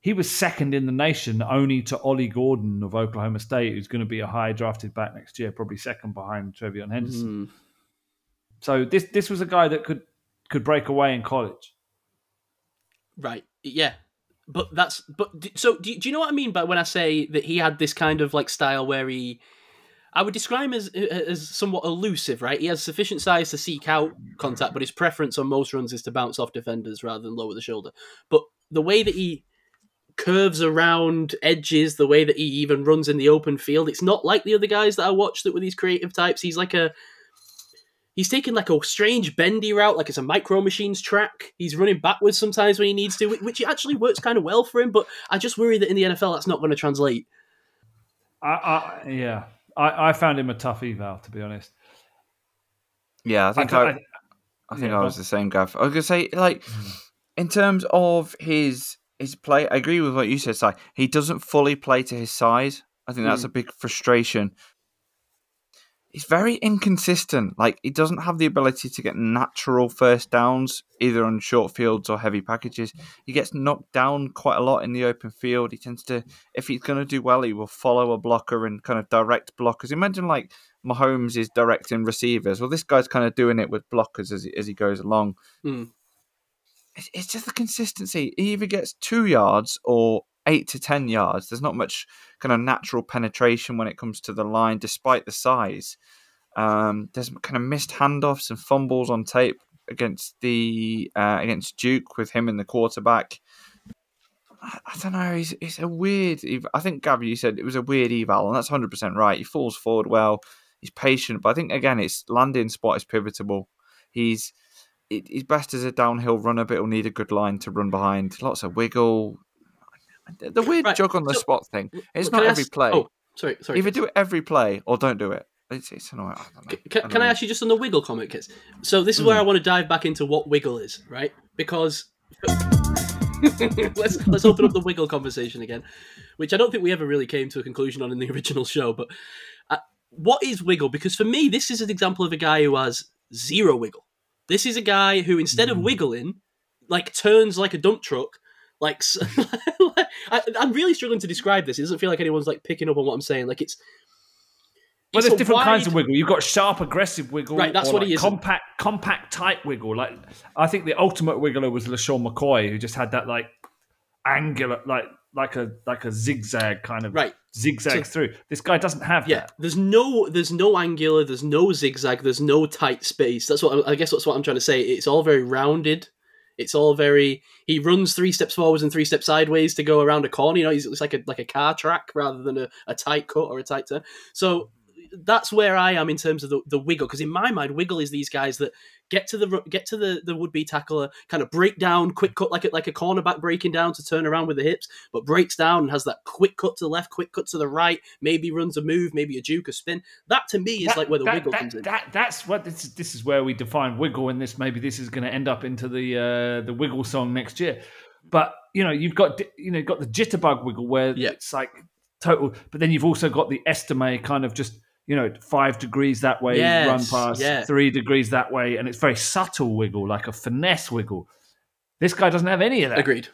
He was second in the nation only to Ollie Gordon of Oklahoma State, who's going to be a high drafted back next year, probably second behind Trevion Henderson. Mm. So this this was a guy that could could break away in college. Right. Yeah. But that's but so do you, do you know what I mean by when I say that he had this kind of like style where he, I would describe him as as somewhat elusive, right? He has sufficient size to seek out contact, but his preference on most runs is to bounce off defenders rather than lower the shoulder. But the way that he curves around edges, the way that he even runs in the open field, it's not like the other guys that I watched that were these creative types. He's like a He's taking like a strange bendy route, like it's a Micro Machines track. He's running backwards sometimes when he needs to, which actually works kind of well for him. But I just worry that in the N F L, that's not going to translate. I, I yeah, I, I found him a tough eval, to be honest. Yeah, I think I, I, I, I think yeah, I was but... the same, Gav. I was gonna say, like, in terms of his his play, I agree with what you said, Si. He doesn't fully play to his size. I think that's mm. a big frustration. He's very inconsistent. Like, he doesn't have the ability to get natural first downs, either on short fields or heavy packages. He gets knocked down quite a lot in the open field. He tends to, if he's going to do well, he will follow a blocker and kind of direct blockers. Imagine, like, Mahomes is directing receivers. Well, this guy's kind of doing it with blockers as he, as he goes along. Mm. It's, it's just the consistency. He either gets two yards or eight to ten yards. There's not much kind of natural penetration when it comes to the line, despite the size. Um, there's kind of missed handoffs and fumbles on tape against the uh, against Duke with him and the quarterback. I, I don't know. It's, it's a weird. Ev- I think Gav, you said it was a weird eval, and that's one hundred percent right. He falls forward well. He's patient, but I think again, it's landing spot is pivotal. He's it, he's best as a downhill runner, but he'll need a good line to run behind. Lots of wiggle. The weird right. jog on the so, spot thing. It's not every ask, play. Oh, sorry, sorry. Either guys. do it every play or don't do it. It's, it's annoying. I don't know. Can I, can I ask you just on the wiggle comment, kids? So this is where mm. I want to dive back into what wiggle is, right? Because let's let's open up the wiggle conversation again, which I don't think we ever really came to a conclusion on in the original show. But uh, what is wiggle? Because for me, this is an example of a guy who has zero wiggle. This is a guy who, instead mm. of wiggling, like turns like a dump truck. Like, I, I'm really struggling to describe this. It doesn't feel like anyone's like picking up on what I'm saying. Like it's. Well, there's different wide... kinds of wiggle. You've got sharp, aggressive wiggle, right? That's or what like he is. Compact, compact, tight wiggle. Like I think the ultimate wiggler was LaShawn McCoy, who just had that like angular, like like a like a zigzag kind of right. zigzag so, through. This guy doesn't have yeah, that. There's no, there's no angular. There's no zigzag. There's no tight space. That's what I guess. That's what I'm trying to say. It's all very rounded. It's all very. He runs three steps forwards and three steps sideways to go around a corner. You know, it's like a like a car track rather than a, a tight cut or a tight turn. So that's where I am in terms of the, the wiggle. Because in my mind, wiggle is these guys that get to the get to the, the would be tackler, kind of break down, quick cut like a, like a cornerback breaking down to turn around with the hips, but breaks down and has that quick cut to the left, quick cut to the right. Maybe runs a move, maybe a juke, a spin. That to me is that, like where the that, wiggle that, comes that, in. That, that's what this is, this is where we define wiggle, and this maybe this is going to end up into the uh, the wiggle song next year. But you know you've got you know you've got the jitterbug wiggle where yeah. it's like total, but then you've also got the estimate kind of just. You know, five degrees that way, yes, run past, yeah. three degrees that way. And it's very subtle wiggle, like a finesse wiggle. This guy doesn't have any of that. Agreed.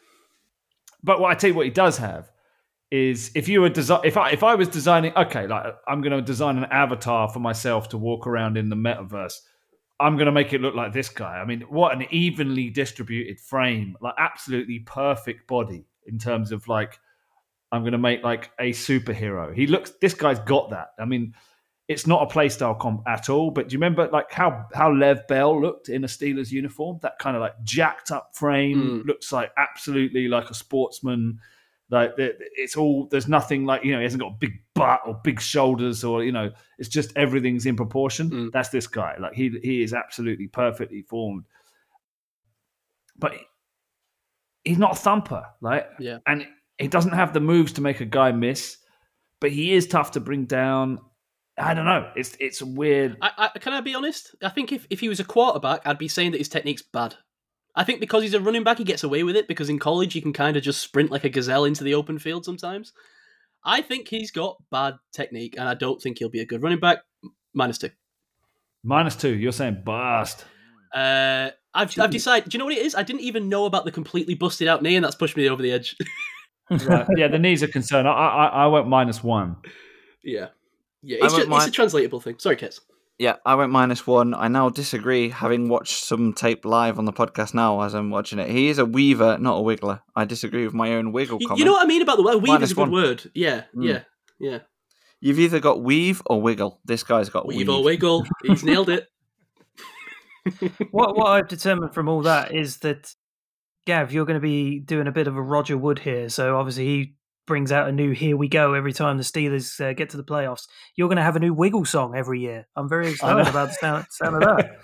But what I tell you what he does have is if you were desi- if I if I was designing, okay, like I'm going to design an avatar for myself to walk around in the metaverse. I'm going to make it look like this guy. I mean, what an evenly distributed frame, like absolutely perfect body in terms of like, I'm going to make like a superhero. He looks, this guy's got that. I mean, it's not a playstyle comp at all, but do you remember like how, how Lev Bell looked in a Steelers uniform? That kind of like jacked up frame, mm. looks like absolutely like a sportsman. Like it's all, there's nothing like, you know, he hasn't got a big butt or big shoulders or, you know, it's just everything's in proportion. Mm. That's this guy. Like he he is absolutely perfectly formed. But he's not a thumper, like, yeah. and he doesn't have the moves to make a guy miss, but he is tough to bring down. I don't know. It's it's weird. I, I, can I be honest? I think if, if he was a quarterback, I'd be saying that his technique's bad. I think because he's a running back, he gets away with it because in college, you can kind of just sprint like a gazelle into the open field sometimes. I think he's got bad technique, and I don't think he'll be a good running back. Minus two. Minus two. You're saying bust. Uh, I've, I've decided. Do you know what it is? I didn't even know about the completely busted out knee, and that's pushed me over the edge. Right. Yeah, the knee's a concern. I, I, I went minus one. Yeah. Yeah, it's, just, min- it's a translatable thing. Sorry, Kez. Yeah, I went minus one. I now disagree, having watched some tape live on the podcast now as I'm watching it. He is a weaver, not a wiggler. I disagree with my own wiggle you, comment. You know what I mean about the word? Weave is a good word. Yeah, mm. yeah, yeah. You've either got weave or wiggle. This guy's got weave. Weave or wiggle. He's nailed it. What What I've determined from all that is that, Gav, you're going to be doing a bit of a Roger Wood here. So obviously he... brings out a new "Here We Go" every time the Steelers uh, get to the playoffs. You're going to have a new wiggle song every year. I'm very excited about the sound, sound of that. I'm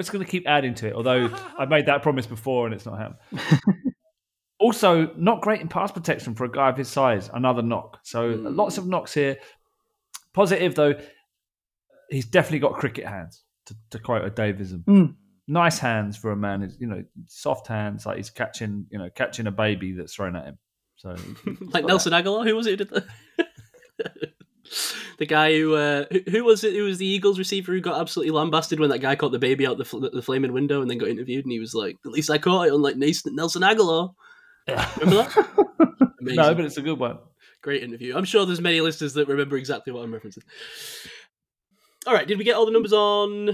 just going to keep adding to it, although I made that promise before and it's not happened. Also, not great in pass protection for a guy of his size. Another knock. So mm. lots of knocks here. Positive though, he's definitely got cricket hands. To, to quote a Davism, mm. nice hands for a man. You know, soft hands. Like he's catching, you know, catching a baby that's thrown at him. So, like Nelson that. Aguilar, who was it? Who did that? The guy who, uh, who who was it? Who was the Eagles receiver who got absolutely lambasted when that guy caught the baby out the fl- the flaming window and then got interviewed and he was like, "At least I caught it," unlike Nelson Aguilar. Yeah. Remember that? No, but it's a good one. Great interview. I'm sure there's many listeners that remember exactly what I'm referencing. All right, did we get all the numbers on?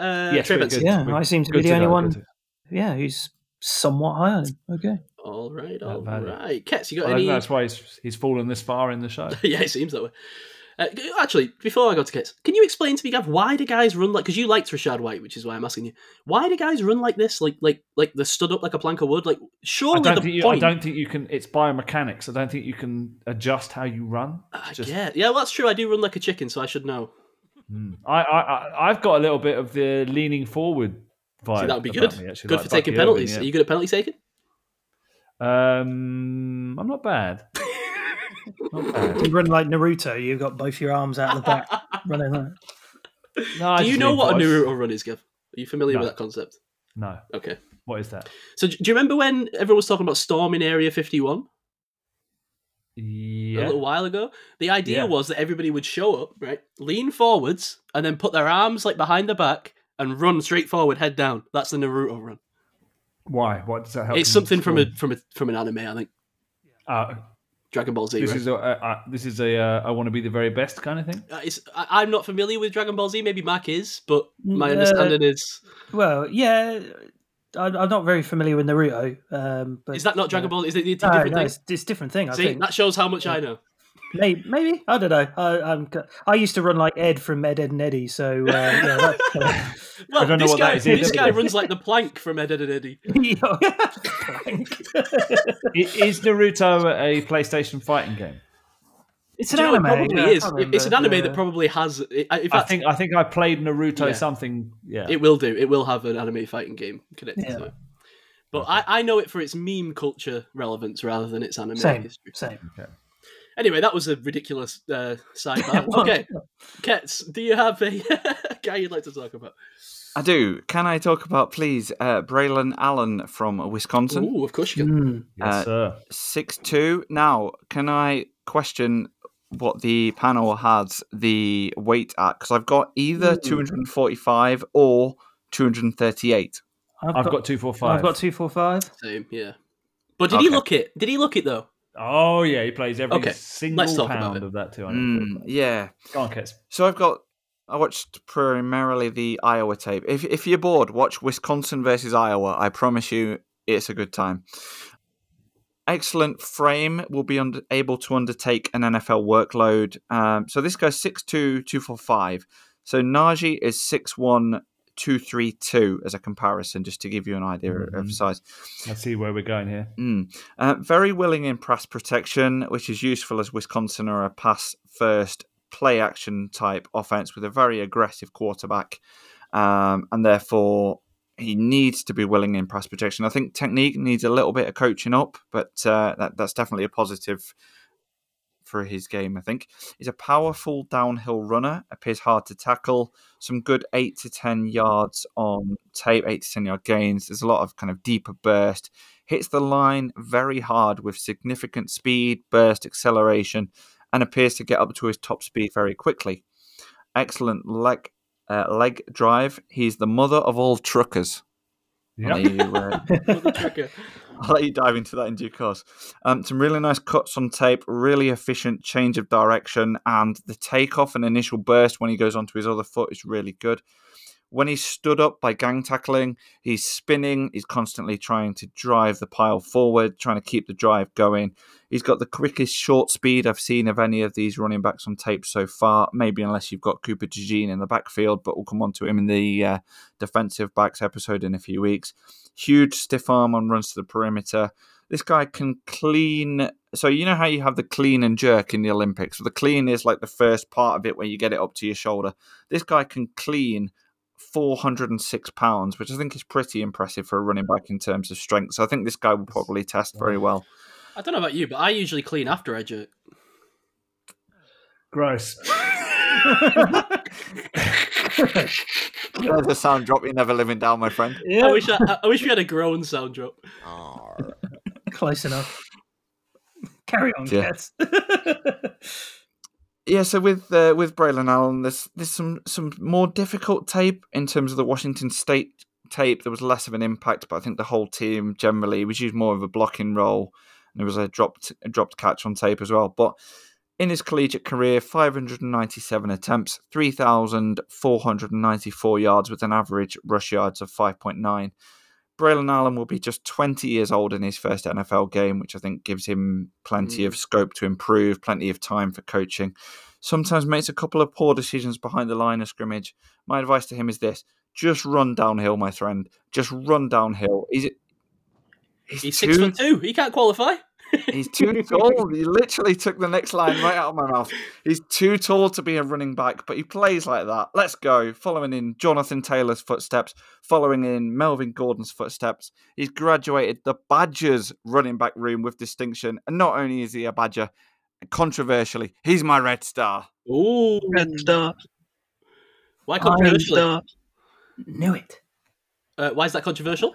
Uh, yes, Trey Benson? Yeah, I seem to be the only one. Yeah, who's somewhat high on him. Okay. All right, all right. Kets, you got I any... That's why he's, he's fallen this far in the show. Yeah, it seems that way. Uh, actually, before I go to Kets, can you explain to me, Gav, why do guys run like... Because you liked Rashad White, which is why I'm asking you. Why do guys run like this? Like, like, like they're stood up like a plank of wood? Like, surely I don't the think you, point... I don't think you can... It's biomechanics. I don't think you can adjust how you run. I just... Yeah, yeah, well, that's true. I do run like a chicken, so I should know. Mm. I, I, I've got a little bit of the leaning forward vibe. See, that would be good. Me, actually, good like for Bucky taking penalties. Irving, yeah. Are you good at penalty taking? Um, I'm not bad. Not bad. You run like Naruto. You've got both your arms out of the back running like that. No, do you know what voice. a Naruto run is, Gav? Are you familiar no. with that concept? No. Okay. What is that? So do you remember when everyone was talking about storming Area fifty-one? Yeah. A little while ago? The idea yeah. was that everybody would show up, right, lean forwards, and then put their arms like behind their back and run straight forward, head down. That's the Naruto run. Why? What does that help? It's something from a from a from an anime, I think. Uh, Dragon Ball Z. This right? is a uh, this is a uh, I want to be the very best kind of thing. Uh, it's I, I'm not familiar with Dragon Ball Z. Maybe Mark is, but my uh, understanding is. Well, yeah, I, I'm not very familiar with Naruto. Um, but, is that not Dragon uh, Ball? Is it a different no, thing? No, it's, it's a different thing. I See, think. that shows how much yeah. I know. Maybe, maybe I don't know. I, I'm, I used to run like Ed from Ed, Ed and Eddie, so uh, yeah, that's, uh, well, I don't know what guy, that is. This guy runs like the plank from Ed, Ed and Eddie. Plank. Is Naruto a PlayStation fighting game? It's an you know, anime. It probably yeah, is. Remember, it's an anime yeah. that probably has. In fact, I think I think I played Naruto yeah. something. Yeah, it will do. It will have an anime fighting game connected yeah. to it. But okay. I, I know it for its meme culture relevance rather than its anime same, history. Same. Okay. Anyway, that was a ridiculous uh, sidebar. Okay, Kets, do you have a guy you'd like to talk about? I do. Can I talk about, please, uh, Braylon Allen from Wisconsin? Oh, of course you can. Mm. Yes, uh, sir. six two. Now, can I question what the panel had the weight at? Because I've got either mm. two forty-five or two thirty-eight. I've, I've got, got two forty-five. I've got two forty-five. Same, yeah. But did okay. he look it? Did he look it, though? Oh, yeah, he plays every okay. single pound of that two hundred. Mm, yeah. Go on, Kets. So I've got, I watched primarily the Iowa tape. If if you're bored, watch Wisconsin versus Iowa. I promise you it's a good time. Excellent frame, will be under, able to undertake an N F L workload. Um, so this guy's six two, two forty-five. So Najee is six one, two thirty-two as a comparison, just to give you an idea mm-hmm. of size. I see where we're going here. Mm. Uh, very willing in pass protection, which is useful as Wisconsin are a pass-first play-action type offense with a very aggressive quarterback, um, and therefore he needs to be willing in pass protection. I think technique needs a little bit of coaching up, but uh, that, that's definitely a positive for his game, I think. He's a powerful downhill runner, appears hard to tackle, some good eight to ten yards on tape, eight to ten yard gains. There's a lot of kind of deeper burst. Hits the line very hard with significant speed, burst, acceleration, and appears to get up to his top speed very quickly. Excellent leg, uh, leg drive. He's the mother of all truckers. Yeah. Uh, I'll let you dive into that in due course. Um, some really nice cuts on tape, really efficient change of direction, and the takeoff and initial burst when he goes onto his other foot is really good. When he's stood up by gang tackling, he's spinning, he's constantly trying to drive the pile forward, trying to keep the drive going. He's got the quickest short speed I've seen of any of these running backs on tape so far, maybe unless you've got Cooper DeJean in the backfield, but we'll come on to him in the uh, defensive backs episode in a few weeks. Huge stiff arm on runs to the perimeter. This guy can clean. So you know how you have the clean and jerk in the Olympics? The clean is like the first part of it where you get it up to your shoulder. This guy can clean four hundred six pounds, which I think is pretty impressive for a running back in terms of strength. So I think this guy will probably test very well. I don't know about you, but I usually clean after I jerk. Gross. That was a sound drop you're never living down, my friend. Yeah. I wish I, I wish we had a groan sound drop. Oh. Close enough. Carry on, yeah. Cats. Yeah, so with uh, with Braylon Allen, there's there's some some more difficult tape in terms of the Washington State tape. There was less of an impact, but I think the whole team generally was used more of a blocking role, and there was a dropped a dropped catch on tape as well. But in his collegiate career, five hundred ninety-seven attempts, three thousand four hundred ninety-four yards with an average rush yards of five point nine. Braelon Allen will be just twenty years old in his first N F L game, which I think gives him plenty mm. of scope to improve, plenty of time for coaching. Sometimes makes a couple of poor decisions behind the line of scrimmage. My advice to him is this: just run downhill, my friend. Just run downhill. He's, he's, he's too, six foot two. He can't qualify. He's too tall. He literally took the next line right out of my mouth. He's too tall to be a running back, but he plays like that. Let's go. Following in Jonathan Taylor's footsteps, following in Melvin Gordon's footsteps. He's graduated the Badgers running back room with distinction. And not only is he a Badger, controversially, he's my Red Star. Ooh. Red Star. Why controversially? I knew it. Uh, why is that controversial?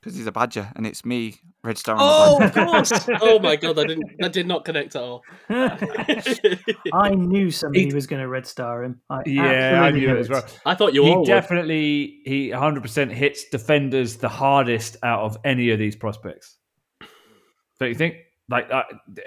Because he's a Badger, and it's me, Red Star. Oh, of course! Oh my God, I didn't. That did not connect at all. I knew somebody he, was going to Red Star him. I yeah, I knew, knew it as well. I thought you he all. He definitely, would. He one hundred percent hits defenders the hardest out of any of these prospects. Don't you think? Like, uh,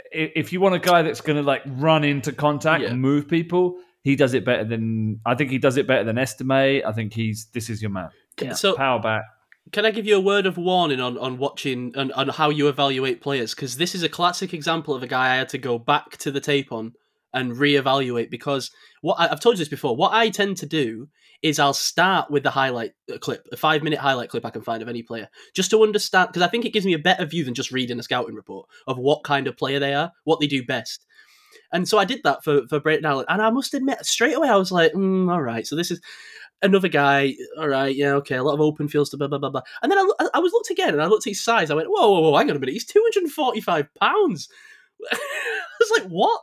if you want a guy that's going to like run into contact yeah. and move people, he does it better than. I think he does it better than Estimate. I think he's. This is your man. Yeah. So power back. Can I give you a word of warning on, on watching and on, on how you evaluate players? Because this is a classic example of a guy I had to go back to the tape on and reevaluate. Because what I, I've told you this before, what I tend to do is I'll start with the highlight clip, a five minute highlight clip I can find of any player, just to understand. Because I think it gives me a better view than just reading a scouting report of what kind of player they are, what they do best. And so I did that for for Braelon Allen, and I must admit, straight away I was like, mm, all right, so this is. Another guy, all right, yeah, okay, a lot of open fields to blah, blah, blah, blah. And then I, I was looked again, and I looked at his size. I went, whoa, whoa, whoa, hang on a minute. He's two hundred forty-five pounds. I was like, what?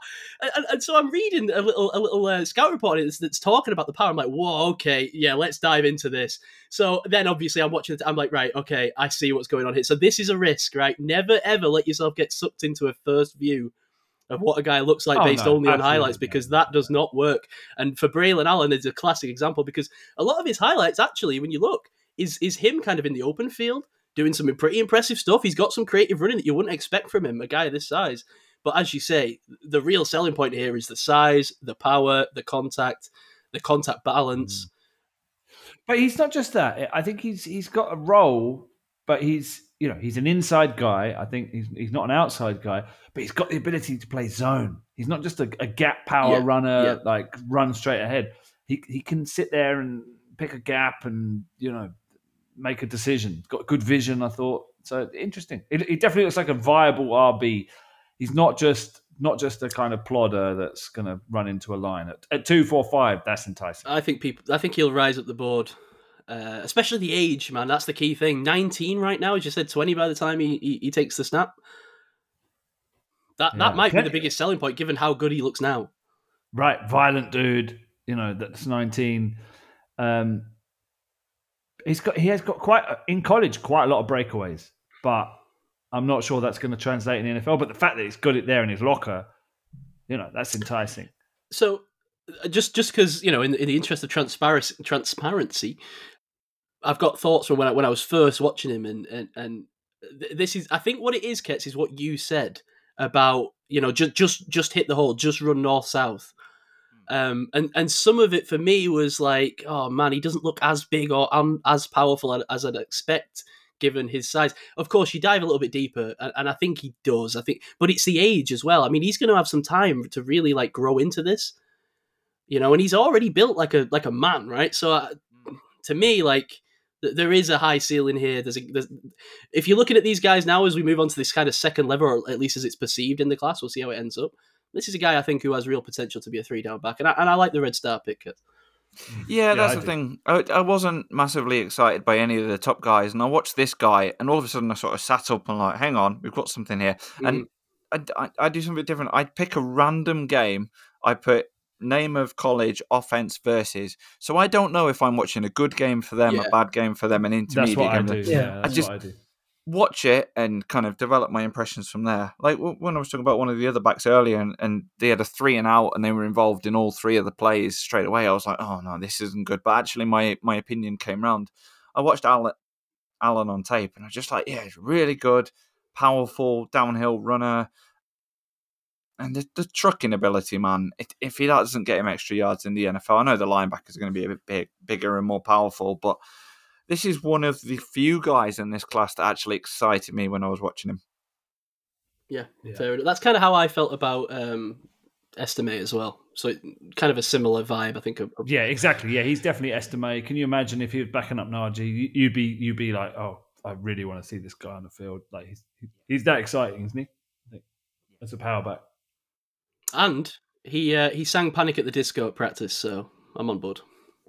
And, and so I'm reading a little a little uh, scout report that's, that's talking about the power. I'm like, whoa, okay, yeah, let's dive into this. So then, obviously, I'm watching it. I'm like, right, okay, I see what's going on here. So this is a risk, right? Never, ever let yourself get sucked into a first view of what a guy looks like oh, based no, only on highlights, because that does not work. And for Braelon Allen, it's a classic example, because a lot of his highlights, actually, when you look, is is him kind of in the open field, doing some pretty impressive stuff. He's got some creative running that you wouldn't expect from him, a guy this size. But as you say, the real selling point here is the size, the power, the contact, the contact balance. Mm. But he's not just that. I think he's he's got a role, but he's... You know, he's an inside guy. I think he's he's not an outside guy, but he's got the ability to play zone. He's not just a, a gap power yeah, runner, yeah. like run straight ahead. He he can sit there and pick a gap and, you know, make a decision. Got good vision, I thought. So interesting. It, it definitely looks like a viable R B. He's not just not just a kind of plodder that's going to run into a line at, at two, four, five. That's enticing. I think people. I think he'll rise up the board. Uh, especially the age, man. That's the key thing. nineteen right now. As you said, twenty by the time he, he, he takes the snap. That yeah. that might be the biggest selling point, given how good he looks now. Right, violent dude. You know, that's nineteen. Um, he's got he has got quite in college quite a lot of breakaways, but I'm not sure that's going to translate in the N F L. But the fact that he's got it there in his locker, you know, that's enticing. So just just because, you know, in, in the interest of transparency, transparency. I've got thoughts from when I, when I was first watching him, and and, and this is, I think what it is, Ketz, is what you said about, you know, just just just hit the hole, just run north south, um, and and some of it for me was like, oh man, he doesn't look as big or um, as powerful as I'd expect given his size. Of course, you dive a little bit deeper, and, and I think he does. I think, but it's the age as well. I mean, he's going to have some time to really like grow into this, you know, and he's already built like a like a man, right? So I, to me, like. There is a high ceiling here. There's, a, there's if you're looking at these guys now as we move on to this kind of second level, or at least as it's perceived in the class, we'll see how it ends up. This is a guy I think who has real potential to be a three-down back, and I, and I like the Red Star pick. Yeah, that's yeah, the do. thing. I, I wasn't massively excited by any of the top guys, and I watched this guy, and all of a sudden I sort of sat up and like, hang on, we've got something here. Mm. And I, I, I do something different. I pick a random game. I put name of college, offense versus. So I don't know if I'm watching a good game for them, yeah. a bad game for them, an intermediate game. That's what I do. Yeah, that's I just what I do. Watch it and kind of develop my impressions from there. Like when I was talking about one of the other backs earlier, and, and they had a three and out and they were involved in all three of the plays straight away. I was like, oh no, this isn't good. But actually my, my opinion came round. I watched Allen, Allen on tape, and I was just like, yeah, he's really good, powerful, downhill runner. And the, the trucking ability, man, it, if he doesn't get him extra yards in the N F L, I know the linebackers are going to be a bit big, bigger and more powerful, but this is one of the few guys in this class that actually excited me when I was watching him. Yeah, yeah. Fair enough. That's kind of how I felt about um, Estimate as well. So it, kind of a similar vibe, I think. Yeah, exactly. Yeah, he's definitely Estimate. Can you imagine if he was backing up Najee? You'd be, you'd be like, oh, I really want to see this guy on the field. Like he's he's that exciting, isn't he? Like, that's a power back. And he uh, he sang Panic at the Disco at practice, so I'm on board.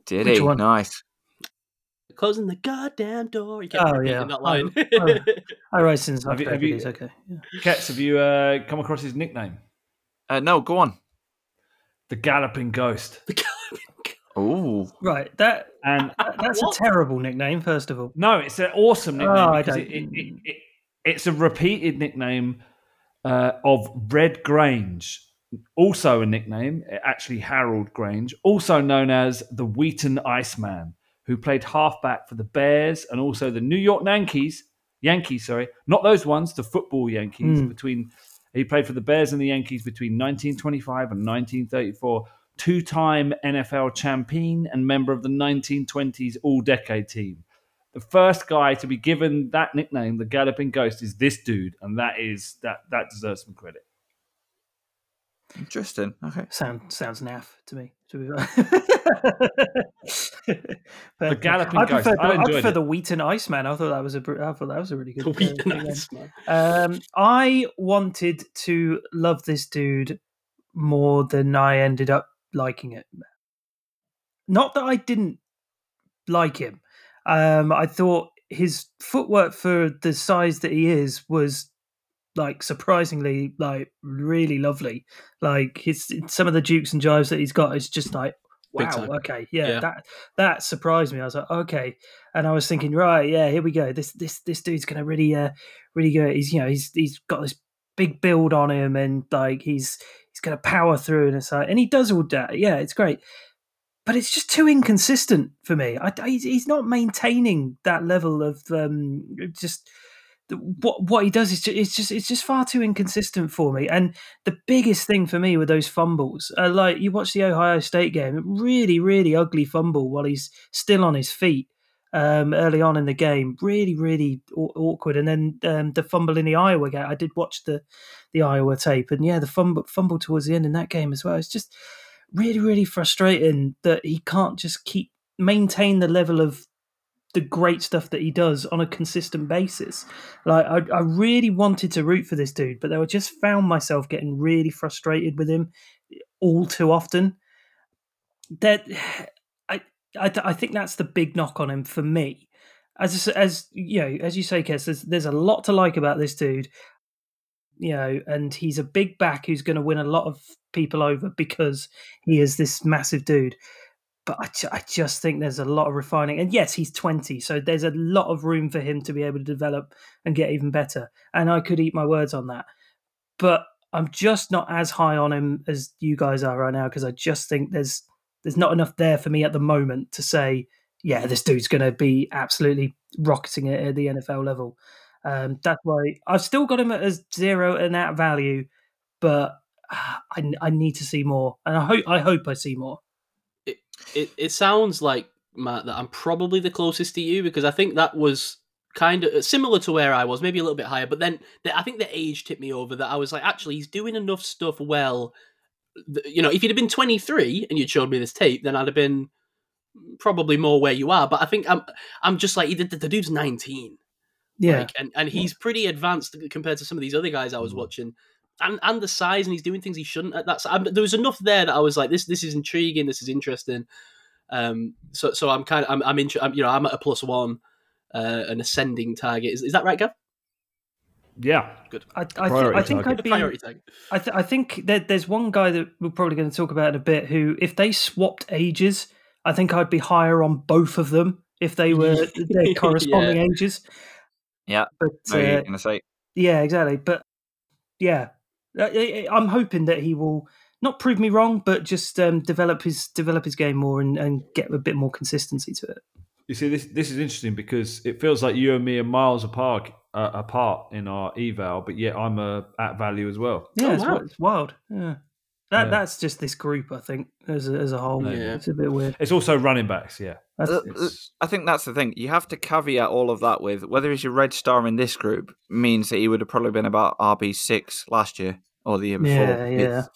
Did Which he? One? Nice. Closing the goddamn door. You can't oh, yeah. that line. I, I, I write since I've been It's okay. Yeah. Kets, have you uh, come across his nickname? Uh, no, go on. The Galloping Ghost. The Galloping Ghost. Ooh. Right. That, and, that, that's what? a terrible nickname, first of all. No, it's an awesome nickname. Oh, I don't. It, it, it, it, it's a repeated nickname uh, of Red Grange. Also a nickname, actually Harold Grange, also known as the Wheaton Iceman, who played halfback for the Bears and also the New York Yankees, Yankees, sorry, not those ones, the football Yankees. Mm. Between he played for the Bears and the Yankees between nineteen twenty-five and nineteen thirty-four, two-time N F L champion and member of the nineteen twenties All-Decade team. The first guy to be given that nickname, the Galloping Ghost, is this dude, and that is that that deserves some credit. Interesting. Okay. Sound, sounds naff to me. To be the Galloping I Ghost. Prefer, I, I prefer it. the Wheaton Iceman. I thought that was a. I thought that was a really good. The Wheaton uh, Iceman. Um, I wanted to love this dude more than I ended up liking it. Not that I didn't like him. Um, I thought his footwork for the size that he is was. Like surprisingly, like really lovely. Like his some of the jukes and jives that he's got, it's just like wow, okay, yeah, yeah, that that surprised me. I was like, okay, and I was thinking, right, yeah, here we go. This this this dude's gonna really, uh, really go. He's you know he's he's got this big build on him, and like he's he's gonna power through, and it's like, and he does all that. Yeah, it's great, but it's just too inconsistent for me. I, I he's not maintaining that level of um just. What what he does is just, it's just it's just far too inconsistent for me. And the biggest thing for me were those fumbles. Uh, like you watch the Ohio State game, really really ugly fumble while he's still on his feet um, early on in the game. Really really aw- awkward. And then um, the fumble in the Iowa game. I did watch the the Iowa tape, and yeah, the fumble fumble towards the end in that game as well. It's just really really frustrating that he can't just keep maintain the level of. The great stuff that he does on a consistent basis. Like I, I really wanted to root for this dude, but I just found myself getting really frustrated with him all too often. That I, I, I think that's the big knock on him for me. As as you know, as you say, Kes, there's, there's a lot to like about this dude. You know, and he's a big back who's going to win a lot of people over because he is this massive dude. But I, ju- I just think there's a lot of refining. And yes, he's twenty, so there's a lot of room for him to be able to develop and get even better. And I could eat my words on that. But I'm just not as high on him as you guys are right now because I just think there's there's not enough there for me at the moment to say, yeah, this dude's going to be absolutely rocketing it at the N F L level. Um, that's why I've still got him as zero and at value, but I, I need to see more. And I hope I hope I see more. It it sounds like, Matt, that I'm probably the closest to you because I think that was kind of similar to where I was, maybe a little bit higher. But then the, I think the age tipped me over that I was like, actually, he's doing enough stuff well. You know, if you'd have been twenty-three and you'd showed me this tape, then I'd have been probably more where you are. But I think I'm I'm just like, the, the dude's nineteen. Yeah. Like, and, and he's pretty advanced compared to some of these other guys I was watching. And and the size, and he's doing things he shouldn't. At that side. There was enough there that I was like, this this is intriguing, this is interesting. Um, so so I'm kind of I'm I'm, intre- I'm you know I'm at a plus one, uh, an ascending target. Is is that right, Gav? Yeah, good. I, I, th- I think I'd be. I th- I think that there's one guy that we're probably going to talk about in a bit. Who, if they swapped ages, I think I'd be higher on both of them if they were their corresponding yeah. ages. Yeah, but no, uh, you're gonna say. Yeah, exactly. But yeah. I'm hoping that he will not prove me wrong, but just um, develop his develop his game more and, and get a bit more consistency to it. You see, this this is interesting because it feels like you and me are miles apart uh, apart in our eval, but yet I'm a at value as well. Yeah, oh, wow. It's wild. Yeah. That yeah. that's just this group, I think, as a, as a whole. Yeah. It's a bit weird. It's also running backs, yeah. That's, I think that's the thing. You have to caveat all of that with whether he's your red star in this group means that he would have probably been about R B six last year or the year before. Yeah, yeah. It's...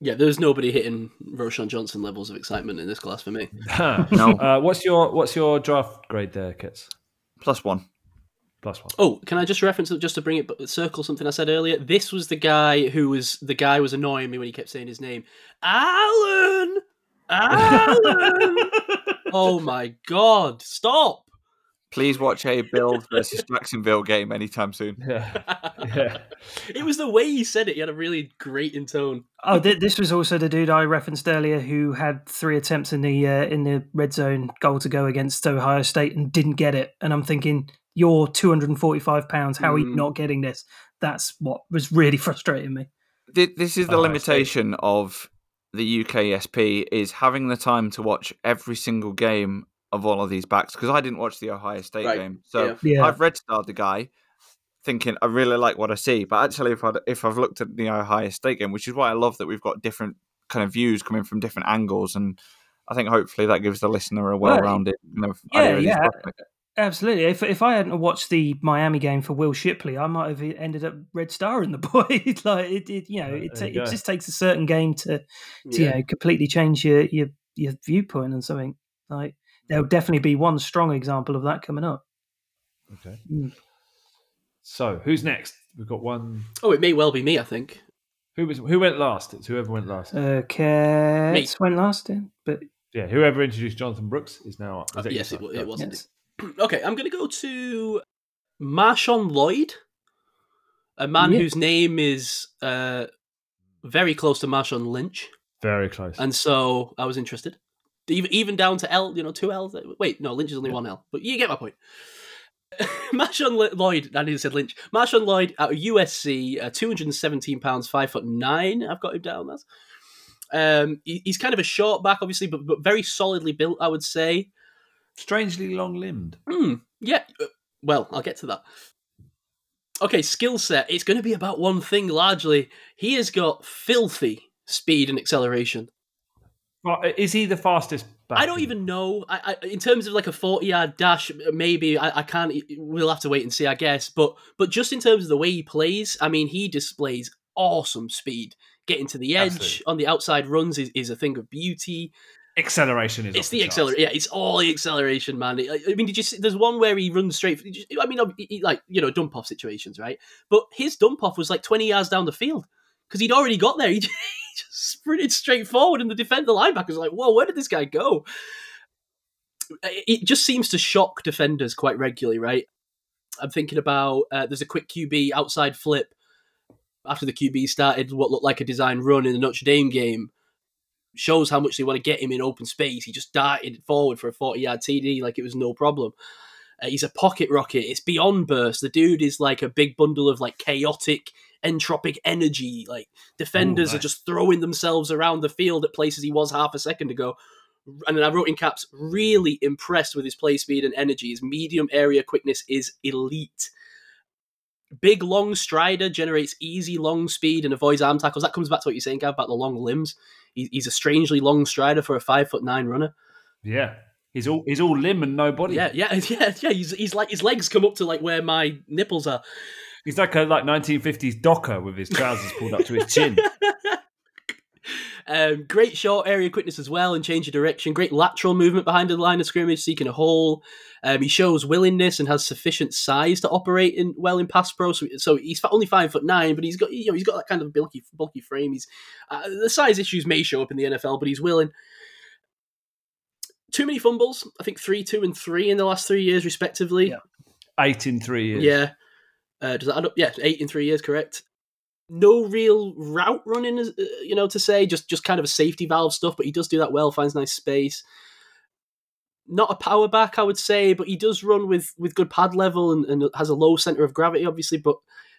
Yeah, there's nobody hitting Roshan Johnson levels of excitement in this class for me. No. Uh, what's your what's your draft grade there, Kits? Plus one. Plus one. Oh, can I just reference it just to bring it circle something I said earlier? This was the guy who was the guy was annoying me when he kept saying his name. Alan! Alan! Oh my God! Stop! Please watch a Bills versus Jacksonville game anytime soon. Yeah. Yeah. It was the way he said it. He had a really great intone. Oh, this was also the dude I referenced earlier who had three attempts in the uh, in the red zone goal to go against Ohio State and didn't get it. And I'm thinking, you're two hundred forty-five pounds. How are you mm. not getting this? That's what was really frustrating me. This is the oh, limitation of the U K S P is having the time to watch every single game of all of these backs, because I didn't watch the Ohio State right. game, so yeah. I've red starred the guy, thinking I really like what I see. But actually, if I if I've looked at the Ohio State game, which is why I love that we've got different kind of views coming from different angles, and I think hopefully that gives the listener a well-rounded kind of yeah, idea of yeah, topic. Absolutely. If if I hadn't watched the Miami game for Will Shipley, I might have ended up red starring the boy. Like it, it, you know, it, you it, it just takes a certain game to, to yeah. you know, completely change your your your viewpoint on something like. There'll definitely be one strong example of that coming up. Okay. Mm. So who's next? We've got one. Oh, it may well be me. I think. Who was who went last? It's whoever went last. Okay. Me. Went last, in, but yeah, whoever introduced Jonathan Brooks is now up. Is uh, yes, it, it wasn't. Yes. It. Okay, I'm going to go to Marshawn Lloyd, a man yes. whose name is uh, very close to Marshawn Lynch. Very close. And so I was interested. Even down to L, you know, two L's. Wait, no, Lynch is only yeah. one L. But you get my point. Marshawn Lloyd, I nearly said Lynch. Marshawn Lloyd out of U S C, uh, two hundred seventeen pounds, five foot nine. I've got him down. That's. Um, he, he's kind of a short back, obviously, but, but very solidly built, I would say. Strangely long-limbed. Mm, yeah. Well, I'll get to that. Okay, skill set. It's going to be about one thing, largely. He has got filthy speed and acceleration. Is he the fastest back? I don't even know. I, I, in terms of like a forty-yard dash, maybe I, I can't. We'll have to wait and see, I guess. But but just in terms of the way he plays, I mean, he displays awesome speed. Getting to the edge Absolutely. On the outside runs is, is a thing of beauty. Acceleration is. It's the, the acceleration. Yeah, it's all the acceleration, man. I, I mean, did you see, there's one where he runs straight. For, I mean, he, like you know, dump off situations, right? But his dump off was like twenty yards down the field because he'd already got there. He. Just sprinted straight forward, and the defender linebacker was like, whoa, where did this guy go? It just seems to shock defenders quite regularly, right? I'm thinking about uh, there's a quick Q B outside flip after the Q B started what looked like a design run in the Notre Dame game. Shows how much they want to get him in open space. He just darted forward for a forty-yard T D like it was no problem. Uh, he's a pocket rocket. It's beyond burst. The dude is like a big bundle of like chaotic entropic energy. Like defenders Ooh, nice. Are just throwing themselves around the field at places he was half a second ago. And then I wrote in caps, really impressed with his play speed and energy. His medium area quickness is elite. Big long strider, generates easy long speed and avoids arm tackles. That comes back to what you're saying, Gav, about the long limbs. He's a strangely long strider for a five foot nine runner. Yeah. He's all he's all limb and no body. Yeah, yeah, yeah, yeah. He's he's like his legs come up to like where my nipples are. He's like a like nineteen fifties docker with his trousers pulled up to his chin. um, great short area quickness as well and change of direction. Great lateral movement behind the line of scrimmage, seeking a hole. Um, he shows willingness and has sufficient size to operate in well in pass pro. So, so he's only five foot nine, but he's got you know he's got that kind of bulky bulky frame. He's uh, the size issues may show up in the N F L, but he's willing. Too many fumbles. I think three, two, and three in the last three years, respectively. Yeah. Eight in three years. Yeah. Uh, does that add up? Yeah, eight in three years, correct. No real route running, you know, to say. Just just kind of a safety valve stuff, but he does do that well, finds nice space. Not a power back, I would say, but he does run with, with good pad level and, and has a low centre of gravity, obviously, but,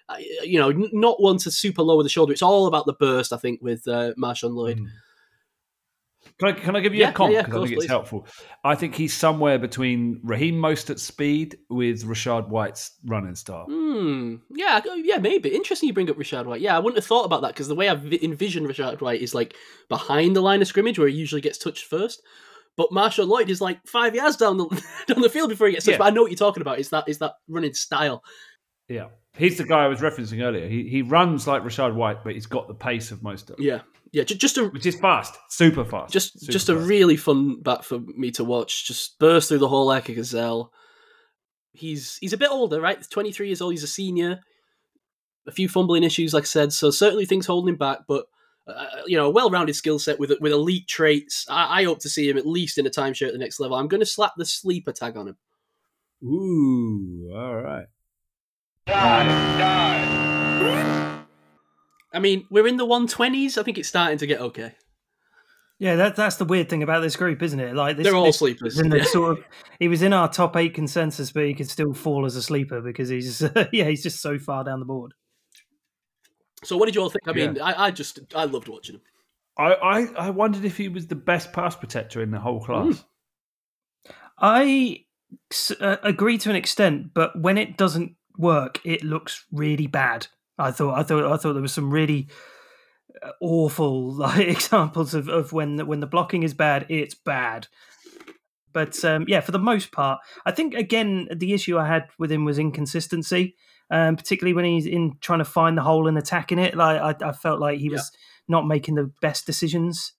uh, you know, not one to super lower the shoulder. It's all about the burst, I think, with uh, Marshawn Lloyd. Mm. Can I, can I give you yeah, a comp? Because yeah, yeah, I think please. It's helpful. I think he's somewhere between Raheem Mostert's speed with Rashad White's running style. Mm, yeah, yeah, maybe. Interesting you bring up Rashad White. Yeah, I wouldn't have thought about that because the way I envision Rashad White is like behind the line of scrimmage where he usually gets touched first. But Marshall Lloyd is like five yards down the down the field before he gets touched. Yeah. But I know what you're talking about. It's that, it's that running style. Yeah. He's the guy I was referencing earlier. He he runs like Rashad White, but he's got the pace of Mostert. Yeah. Yeah, just a, which is fast, super fast. Just super just a fast. Really fun bat for me to watch. Just burst through the hole like a gazelle. He's he's a bit older, right? He's twenty-three years old. He's a senior. A few fumbling issues, like I said. So certainly things holding him back, but uh, you know, a well-rounded skill set with with elite traits. I, I hope to see him at least in a timeshare at the next level. I'm going to slap the sleeper tag on him. Ooh, all right. Die, die. I mean, we're in the one twenties. I think it's starting to get okay. Yeah, that, that's the weird thing about this group, isn't it? Like this, they're all this, sleepers. Yeah. Sort of, he was in our top eight consensus, but he could still fall as a sleeper because he's yeah, he's just so far down the board. So what did you all think? I mean, yeah. I, I just I loved watching him. I, I, I wondered if he was the best pass protector in the whole class. Mm. I uh, agree to an extent, but when it doesn't work, it looks really bad. I thought, I thought, I thought there was some really awful like, examples of, of when the, when the blocking is bad, it's bad. But um, yeah, for the most part, I think again the issue I had with him was inconsistency, um, particularly when he's in trying to find the hole and attacking it. Like I, I felt like he yeah. was not making the best decisions.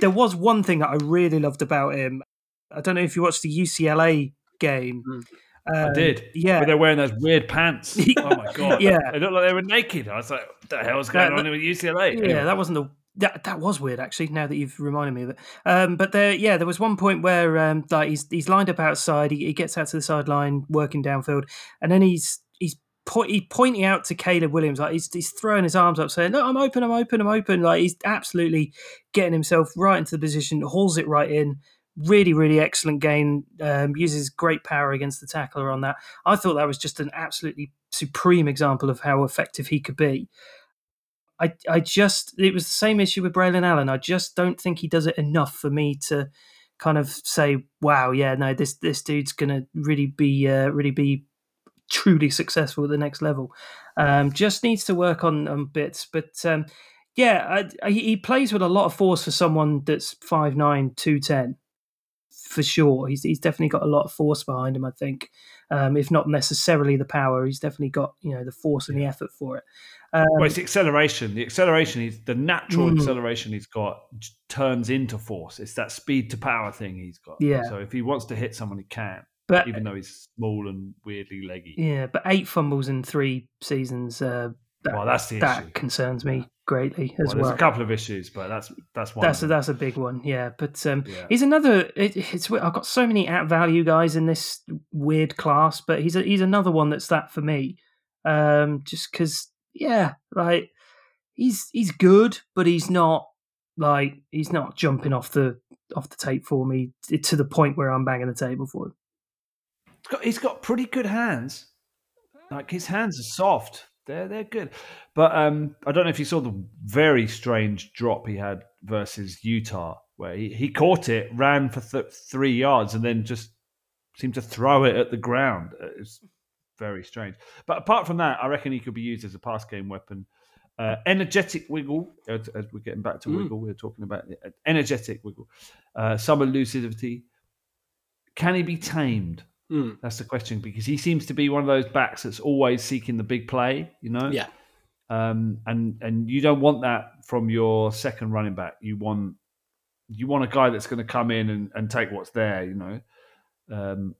There was one thing that I really loved about him. I don't know if you watched the U C L A game. Mm. Um, I did. Yeah. But they're wearing those weird pants. Oh, my God. Yeah. They looked like they were naked. I was like, what the hell's going that, on that, with U C L A? Yeah, anyway. that wasn't the... That, that was weird, actually, now that you've reminded me of it. Um, but, there, yeah, there was one point where um, like he's he's lined up outside. He, he gets out to the sideline, working downfield. And then he's he's po- he pointing out to Caleb Williams. Like he's, he's throwing his arms up, saying, look, I'm open, I'm open, I'm open. Like he's absolutely getting himself right into the position, hauls it right in. Really, really excellent game. Um, uses great power against the tackler on that. I thought that was just an absolutely supreme example of how effective he could be. I, I just, it was the same issue with Braylon Allen. I just don't think he does it enough for me to kind of say, "Wow, yeah, no, this this dude's gonna really be, uh, really be truly successful at the next level." Um, just needs to work on, on bits, but um, yeah, I, I, he plays with a lot of force for someone that's five nine, two ten. For sure, he's he's definitely got a lot of force behind him. I think, um, if not necessarily the power, he's definitely got you know the force and the effort for it. Um, well, it's acceleration. The acceleration he's the natural mm. acceleration he's got turns into force. It's that speed to power thing he's got. Yeah. So if he wants to hit someone, he can. But even though he's small and weirdly leggy. Yeah, but eight fumbles in three seasons. Uh, that, well, that's the that issue. concerns me. Yeah. Greatly as well, well. There's a couple of issues, but that's that's one. That's a, that's a big one, yeah. But um, yeah. he's another. It, it's I've got so many at value guys in this weird class, but he's a, he's another one that's that for me. Um, just because, yeah, like he's he's good, but he's not like he's not jumping off the off the tape for me to the point where I'm banging the table for him. He's got, he's got pretty good hands. Like his hands are soft. They're they're good, but um, I don't know if you saw the very strange drop he had versus Utah, where he, he caught it, ran for th- three yards, and then just seemed to throw it at the ground. It's very strange. But apart from that, I reckon he could be used as a pass game weapon. Uh, energetic wiggle, as, as we're getting back to mm. wiggle, we were talking about it. Energetic wiggle, uh, some elusivity. Can he be tamed? Mm. That's the question, because he seems to be one of those backs that's always seeking the big play, you know? Yeah. Um, and and you don't want that from your second running back. You want you want a guy that's going to come in and, and take what's there, you know? Um,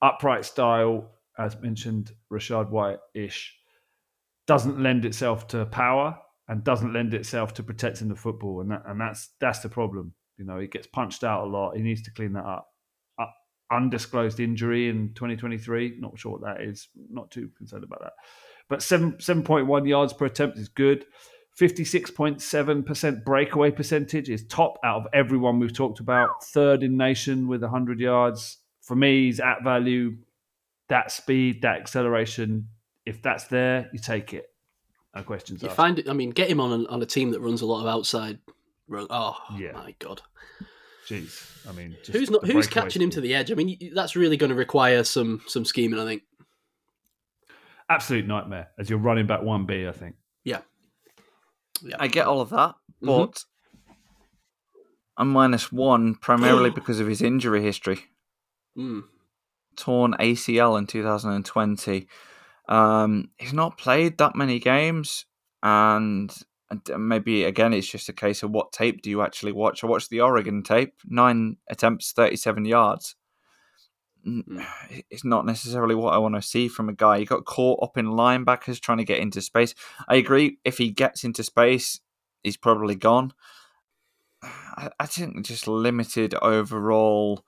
upright style, as mentioned, Rashad White-ish, doesn't lend itself to power and doesn't lend itself to protecting the football, and that, and that's that's the problem. You know, he gets punched out a lot. He needs to clean that up. Undisclosed injury in twenty twenty-three. Not sure what that is. Not too concerned about that. But seven point one yards per attempt is good. fifty-six point seven percent breakaway percentage is top out of everyone we've talked about. Third in nation with one hundred yards. For me, he's at value. That speed, that acceleration, if that's there, you take it. No questions asked. You find it, I mean, get him on a, on a team that runs a lot of outside run. Oh yeah. my God. Jeez, I mean, just who's not who's catching him to the edge? I mean, that's really going to require some some scheming, I think. Absolute nightmare as your running back one B, I think. Yeah, yeah. I get all of that, mm-hmm. but I'm minus one primarily because of his injury history. Mm. Torn A C L in two thousand twenty. Um, he's not played that many games, and. And maybe, again, it's just a case of what tape do you actually watch? I watched the Oregon tape, nine attempts, thirty-seven yards. It's not necessarily what I want to see from a guy. He got caught up in linebackers trying to get into space. I agree, if he gets into space, he's probably gone. I, I think just limited overall.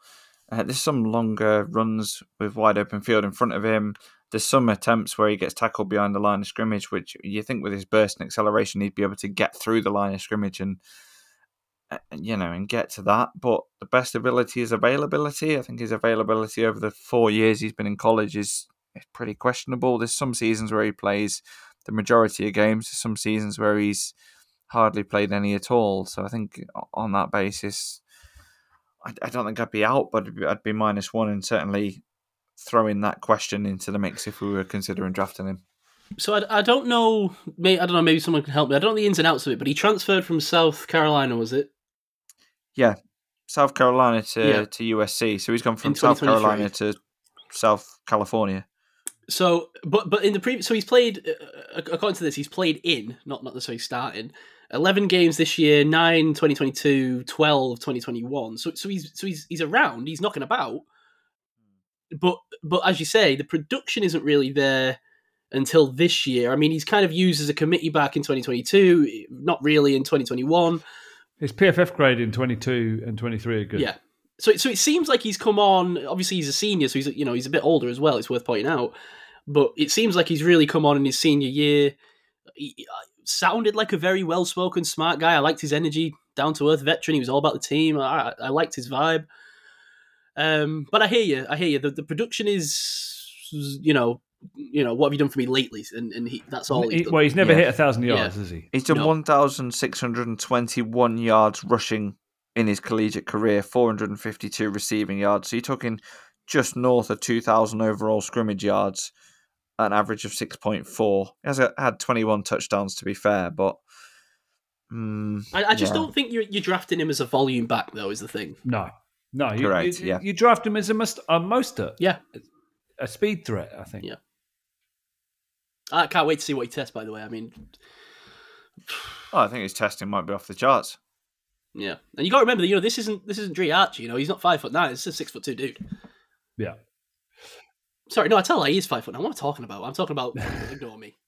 Uh, there's some longer runs with wide open field in front of him. There's some attempts where he gets tackled behind the line of scrimmage, which you think with his burst and acceleration, he'd be able to get through the line of scrimmage and, and you know, and get to that. But the best ability is availability. I think his availability over the four years he's been in college is pretty questionable. There's some seasons where he plays the majority of games. There's some seasons where he's hardly played any at all. So I think on that basis, I, I don't think I'd be out, but I'd be, I'd be minus one and certainly throwing that question into the mix if we were considering drafting him. So I, I don't know, maybe, I don't know, maybe someone can help me. I don't know the ins and outs of it, but he transferred from South Carolina, was it? Yeah, South Carolina to, yeah. to U S C. So he's gone from South Carolina to South California. So, but but in the previous, so he's played, uh, according to this, he's played in, not, not necessarily starting, eleven games this year, nine, twenty twenty-two, twelve, twenty twenty-one. So, so, he's, so he's, he's around, he's knocking about. But but as you say, the production isn't really there until this year. I mean, he's kind of used as a committee back in twenty twenty-two, not really in twenty twenty-one. His P F F grade in twenty-two and twenty-three are good. Yeah. So so it seems like he's come on. Obviously, he's a senior, so he's you know he's a bit older as well. It's worth pointing out. But it seems like he's really come on in his senior year. He sounded like a very well-spoken, smart guy. I liked his energy, down-to-earth veteran. He was all about the team. I, I liked his vibe. Um, but I hear you. I hear you. The, the production is, you know, you know, what have you done for me lately? And and he, that's all. He's done. Well, he's never yeah. hit a thousand yards, yeah. has he? He's done no. one thousand six hundred and twenty-one yards rushing in his collegiate career, four hundred and fifty-two receiving yards. So you're talking just north of two thousand overall scrimmage yards, an average of six point four. He has had twenty-one touchdowns, to be fair, but. Um, I, I just yeah. don't think you're you're drafting him as a volume back, though. Is the thing? No. No, you, Correct, you, yeah. you draft him as a, must, a Mostert. Yeah. A speed threat, I think. Yeah. I can't wait to see what he tests, by the way. I mean... Oh, I think his testing might be off the charts. Yeah. And you got to remember that, you know, this isn't this isn't Dre Archie, you know, he's not five foot nine, this is a six foot two dude. Yeah. Sorry, no, I tell you, he is five foot nine. What am I talking about? I'm talking about... ignore me.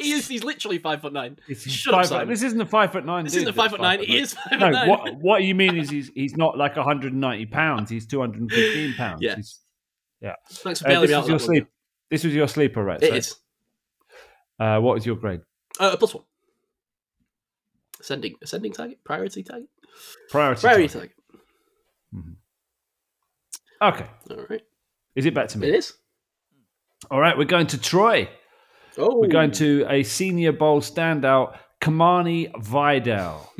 he is he's literally five foot nine. It's Shut five up, Simon. Foot, this isn't a five foot nine. This dude, isn't a five foot nine. He is five no, foot nine. What, what you mean is he's he's not like one hundred ninety pounds. He's two hundred fifteen pounds. Yeah. He's, yeah. Thanks for uh, this, me was out your sleep, this was your sleeper, right? It so. is. Uh, what was your grade? Uh, plus one. Ascending, ascending target? Priority target? Priority, Priority target. target. Mm-hmm. Okay. All right. Is it back to me? It is. All right. We're going to Troy. Oh. We're going to a Senior Bowl standout, Kamani Vidal.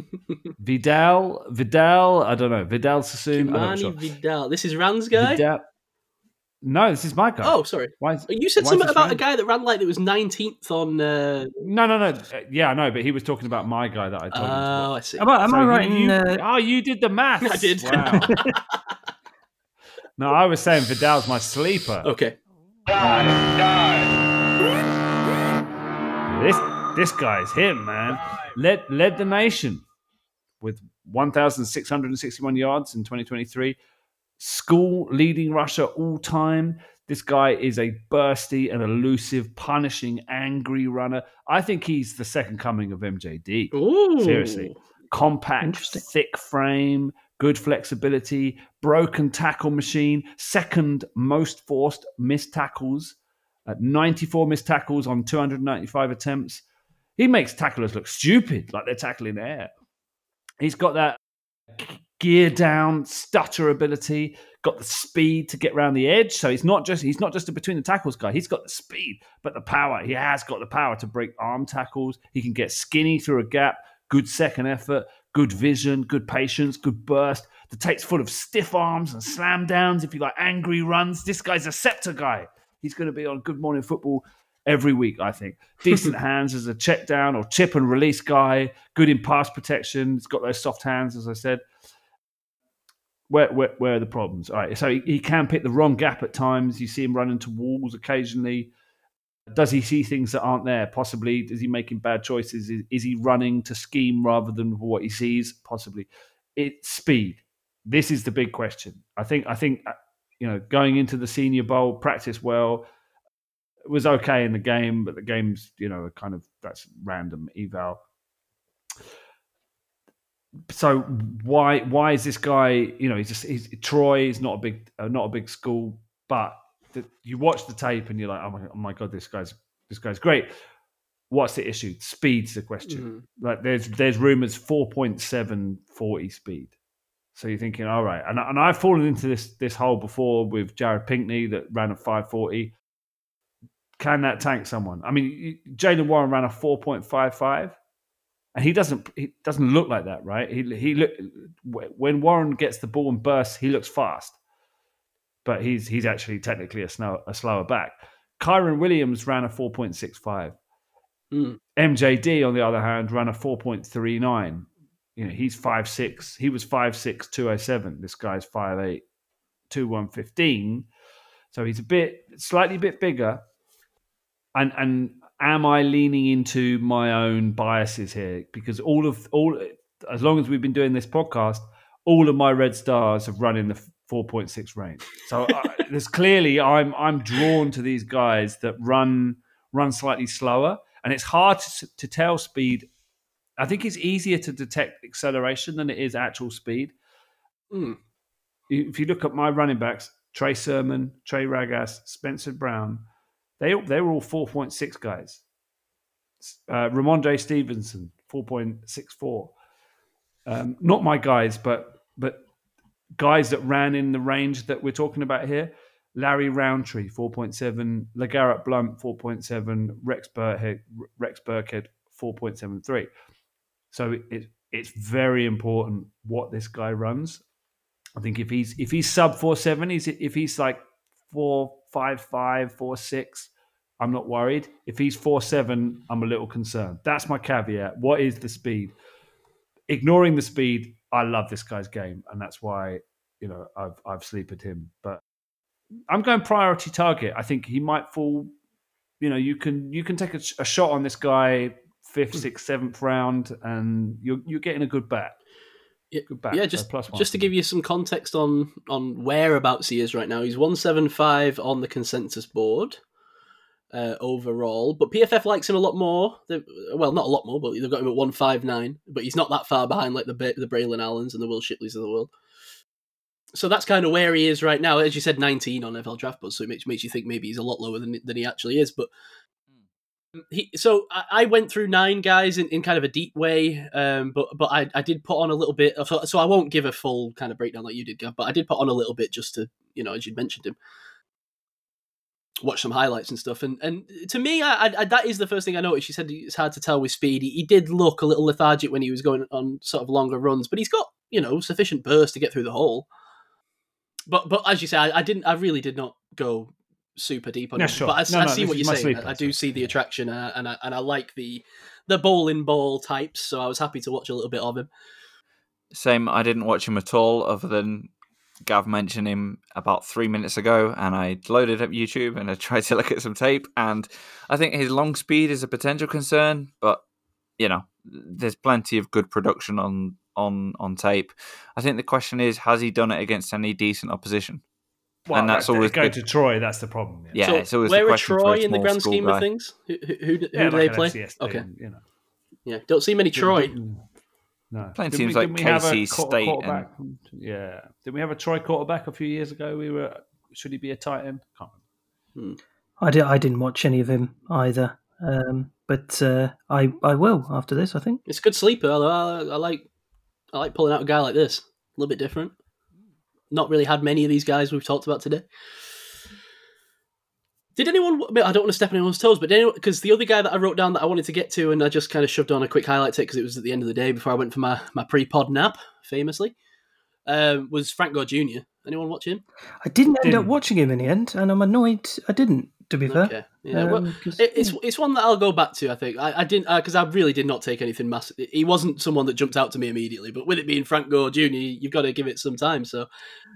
Vidal, Vidal, I don't know. Vidal Sassoon. Kamani sure. Vidal. This is Rand's guy? Vidal. No, this is my guy. Oh, sorry. Why is, you said why something about Rand? A guy that ran like that was nineteenth on... Uh... No, no, no. Yeah, I know, but he was talking about my guy that I told you. Oh, I see. Am I, am so I right? You, uh... Oh, you did the maths. I did. Wow. No, I was saying Vidal's my sleeper. Okay. Die, die. This this guy's him, man. Led led the nation with one thousand six hundred sixty-one yards in twenty twenty-three. School leading rusher all time. This guy is a bursty and elusive, punishing, angry runner. I think he's the second coming of M J D. Ooh. Seriously. Compact, thick frame, good flexibility, broken tackle machine, second most forced missed tackles. At ninety-four missed tackles on two hundred ninety-five attempts. He makes tacklers look stupid, like they're tackling air. He's got that gear down, stutter ability, got the speed to get around the edge. So he's not just he's not just a between the tackles guy. He's got the speed, but the power. He has got the power to break arm tackles. He can get skinny through a gap, good second effort, good vision, good patience, good burst. The tape's full of stiff arms and slam downs. If you like angry runs, this guy's a scepter guy. He's going to be on Good Morning Football every week, I think. Decent hands as a check down or chip and release guy. Good in pass protection. He's got those soft hands, as I said. Where, where, where are the problems? All right, so he, he can pick the wrong gap at times. You see him running to walls occasionally. Does he see things that aren't there? Possibly. Is he making bad choices? Is, is he running to scheme rather than what he sees? Possibly. It's speed. This is the big question. I think, I think, you know, going into the Senior Bowl, practice well. It was okay in the game, but the game's, you know, kind of, that's random eval. So why why is this guy? You know, he's just he's, Troy is not a big uh, not a big school, but the, you watch the tape and you're like, oh my, oh my god, this guy's this guy's great. What's the issue? Speed's the question. Mm-hmm. Like there's there's rumors four point seven forty speed. So you're thinking, all right, and and I've fallen into this this hole before with Jared Pinkney that ran a five forty. Can that tank someone? I mean, Jaylen Warren ran a four point five five. And he doesn't he doesn't look like that, right? He he look, when Warren gets the ball and bursts, he looks fast, but he's he's actually technically a slow a slower back. Kyron Williams ran a four point six five. Mm. M J D, on the other hand, ran a four point three nine. You know, he's five six. He was five six, two oh seven. This guy's five eight, two one fifteen. So he's a bit slightly bit bigger, and and. Am I leaning into my own biases here? Because all of all, as long as we've been doing this podcast, all of my red stars have run in the four point six range. So I, there's clearly I'm I'm drawn to these guys that run run slightly slower, and it's hard to, to tell speed. I think it's easier to detect acceleration than it is actual speed. Mm. If you look at my running backs, Trey Sermon, Trey Ragas, Spencer Brown. They they were all four point six guys. Uh, Ramondre Stevenson, four point six four. Um, not my guys, but but guys that ran in the range that we're talking about here. Larry Roundtree, four point seven. LeGarrette Blount, four point seven. Rex Burkhead, Rex Burkhead, four point seven three. So it it's very important what this guy runs. I think if he's if he's sub four seven, if he's like four. Five five four six, I'm not worried. If he's four seven, I'm a little concerned. That's my caveat. What is the speed? Ignoring the speed, I love this guy's game, and that's why you know I've I've sleepered him. But I'm going priority target. I think he might fall. You know, you can you can take a, a shot on this guy fifth, sixth, seventh round, and you're you're getting a good bat. Back, yeah, just, plus just to give you some context on, on whereabouts he is right now. He's one seventy-five on the consensus board uh, overall, but P F F likes him a lot more. They've, well, not a lot more, but they've got him at one fifty-nine, but he's not that far behind like the the Braylon Allens and the Will Shipleys of the world. So that's kind of where he is right now. As you said, nineteen on N F L Draft Buzz, so it makes, makes you think maybe he's a lot lower than than he actually is, but... He, so I went through nine guys in, in kind of a deep way, um, but but I, I did put on a little bit. Of, so I won't give a full kind of breakdown like you did, Gav, but I did put on a little bit just to, you know, as you'd mentioned him, watch some highlights and stuff. And and to me, I, I, that is the first thing I noticed. She said it's hard to tell with speed. He, he did look a little lethargic when he was going on sort of longer runs, but he's got, you know, sufficient burst to get through the hole. But but as you say, I, I didn't. I really did not go super deep on no, him, sure. but I, no, I see no, what you're saying. I, I do see the attraction, uh, and I, and I like the the bowling ball types. So I was happy to watch a little bit of him. Same, I didn't watch him at all, other than Gav mentioned him about three minutes ago, and I loaded up YouTube and I tried to look at some tape. And I think his long speed is a potential concern, but you know, there's plenty of good production on on on tape. I think the question is, has he done it against any decent opposition? Well, and that's always go to Troy. That's the problem. Yeah, yeah so it's always where the are Troy in the grand scheme guy. Of things? Who, who, who, who yeah, do like they play? N C S okay, team, you know. Yeah, don't see many Troy. No, playing didn't teams we, like K C State. And... Yeah, did we have a Troy quarterback a few years ago? We were should he be a tight end? Can't remember. Hmm. I did. I didn't watch any of him either, um, but uh, I I will after this. I think it's a good sleeper. Although I, I like I like pulling out a guy like this, a little bit different. Not really had many of these guys we've talked about today. Did anyone, I don't want to step on anyone's toes, but because the other guy that I wrote down that I wanted to get to and I just kind of shoved on a quick highlight take because it was at the end of the day before I went for my, my pre-pod nap, famously, um, was Frank Gore Junior Anyone watch him? I didn't end didn't. up watching him in the end, and I'm annoyed I didn't, to be fair. Okay. Yeah, um, well, it, it's it's one that I'll go back to, I think. I, I didn't, because uh, I really did not take anything massive. He wasn't someone that jumped out to me immediately, but with it being Frank Gore Junior, you've got to give it some time. So,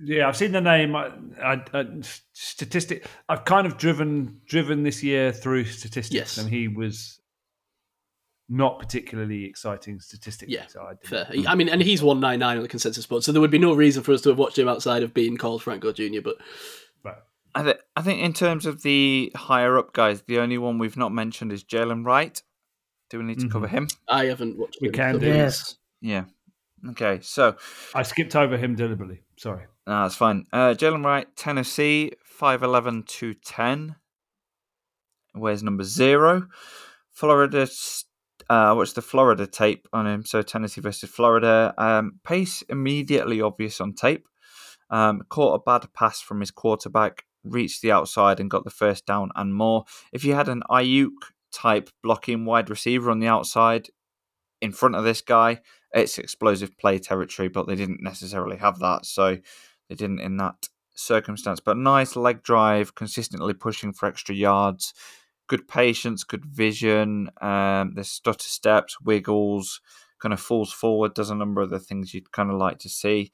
yeah, I've seen the name. I, I, I, statistic. I've kind of driven driven this year through statistics, yes. And he was not particularly exciting statistically. Yeah, so I, fair. I mean, and he's one ninety-nine on the consensus board, so there would be no reason for us to have watched him outside of being called Frank Gore Junior, but... Right. I, th- I think in terms of the higher-up guys, the only one we've not mentioned is Jalen Wright. Do we need to mm-hmm. cover him? I haven't watched him. We can do. Yes. Yeah. Okay, so... I skipped over him deliberately. Sorry. No, that's fine. Uh, Jalen Wright, Tennessee, five eleven, two ten. Where's number zero? Florida... Uh, I watched the Florida tape on him, so Tennessee versus Florida. Um, pace immediately obvious on tape. Um, caught a bad pass from his quarterback, reached the outside and got the first down and more. If you had an Ayuk-type blocking wide receiver on the outside in front of this guy, it's explosive play territory, but they didn't necessarily have that, so they didn't in that circumstance. But nice leg drive, consistently pushing for extra yards. Good patience, good vision, um, there's stutter steps, wiggles, kind of falls forward, does a number of the things you'd kind of like to see.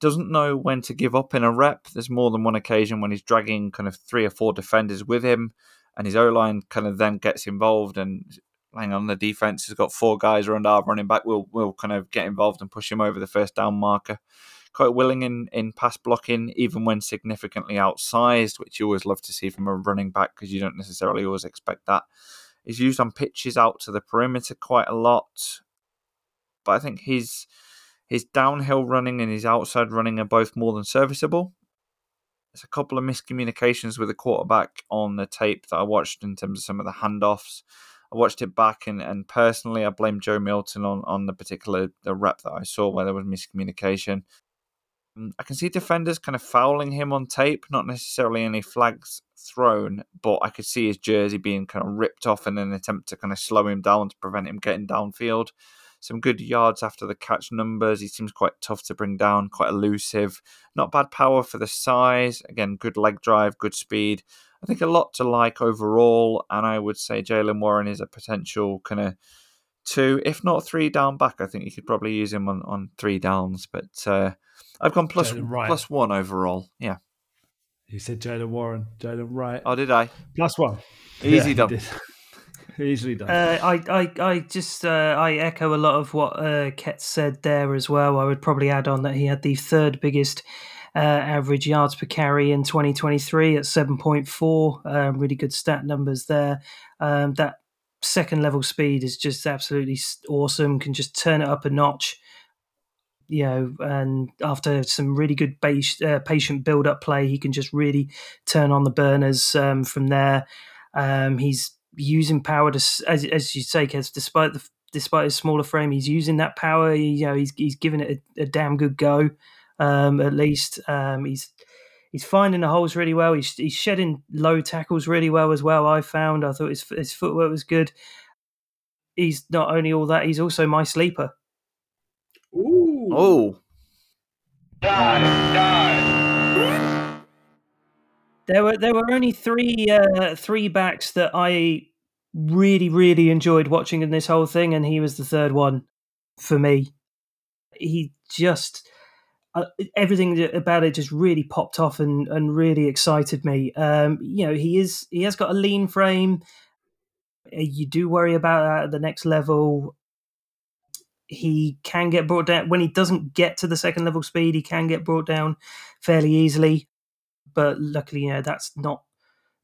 Doesn't know when to give up in a rep. There's more than one occasion when he's dragging kind of three or four defenders with him and his O-line kind of then gets involved and hang on, the defense has got four guys around our running back. We'll, we'll kind of get involved and push him over the first down marker. Quite willing in, in pass blocking, even when significantly outsized, which you always love to see from a running back because you don't necessarily always expect that. He's used on pitches out to the perimeter quite a lot. But I think his, his downhill running and his outside running are both more than serviceable. There's a couple of miscommunications with the quarterback on the tape that I watched in terms of some of the handoffs. I watched it back, and, and personally I blame Joe Milton on, on the particular the rep that I saw where there was miscommunication. I can see defenders kind of fouling him on tape, not necessarily any flags thrown, but I could see his jersey being kind of ripped off in an attempt to kind of slow him down to prevent him getting downfield. Some good yards after the catch numbers. He seems quite tough to bring down, quite elusive. Not bad power for the size. Again, good leg drive, good speed. I think a lot to like overall, and I would say Jalen Warren is a potential kind of two, if not three down back. I think you could probably use him on, on three downs, but uh, I've gone plus, plus one overall. Yeah. You said Jalen Warren, Jalen Wright. Oh, did I? Plus one. Easy yeah, done. Easily done. Uh, I, I, I just uh, I echo a lot of what uh, Ket said there as well. I would probably add on that he had the third biggest uh, average yards per carry in twenty twenty-three at seven point four. Uh, really good stat numbers there. Um, that second level speed is just absolutely awesome, can just turn it up a notch, you know, and after some really good base, uh, patient build-up play, he can just really turn on the burners um, from there. Um, he's using power, to, as, as you say, Kez, despite the despite his smaller frame, he's using that power, you know, he's he's giving it a, a damn good go, um, at least. Um, he's He's finding the holes really well. He's, he's shedding low tackles really well as well, I found. I thought his, his footwork was good. He's not only all that, he's also my sleeper. Ooh. Oh. Die, die. There were there were only three uh, three backs that I really, really enjoyed watching in this whole thing, and he was the third one for me. He just... Uh, everything about it just really popped off and, and really excited me. Um, you know, he is he has got a lean frame. You do worry about that at the next level. He can get brought down. When he doesn't get to the second level speed, he can get brought down fairly easily. But luckily, you know, that's not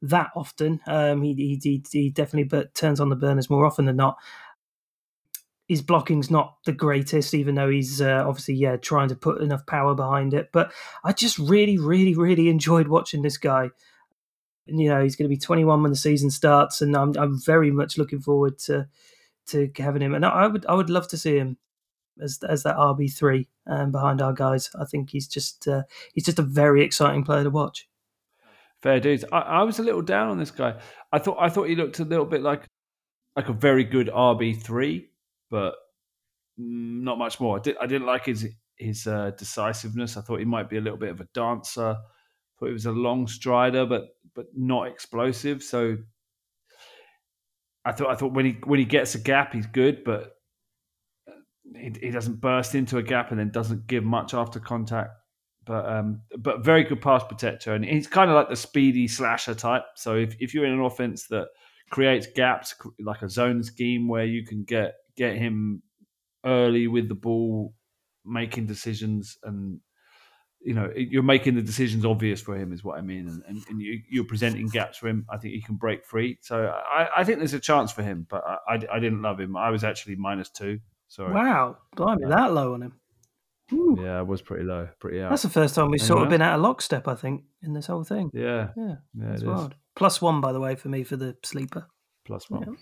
that often. Um, he, he, he definitely but turns on the burners more often than not. His blocking's not the greatest, even though he's uh, obviously yeah trying to put enough power behind it. But I just really, really, really enjoyed watching this guy. And, you know, he's going to be twenty-one when the season starts, and I'm I'm very much looking forward to to having him. And I would I would love to see him as as that R B three um, behind our guys. I think he's just uh, he's just a very exciting player to watch. Fair dues. I, I was a little down on this guy. I thought I thought he looked a little bit like like a very good R B three, but not much more. I, did, I didn't like his his uh, decisiveness. I thought he might be a little bit of a dancer. I thought he was a long strider, but but not explosive. So I thought I thought when he when he gets a gap, he's good, but he, he doesn't burst into a gap and then doesn't give much after contact. But um, but very good pass protector, and he's kind of like the speedy slasher type. So if, if you're in an offense that creates gaps, like a zone scheme where you can get get him early with the ball, making decisions, and you know you're making the decisions obvious for him is what I mean, and, and, and you, you're presenting gaps for him. I think he can break free. So I, I think there's a chance for him, but I, I, I didn't love him. I was actually minus two. Sorry. Wow, blimey, that low on him. Ooh. Yeah, it was pretty low, pretty out. That's the first time we've sort yeah. of been out of lockstep, I think, in this whole thing. Yeah. Yeah, yeah it's it wild. Is. Plus one, by the way, for me, for the sleeper. Plus one.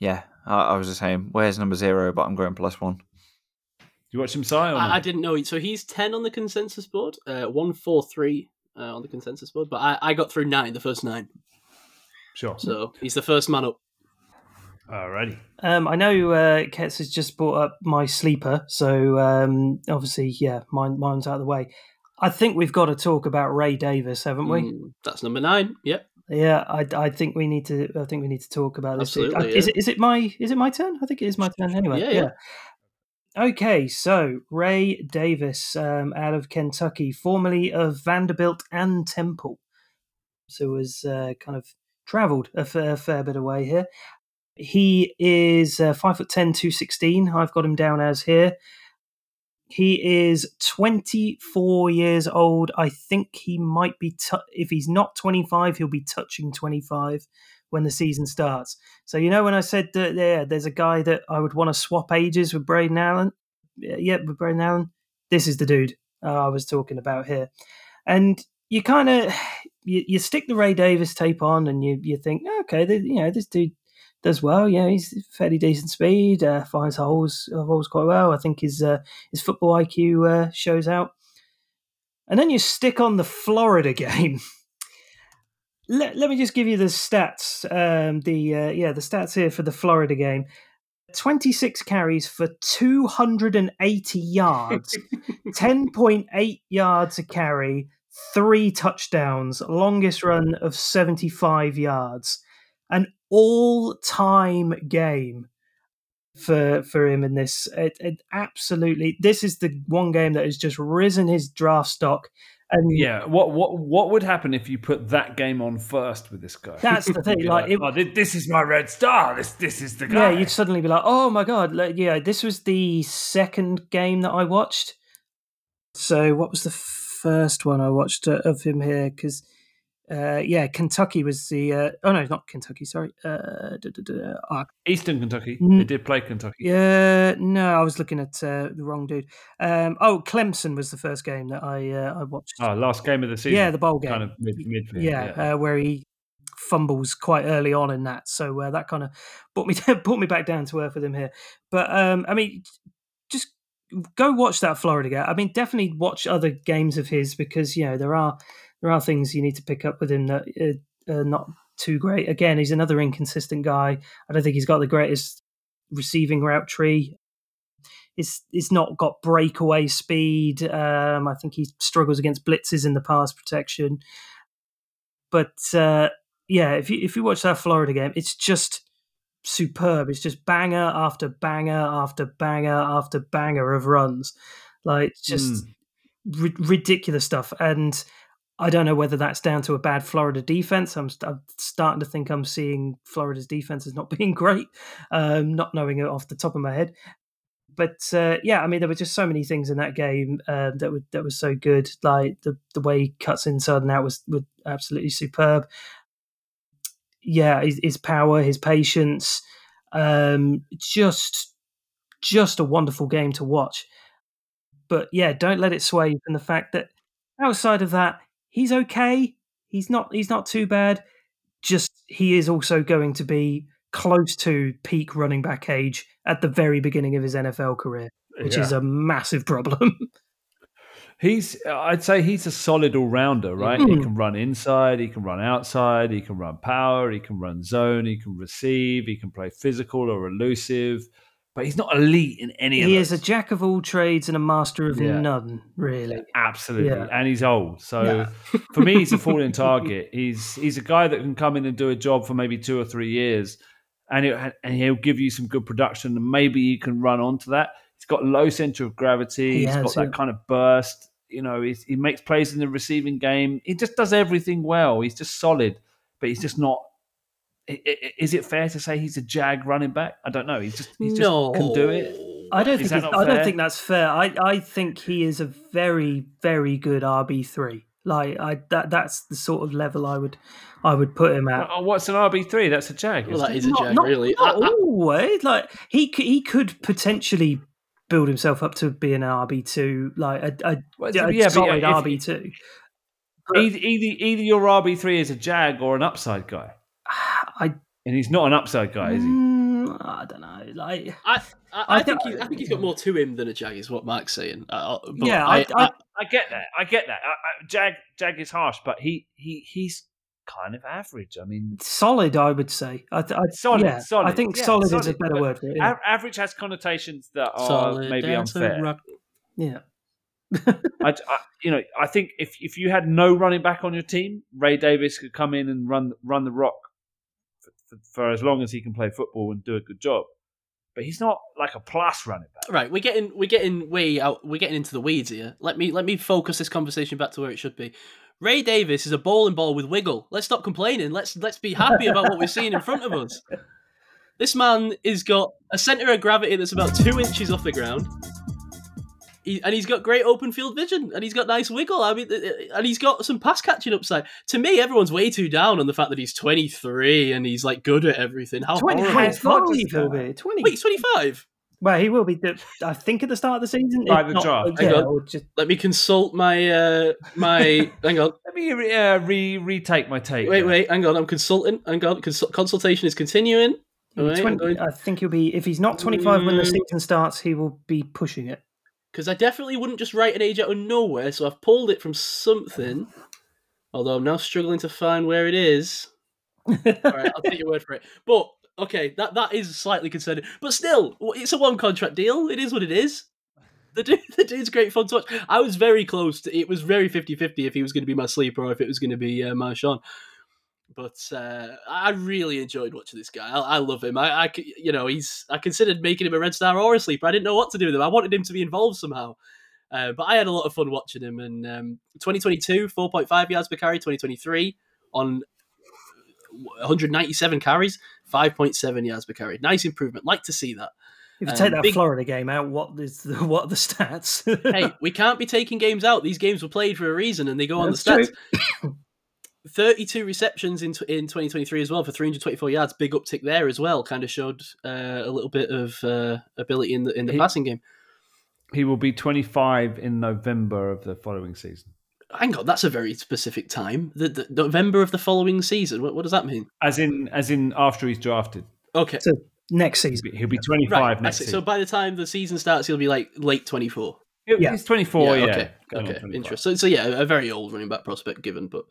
Yeah, yeah I, I was the same. Where's number zero, but I'm going plus one. Did you watch him, Si? I, I didn't know. So he's ten on the consensus board, uh, one four three uh, on the consensus board, but I, I got through nine, the first nine. Sure. So he's the first man up. Alrighty. Um, I know uh, Ketz has just brought up my sleeper, so um, obviously, yeah, mine, mine's out of the way. I think we've got to talk about Ray Davis, haven't we? Mm, that's number nine. Yep. Yeah, I, I think we need to. I think we need to talk about this. Absolutely, yeah. Is it? Is it my? Is it my turn? I think it is my turn anyway. Yeah. yeah. yeah. Okay, so Ray Davis, um, out of Kentucky, formerly of Vanderbilt and Temple, so was uh, kind of travelled a fair, fair bit away here. He is uh, five foot ten, two sixteen. I've got him down as here. He is twenty-four years old. I think he might be, tu- if he's not twenty-five, he'll be touching twenty-five when the season starts. So, you know, when I said that yeah, there's a guy that I would want to swap ages with Braden Allen, yeah, with Braden Allen, this is the dude uh, I was talking about here. And you kind of, you, you stick the Ray Davis tape on and you, you think, okay, the, you know, this dude does well, yeah. He's fairly decent speed. Uh, finds holes, holes quite well. I think his uh, his football I Q uh, shows out. And then you stick on the Florida game. let, let me just give you the stats. Um, the uh, yeah, the stats here for the Florida game: twenty-six carries for two hundred eighty yards, ten point eight yards a carry, three touchdowns, longest run of seventy-five yards, and all-time game for for him in this. It, it absolutely, this is the one game that has just risen his draft stock. And yeah, what what what would happen if you put that game on first with this guy? That's the thing. like, like it, oh, this is my red star. This this is the guy. Yeah, you'd suddenly be like, oh my god, like, yeah. This was the second game that I watched. So what was the first one I watched of him here? Because. Uh, yeah, Kentucky was the. Uh, oh no, not Kentucky. Sorry, uh, da, da, da, uh, Eastern Kentucky. Mm, they did play Kentucky. Yeah, no, I was looking at uh, the wrong dude. Um, oh, Clemson was the first game that I uh, I watched. Oh, last game of the season. Yeah, the bowl game, kind of mid, midfield. Yeah, yeah. Uh, where he fumbles quite early on in that. So uh, that kind of brought me brought me back down to earth with him here. But um, I mean, just go watch that Florida game. I mean, definitely watch other games of his because you know there are. There are things you need to pick up with him that are uh, not too great. Again, he's another inconsistent guy. I don't think he's got the greatest receiving route tree. It's, it's not got breakaway speed. Um, I think he struggles against blitzes in the pass protection. But, uh, yeah, if you if you watch that Florida game, it's just superb. It's just banger after banger after banger after banger of runs. Like, just mm. r- ridiculous stuff. And I don't know whether that's down to a bad Florida defense. I'm, I'm starting to think I'm seeing Florida's defense as not being great, um, not knowing it off the top of my head. But uh, yeah, I mean, there were just so many things in that game uh, that were that was so good. Like the the way he cuts inside and out was, was absolutely superb. Yeah, his, his power, his patience, um, just just a wonderful game to watch. But yeah, don't let it sway you from the fact that outside of that. He's okay. He's not. He's not too bad. Just he is also going to be close to peak running back age at the very beginning of his N F L career, which yeah. is a massive problem. He's, I'd say he's a solid all-rounder, right? Mm-hmm. He can run inside, he can run outside, he can run power, he can run zone, he can receive, he can play physical or elusive, but he's not elite in any he of He is those. A jack of all trades and a master of yeah. none, really. Absolutely, yeah. And he's old. So yeah. for me, he's a falling target. He's he's a guy that can come in and do a job for maybe two or three years, and, it, and he'll give you some good production, and maybe you can run onto that. He's got low center of gravity. He he's has, got that yeah. kind of burst. You know, he, he makes plays in the receiving game. He just does everything well. He's just solid, but he's just not. Is it fair to say he's a jag running back? I don't know. He just he just no. can do it. I don't is think I don't think that's fair. I, I think he is a very very good R B three. Like I that that's the sort of level I would I would put him at. What's an R B three? That's a jag. Well, that is not, a jag, not, really. Not I, I, always. Like he he could potentially build himself up to be an R B two, like a, a, a yeah, solid yeah, R B two. Either, either, either your R B three is a jag or an upside guy. I and he's not an upside guy, is he? I don't know. Like I, I, I think he, I think he's got more to him than a jag, is what Mark's saying. Uh, but yeah, I I, I I get that. I get that. I, I, jag jag is harsh, but he, he he's kind of average. I mean, solid. I would say. I, I solid. Yeah, solid. I think yeah, solid, solid is a better word for it. Yeah. Average has connotations that are solid, maybe unfair. Rock. Yeah. I, I, you know, I think if if you had no running back on your team, Ray Davis could come in and run run the rock for, for, for as long as he can play football and do a good job. But he's not like a plus running back. Right, we're getting we're getting way out. We're getting into the weeds here. Let me let me focus this conversation back to where it should be. Ray Davis is a bowling ball with wiggle. Let's stop complaining. Let's let's be happy about what we're seeing in front of us. This man has got a centre of gravity that's about two inches off the ground, he, and he's got great open field vision, and he's got nice wiggle. I mean, and he's got some pass catching upside. To me, everyone's way too down on the fact that he's twenty-three and he's like good at everything. How twenty-five? Wait, twenty-five. Well, he will be, I think, at the start of the season. By the draft. Hang on. Just... Let me consult my... Uh, my. Hang on. Let me uh, re retake my take. Wait, now. wait. Hang on. I'm consulting. Hang on. Consult- consultation is continuing. Right, twenty, I think he'll be... If he's not twenty-five mm. when the season starts, he will be pushing it. Because I definitely wouldn't just write an age out of nowhere, so I've pulled it from something, although I'm now struggling to find where it is. All right, I'll take your word for it. But... Okay, that, that is slightly concerning. But still, it's a one-contract deal. It is what it is. The, dude, the dude's great fun to watch. I was very close. To, it was very fifty-fifty if he was going to be my sleeper or if it was going to be uh, Marshawn. But uh, I really enjoyed watching this guy. I, I love him. I, I, you know, he's. I considered making him a Red Star or a sleeper. I didn't know what to do with him. I wanted him to be involved somehow. Uh, but I had a lot of fun watching him. And um, twenty twenty-two, four point five yards per carry. twenty twenty-three on one hundred ninety-seven carries. five point seven yards per carry. Nice improvement. Like to see that. If you um, take that big... Florida game out, what is the, what are the stats? Hey, we can't be taking games out. These games were played for a reason, and they go That's on the stats. thirty-two receptions in in twenty twenty-three as well for three hundred twenty-four yards. Big uptick there as well. Kind of showed uh, a little bit of uh, ability in the in the he, passing game. He will be twenty-five in November of the following season. Hang on, that's a very specific time. The, the November of the following season. What, what does that mean? As in, as in after he's drafted. Okay, so next season he'll be twenty-five. Right, next season. So by the time the season starts, he'll be like late twenty-four. Yeah, he's twenty-four. Yeah. Okay. Yeah. Okay. Interesting. So, so yeah, a very old running back prospect given, but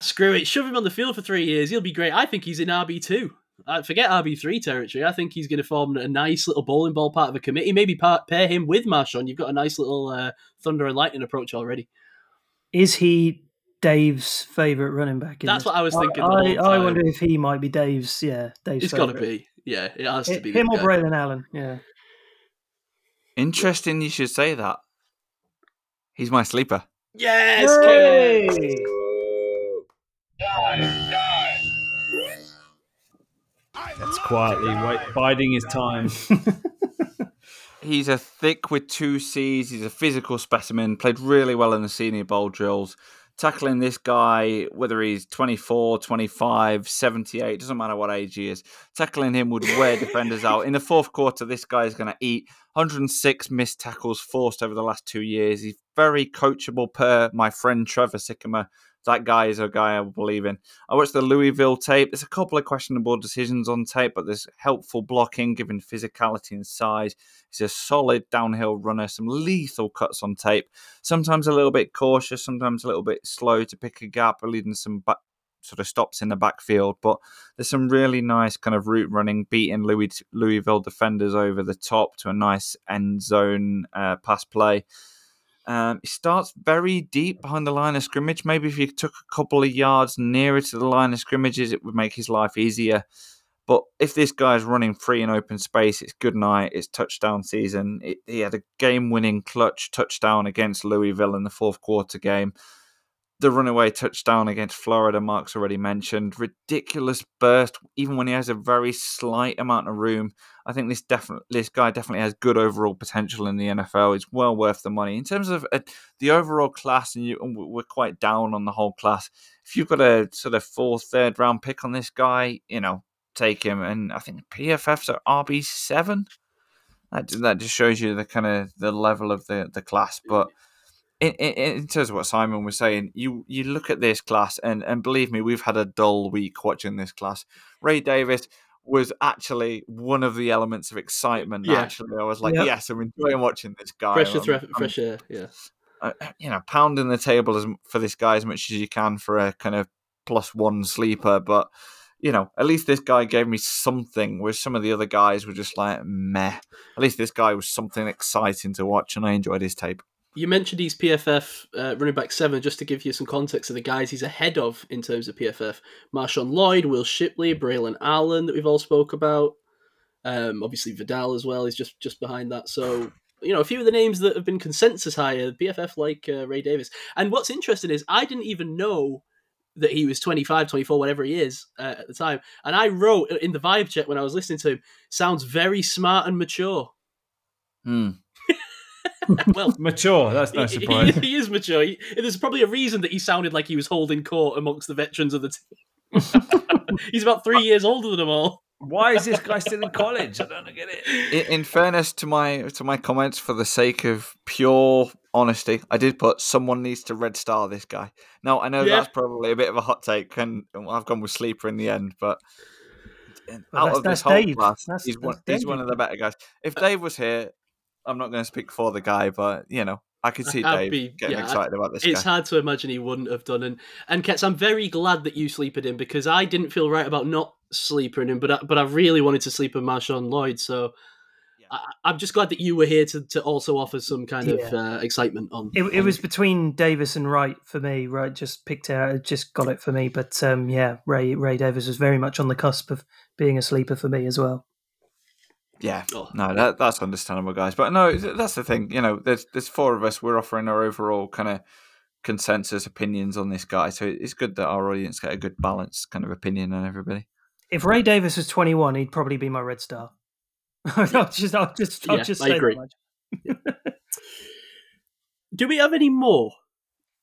screw it. Shove him on the field for three years. He'll be great. I think he's in R B two. I forget R B three territory. I think he's going to form a nice little bowling ball part of a committee. Maybe part, pair him with Marshawn. You've got a nice little uh, thunder and lightning approach already. Is he Dave's favourite running back? That's what I was thinking. I, I, I wonder if he might be Dave's. Yeah, Dave's. It's got to be. Yeah, it has it, to be. Him or Braylon Allen. Yeah. Interesting. You should say that. He's my sleeper. Yes. Die. Die. That's quietly wait, biding his time. He's a thick with two C's. He's a physical specimen. Played really well in the Senior Bowl drills. Tackling this guy, whether he's twenty-four, twenty-five, seventy-eight, doesn't matter what age he is, tackling him would wear defenders out. In the fourth quarter, this guy is going to eat. one hundred six missed tackles forced over the last two years. He's very coachable per my friend Trevor Sycamore. that guy is a guy I believe in. I watched the Louisville tape. There's a couple of questionable decisions on tape, but there's helpful blocking, given physicality and size. He's a solid downhill runner, some lethal cuts on tape. Sometimes a little bit cautious, sometimes a little bit slow to pick a gap, or leading some back, sort of stops in the backfield. But there's some really nice kind of route running, beating Louis, Louisville defenders over the top to a nice end zone uh, pass play. Um, it starts very deep behind the line of scrimmage. Maybe if he took a couple of yards nearer to the line of scrimmages, it would make his life easier. But if this guy's running free in open space, it's good night, it's touchdown season. It, he had a game-winning clutch touchdown against Louisville in the fourth quarter game. The runaway touchdown against Florida, Mark's already mentioned. Ridiculous burst, even when he has a very slight amount of room. I think this definitely, this guy definitely has good overall potential in the N F L. It's well worth the money. In terms of uh, the overall class, and, you, and we're quite down on the whole class, if you've got a sort of fourth, third round pick on this guy, you know, take him. And I think P F F's are R B seven. That, that just shows you the kind of the level of the, the class. But In, in, in terms of what Simon was saying, you, you look at this class, and, and believe me, we've had a dull week watching this class. Ray Davis was actually one of the elements of excitement. Yeah. Actually, I was like, yep. Yes, I'm enjoying watching this guy. Fresh, I'm, I'm, fresh air, yeah. Uh, you know, pounding the table as, for this guy as much as you can for a kind of plus one sleeper. But, you know, at least this guy gave me something, where some of the other guys were just like, meh. At least this guy was something exciting to watch, and I enjoyed his tape. You mentioned he's P F F uh, running back seven, just to give you some context of the guys he's ahead of in terms of P F F. Marshawn Lloyd, Will Shipley, Braylon Allen that we've all spoke about. Um, obviously Vidal as well. He's just, just behind that. So, you know, a few of the names that have been consensus higher, P F F like uh, Ray Davis. And what's interesting is I didn't even know that he was twenty-five, twenty-four, whatever he is uh, at the time. And I wrote in the vibe check when I was listening to him, sounds very smart and mature. Hmm. Well, mature, that's no surprise. He, he is mature. He, there's probably a reason that he sounded like he was holding court amongst the veterans of the team. He's about three years older than them all. Why is this guy still in college? I don't get it. In, in fairness to my to my comments, for the sake of pure honesty, I did put someone needs to red star this guy. Now, I know yeah. that's probably a bit of a hot take, and I've gone with sleeper in the end, but... Well, out of this whole Dave. class, that's, he's, that's one, he's one of the better guys. If Dave was here... I'm not going to speak for the guy, but, you know, I could see I'd Dave be, getting yeah, excited about this it's guy. It's hard to imagine he wouldn't have done. And, and Ketz, I'm very glad that you sleepered him, because I didn't feel right about not sleepering him, but I, but I really wanted to sleep on Marshawn Lloyd. So yeah. I, I'm just glad that you were here to, to also offer some kind yeah. of uh, excitement. on. It, on it was it. between Davis and Wright for me. Wright just picked out, just got it for me. But, um, yeah, Ray, Ray Davis was very much on the cusp of being a sleeper for me as well. Yeah, no, that that's understandable, guys. But no, that's the thing. You know, there's there's four of us. We're offering our overall kind of consensus opinions on this guy. So it's good that our audience get a good balanced kind of opinion on everybody. If Ray Davis was twenty-one, he'd probably be my red star. I'll just, I'll just, I'll yeah, just I say agree. That much. Do we have any more?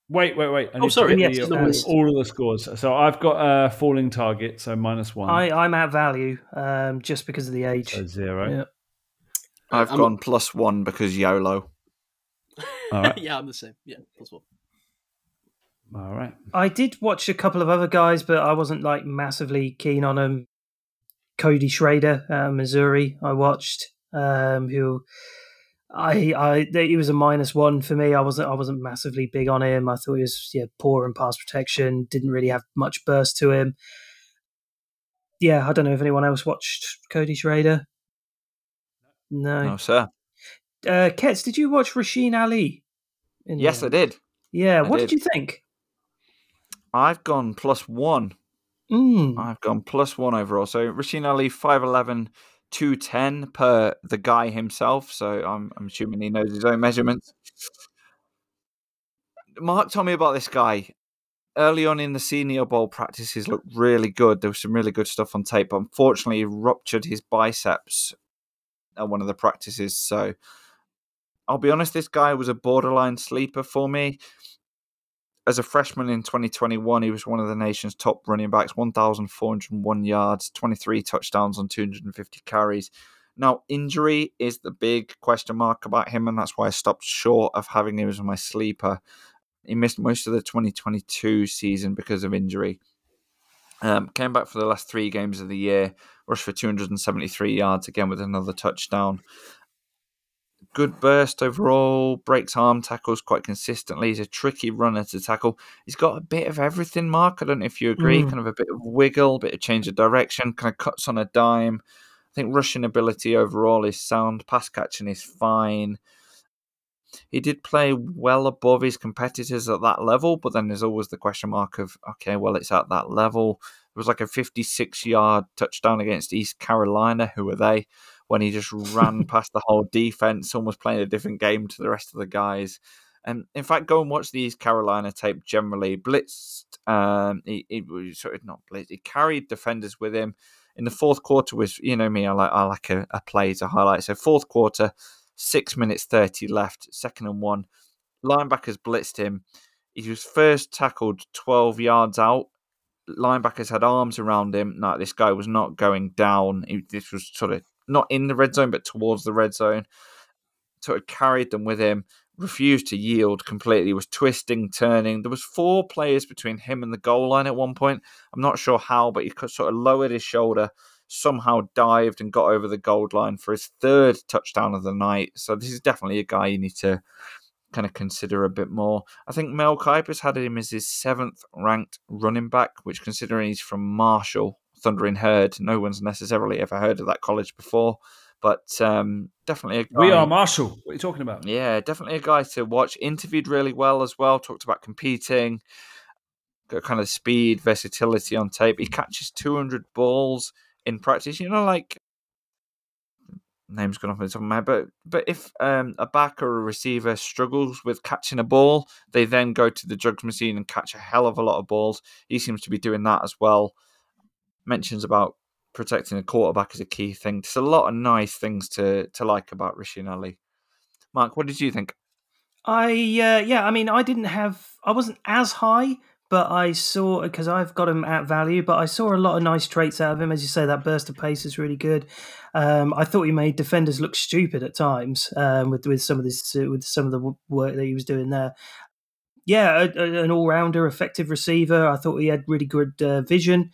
Wait, wait, wait. I oh, sorry. Yes, the, all of the scores. So I've got a falling target, so minus one. I, I'm at value um, just because of the age. So zero. Yeah. I've I'm, gone plus one because YOLO. All right. Yeah, I'm the same. Yeah, plus one. All right. I did watch a couple of other guys, but I wasn't like massively keen on them. Cody Schrader out of Missouri, I watched, um, who... I, I, he was a minus one for me. I wasn't, I wasn't massively big on him. I thought he was yeah, poor in pass protection. Didn't really have much burst to him. Yeah, I don't know if anyone else watched Cody Schrader. No, no, sir. Uh, Ketz, did you watch Rasheen Ali? In yes, there? I did. Yeah, I what did. did you think? I've gone plus one. Mm. I've gone plus one overall. So Rasheen Ali, five eleven. two ten per the guy himself, so I'm, I'm assuming he knows his own measurements. Mark told me about this guy. Early on in the Senior Bowl practices looked really good. There was some really good stuff on tape, but unfortunately he ruptured his biceps at one of the practices. So I'll be honest, this guy was a borderline sleeper for me. As a freshman in twenty twenty-one, he was one of the nation's top running backs, one thousand four hundred one yards, twenty-three touchdowns on two hundred fifty carries. Now, injury is the big question mark about him, and that's why I stopped short of having him as my sleeper. He missed most of the twenty twenty-two season because of injury. Um, came back for the last three games of the year, rushed for two hundred seventy-three yards, again with another touchdown. Good burst overall, breaks arm tackles quite consistently. He's a tricky runner to tackle. He's got a bit of everything, Mark. I don't know if you agree. Mm. Kind of a bit of wiggle, a bit of change of direction, kind of cuts on a dime. I think rushing ability overall is sound. Pass catching is fine. He did play well above his competitors at that level, but then there's always the question mark of, okay, well, it's at that level. It was like a fifty-six-yard touchdown against East Carolina. Who are they? When he just ran past the whole defense, almost playing a different game to the rest of the guys. And in fact, go and watch the East Carolina tape generally. Blitzed, um, he, he sort of not blitzed, he carried defenders with him. In the fourth quarter was, you know me, I like, I like a, a play to highlight. So fourth quarter, six minutes thirty left, second and one. Linebackers blitzed him. He was first tackled twelve yards out. Linebackers had arms around him. No, this guy was not going down. He, this was sort of not in the red zone, but towards the red zone. Sort of carried them with him, refused to yield completely, was twisting, turning. There was four players between him and the goal line at one point. I'm not sure how, but he sort of lowered his shoulder, somehow dived and got over the goal line for his third touchdown of the night. So this is definitely a guy you need to kind of consider a bit more. I think Mel Kiper's had him as his seventh ranked running back, which considering he's from Marshall, Thundering Herd, no one's necessarily ever heard of that college before, but um, definitely a guy. We are Marshall. What are you talking about? Yeah, definitely a guy to watch. Interviewed really well as well. Talked about competing. Got kind of speed, versatility on tape. He catches two hundred balls in practice, you know, like, name's gone off the top of my head, but, but if um, a back or a receiver struggles with catching a ball, they then go to the drugs machine and catch a hell of a lot of balls. He seems to be doing that as well. Mentions about protecting a quarterback is a key thing. There's a lot of nice things to, to like about Rasheen Ali. Mark, what did you think? I, uh, yeah, I mean, I didn't have, I wasn't as high. But I saw, because I've got him at value, but I saw a lot of nice traits out of him. As you say, that burst of pace is really good. Um, I thought he made defenders look stupid at times um, with with some of this uh, with some of the work that he was doing there. Yeah, a, a, an all-rounder, effective receiver. I thought he had really good uh, vision.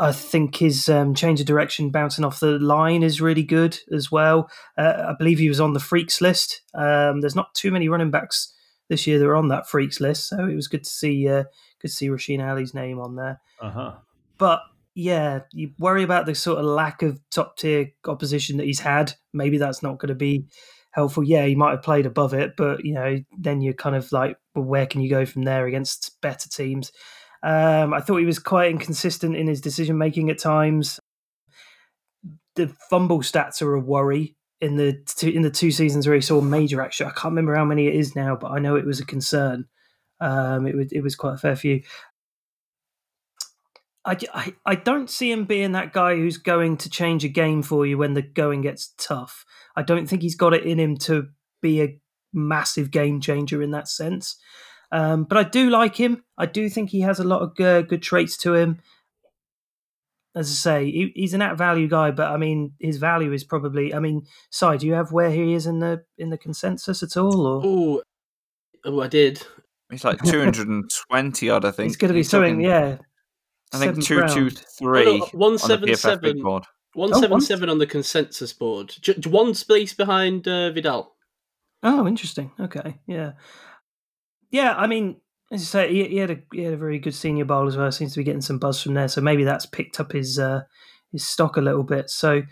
I think his um, change of direction, bouncing off the line, is really good as well. Uh, I believe he was on the freaks list. Um, there's not too many running backs this year they're on that freaks list, so it was good to see uh, good to see Rasheen Ali's name on there. Uh-huh. But yeah, you worry about the sort of lack of top tier opposition that he's had. Maybe that's not going to be helpful. Yeah, he might have played above it, but you know, then you're kind of like, well, where can you go from there against better teams? Um, I thought he was quite inconsistent in his decision making at times. The fumble stats are a worry. In the two, in the two seasons where he saw major action, I can't remember how many it is now, but I know it was a concern. Um, it was it was quite a fair few. I, I, I don't see him being that guy who's going to change a game for you when the going gets tough. I don't think he's got it in him to be a massive game changer in that sense. Um, but I do like him. I do think he has a lot of uh, good traits to him. As I say, he, he's an at-value guy, but I mean, his value is probably. I mean, Si, do you have where he is in the in the consensus at all? Or oh, I did. It's like two hundred and twenty odd. I think it's going to be something. Yeah, I think two, two, three. Oh, no, one seven seven. One oh, seven seven on the consensus board. Just one space behind uh, Vidal. Oh, interesting. Okay, yeah, yeah. I mean. As you say, he, he had a he had a very good senior bowl as well. Seems to be getting some buzz from there, so maybe that's picked up his uh, his stock a little bit. So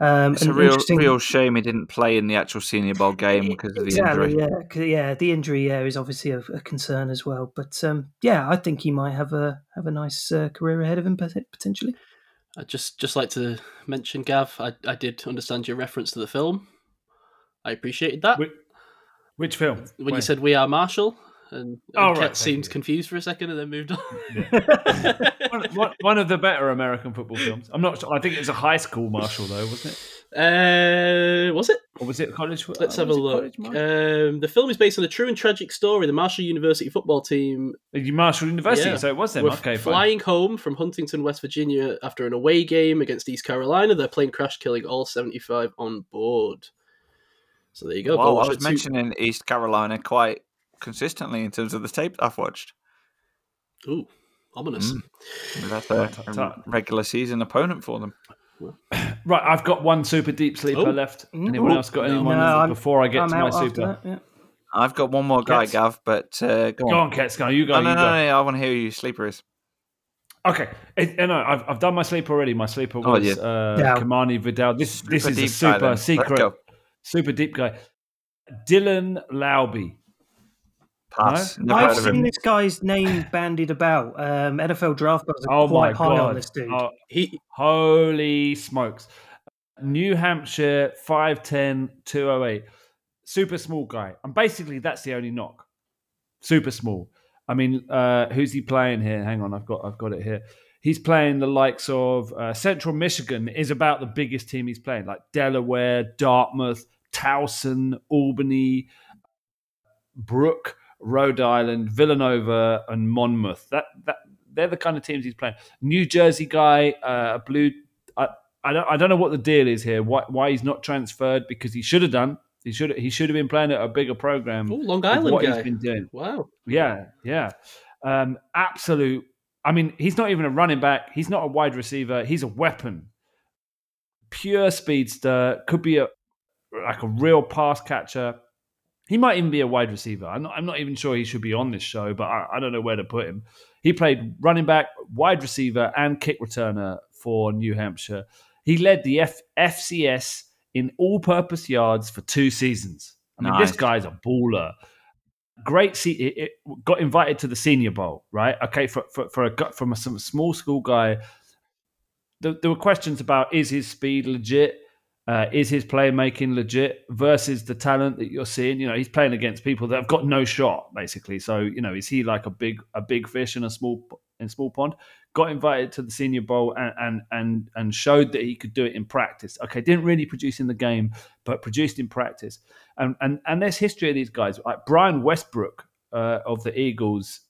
um, it's a real interesting... real shame he didn't play in the actual senior bowl game because of the exactly, injury. Yeah, yeah, the injury yeah, is obviously a, a concern as well. But um, yeah, I think he might have a have a nice uh, career ahead of him potentially. I just just like to mention, Gav, I, I did understand your reference to the film. I appreciated that. Which, which film? When Wait. you said "We Are Marshall." And, and oh, Kat right, seemed you. confused for a second and then moved on. Yeah. one, one, one of the better American football films. I'm not sure. I think it was a high school Marshall, though, wasn't it? Uh, was it? Or was it college? Let's have a look. Um, the film is based on a true and tragic story. The Marshall University football team. The Marshall University, yeah. So it was them. Were okay, flying fine. home from Huntington, West Virginia after an away game against East Carolina. Their plane crashed, killing all seventy-five on board. So there you go. Well, I was two... mentioning East Carolina quite... consistently in terms of the tape I've watched. Ooh, ominous. Mm. That's a, a regular season opponent for them. Right, I've got one super deep sleeper oh. left. Anyone Ooh. else got anyone no, before I get I'm to my super? That, yeah. I've got one more guy, Kets. Gav, but uh, go, go on. on, Kets, go. You go. No, you no, go. no, no, I want to hear who your sleeper is. Okay, it, no, I've I've done my sleeper already. My sleeper was oh, yeah. Uh, yeah. Kamani Vidal. This super this is a super secret, super deep guy. Dylan Laube. Pass. No? I've seen this guy's name bandied about. Um, N F L draft buzz are oh quite high God. on this dude. Oh, he, holy smokes! New Hampshire, five ten, two oh eight. Super small guy. And basically, that's the only knock. Super small. I mean, uh, who's he playing here? Hang on, I've got I've got it here. He's playing the likes of uh, Central Michigan is about the biggest team he's playing, like Delaware, Dartmouth, Towson, Albany, Brook, Rhode Island, Villanova, and Monmouth. That that they're the kind of teams he's playing. New Jersey guy, uh, blue. I, I don't I don't know what the deal is here. Why why he's not transferred? Because he should have done. He should he should have been playing at a bigger program. Ooh, Long Island what guy. He's been doing. Wow. Yeah, yeah. Um, absolute. I mean, he's not even a running back. He's not a wide receiver. He's a weapon. Pure speedster. Could be a like a real pass catcher. He might even be a wide receiver. I'm not, I'm not even sure he should be on this show, but I, I don't know where to put him. He played running back, wide receiver, and kick returner for New Hampshire. He led the F- FCS in all-purpose yards for two seasons. I mean, nice. This guy's a baller. Great. See, it, it got invited to the Senior Bowl, right? Okay, for for, for a from a some small school guy. There, there were questions about is his speed legit, uh, is his playmaking legit versus the talent that you're seeing. You know, he's playing against people that have got no shot, basically. So, you know, is he like a big a big fish in a small in a small pond? Got invited to the Senior Bowl and, and and and showed that he could do it in practice. Okay, didn't really produce in the game, but produced in practice. And and and there's history of these guys. Like Brian Westbrook uh, of the Eagles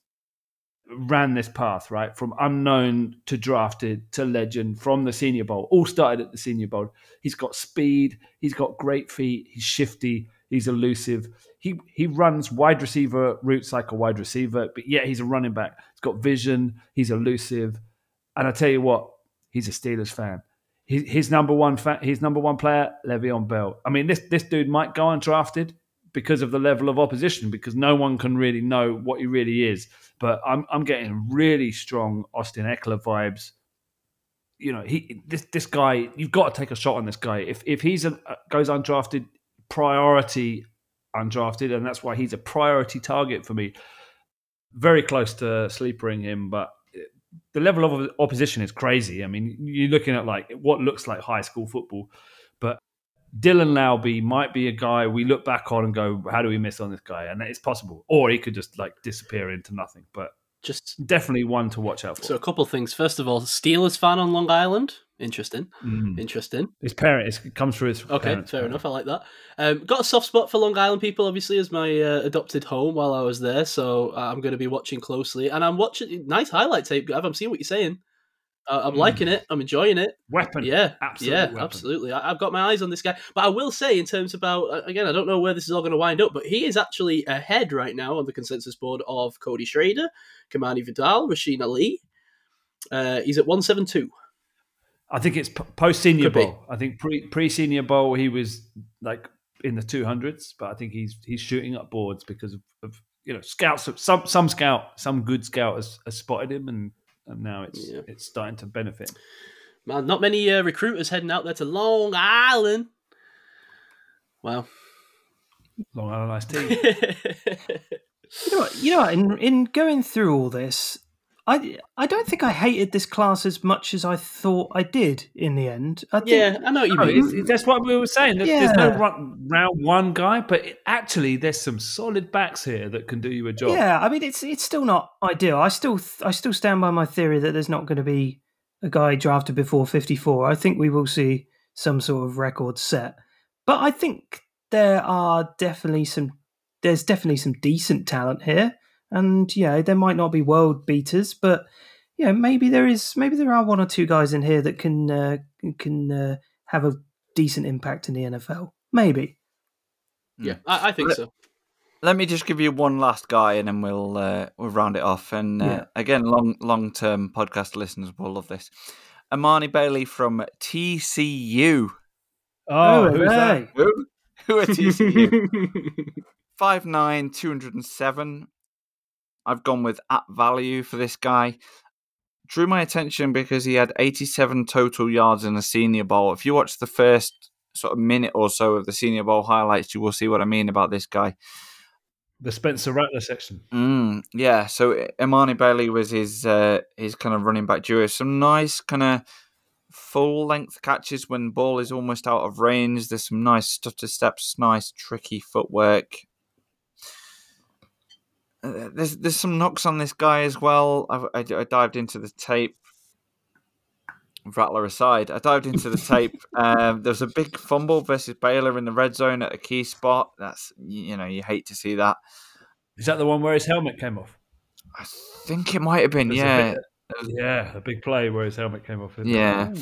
ran this path, right? From unknown to drafted to legend from the Senior Bowl. All started at the Senior Bowl. He's got speed. He's got great feet. He's shifty. He's elusive. He he runs wide receiver routes like a wide receiver, but yeah, he's a running back. He's got vision. He's elusive, and I tell you what, he's a Steelers fan. His, his number one fan, his number one player, Le'Veon Bell. I mean, this this dude might go undrafted because of the level of opposition, because no one can really know what he really is. But I'm I'm getting really strong Austin Eckler vibes. You know, he this this guy. You've got to take a shot on this guy. If if he's a, goes undrafted. Priority undrafted, and that's why he's a priority target for me. Very close to sleepering him, but the level of opposition is crazy. I mean, you're looking at like what looks like high school football, but Dylan Laube might be a guy we look back on and go, how do we miss on this guy? And it's possible. Or he could just like disappear into nothing, but just definitely one to watch out for. So a couple of things. First of all, Steelers fan on Long Island. Interesting. Mm. Interesting. His parents, it comes through his okay, parents. Okay, fair enough. I like that. Um, got a soft spot for Long Island people, obviously, as my uh, adopted home while I was there. So I'm going to be watching closely. And I'm watching... Nice highlight tape, Gav. I'm seeing what you're saying. Uh, I'm mm. liking it. I'm enjoying it. Weapon. Yeah. Absolutely. Yeah, weapon. absolutely. I, I've got my eyes on this guy. But I will say, in terms about... Again, I don't know where this is all going to wind up, but he is actually ahead right now on the consensus board of Cody Schrader, Kamani Vidal, Rasheen Ali. Uh, he's at one seventy-two. I think it's post-Senior Bowl. I think pre, pre-Senior Bowl, he was like in the two hundreds, but I think he's he's shooting up boards because of, of you know, scouts. Some some scout, some good scout has, has spotted him, and, and now it's yeah. it's starting to benefit. Man, not many uh, recruiters heading out there to Long Island. Wow. Long Island iced tea. You know what, you know what, in, in going through all this, I, I don't think I hated this class as much as I thought I did in the end. I think, yeah, I know what you mean. That's what we were saying. There's, yeah. there's no round one guy, but it, actually there's some solid backs here that can do you a job. Yeah, I mean, it's it's still not ideal. I still I still stand by my theory that there's not going to be a guy drafted before fifty-four. I think we will see some sort of record set. But I think there are definitely some there's definitely some decent talent here. And yeah, there might not be world beaters, but yeah, maybe there is. Maybe there are one or two guys in here that can uh, can uh, have a decent impact in the N F L. Maybe. Yeah, I, I think so. Let me just give you one last guy, and then we'll uh, we'll round it off. And uh, yeah. again, long long term podcast listeners will love this. Amani Bailey from T C U. Oh, who is that? Who, who are T C U? five nine, two oh seven. I've gone with at value for this guy. Drew my attention because he had eighty-seven total yards in the Senior Bowl. If you watch the first sort of minute or so of the Senior Bowl highlights, you will see what I mean about this guy. The Spencer Rattler section. Mm, yeah, so Imani Bailey was his uh, his kind of running back duo. Some nice kind of full-length catches when the ball is almost out of range. There's some nice stutter steps, nice tricky footwork. Uh, there's there's some knocks on this guy as well. I, I, I dived into the tape. Rattler aside, I dived into the tape. Um, there was a big fumble versus Baylor in the red zone at a key spot. That's, you know, you hate to see that. Is that the one where his helmet came off? I think it might have been. There's yeah, a big, yeah, a big play where his helmet came off. Yeah,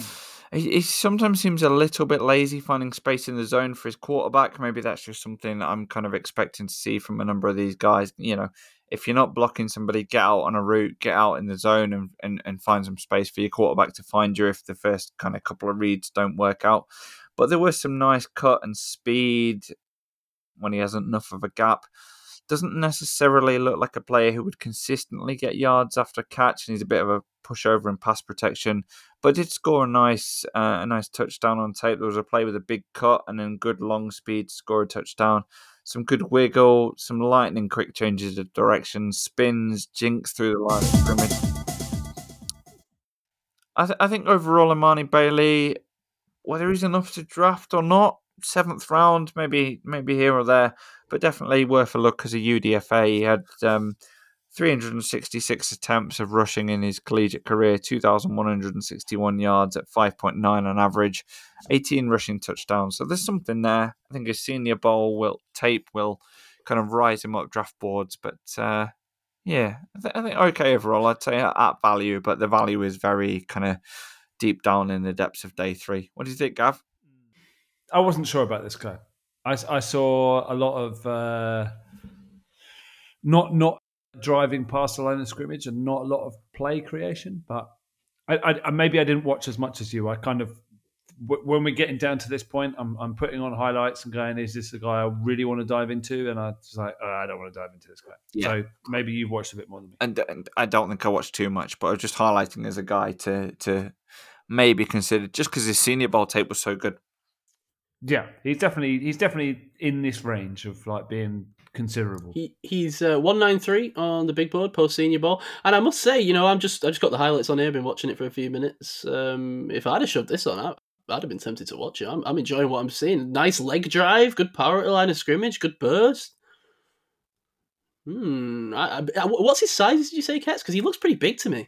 he, he sometimes seems a little bit lazy finding space in the zone for his quarterback. Maybe that's just something that I'm kind of expecting to see from a number of these guys. You know, if you're not blocking somebody, get out on a route, get out in the zone and, and, and find some space for your quarterback to find you if the first kind of couple of reads don't work out. But there was some nice cut and speed when he hasn't enough of a gap. Doesn't necessarily look like a player who would consistently get yards after catch, and he's a bit of a pushover in pass protection, but did score a nice uh, a nice touchdown on tape. There was a play with a big cut and then good long speed to score a touchdown. Some good wiggle, some lightning quick changes of direction, spins, jinks through the line of scrimmage. I, th- I think overall, Imani Bailey, whether he's enough to draft or not, seventh round, maybe maybe here or there, but definitely worth a look as a U D F A. He had um, three hundred sixty-six attempts of rushing in his collegiate career, two thousand one hundred sixty-one yards at five point nine on average, eighteen rushing touchdowns. So there's something there. I think his Senior Bowl will tape will kind of rise him up draft boards. But uh, yeah, I, th- I think okay overall. I'd say at value, but the value is very kind of deep down in the depths of day three. What do you think, Gav? I wasn't sure about this guy. I, I saw a lot of uh, not not. driving past the line of scrimmage and not a lot of play creation, but I, I, maybe I didn't watch as much as you. I kind of, when we're getting down to this point, I'm, I'm putting on highlights and going, "Is this the guy I really want to dive into?" And I was like, oh, "I don't want to dive into this guy." Yeah. So maybe you've watched a bit more than me. And, and I don't think I watched too much, but I was just highlighting as a guy to to maybe consider just because his Senior Bowl tape was so good. Yeah, he's definitely he's definitely in this range of like being considerable. He, he's uh, one ninety-three on the big board post Senior Bowl, and I must say, you know, I'm just I just got the highlights on here. I've been watching it for a few minutes. Um, if I'd have shoved this on, I, I'd have been tempted to watch it. I'm, I'm enjoying what I'm seeing. Nice leg drive, good power at the line of scrimmage, good burst. Hmm. I, I, what's his size? Did you say, Kets? Because he looks pretty big to me.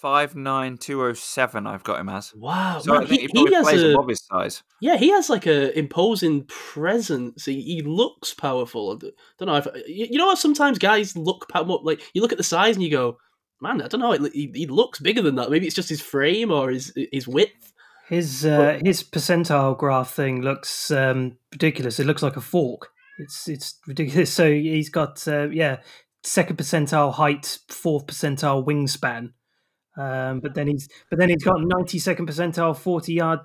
five nine, two oh seven I've got him as. Wow. So man, I think he, he probably he plays a, above his size. Yeah, he has like a imposing presence. He, he looks powerful. I don't know if you, you know how sometimes guys look like you look at the size and you go, man, I don't know. It, he, he looks bigger than that. Maybe it's just his frame or his his width. His uh, but, his percentile graph thing looks um, ridiculous. It looks like a fork. It's it's ridiculous. So he's got uh, yeah second percentile height, fourth percentile wingspan. Um, but then he's but then he's got ninety-second percentile forty yard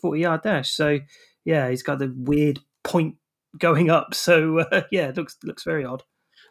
forty yard dash. So yeah, he's got the weird point going up. So uh, yeah, it looks looks very odd.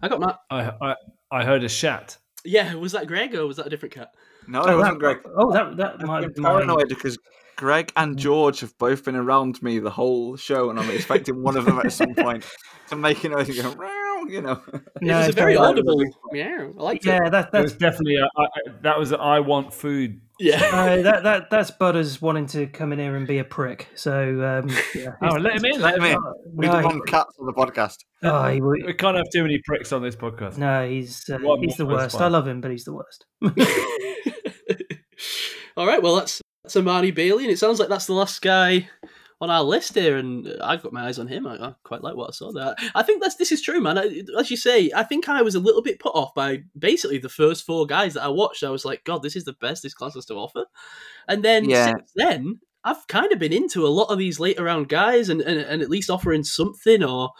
I got Matt. I I, I heard a shat. Yeah, was that Greg or was that a different cat? No, oh, it wasn't that, Greg. Oh, that that I'm might paranoid because Greg and George have both been around me the whole show, and I'm expecting one of them at some point to make a noise and go. You know, no, it was a very audible meow. I liked yeah, it. Yeah, that, that's definitely a, I, that was. A, I want food. Yeah, uh, that that that's Butters wanting to come in here and be a prick. So um, yeah. oh, let him in. Let him in. We don't want cats on the podcast. Oh, he, we, we can't have too many pricks on this podcast. No, he's uh, he's the worst. Fun. I love him, but he's the worst. All right, well that's that's Imani Bailey, and it sounds like that's the last guy on our list here, and I've got my eyes on him. I, I quite like what I saw there. I think that's this is true, man. I, as you say, I think I was a little bit put off by basically the first four guys that I watched. I was like, God, this is the best this class has to offer. And then yeah. since then, I've kind of been into a lot of these later round guys and, and, and at least offering something or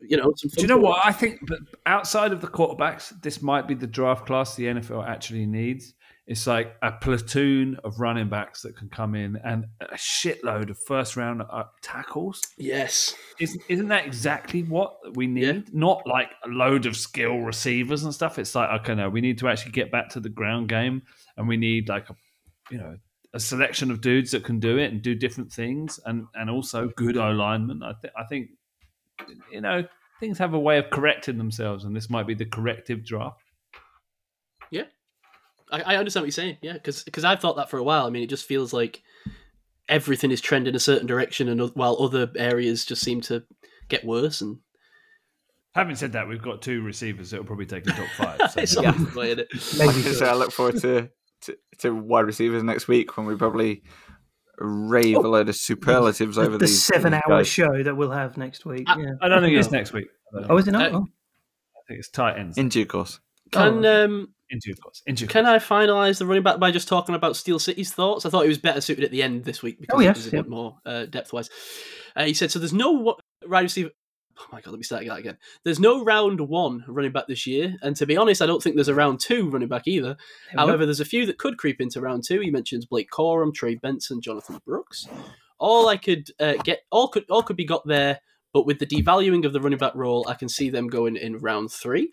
you know, some football. Do you know what? I think but outside of the quarterbacks, this might be the draft class the N F L actually needs. It's like a platoon of running backs that can come in and a shitload of first-round tackles. Yes. Isn't, isn't that exactly what we need? Yeah. Not like a load of skill receivers and stuff. It's like, okay, no, we need to actually get back to the ground game, and we need like a, you know, a selection of dudes that can do it and do different things, and, and also good O-linemen. I, th- I think, you know, things have a way of correcting themselves, and this might be the corrective draft. Yeah. I understand what you're saying, yeah, because I've thought that for a while. I mean, it just feels like everything is trending a certain direction, and while other areas just seem to get worse. And having said that, we've got two receivers that will probably take a top five. So. It's yeah. play, isn't it? Maybe so. So I look forward to, to to wide receivers next week when we probably rave oh, a load of superlatives the, over the these seven-hour show that we'll have next week. I, yeah. I don't think it's next week. Oh, is it not? Uh, I think it's tight ends in due course. Can oh. um. Into your course. Into your Can course. I finalise the running back by just talking about Steel City's thoughts? I thought he was better suited at the end this week because oh, yes, it was a yeah. bit more uh, depth-wise. Uh, he said, so there's no wide right receiver... Oh, my God, let me start that again. There's no round one running back this year, and to be honest, I don't think there's a round two running back either. There However, there's a few that could creep into round two. He mentions Blake Corum, Trey Benson, Jonathan Brooks. All I could uh, get... All could, all could be got there, but with the devaluing of the running back role, I can see them going in round three.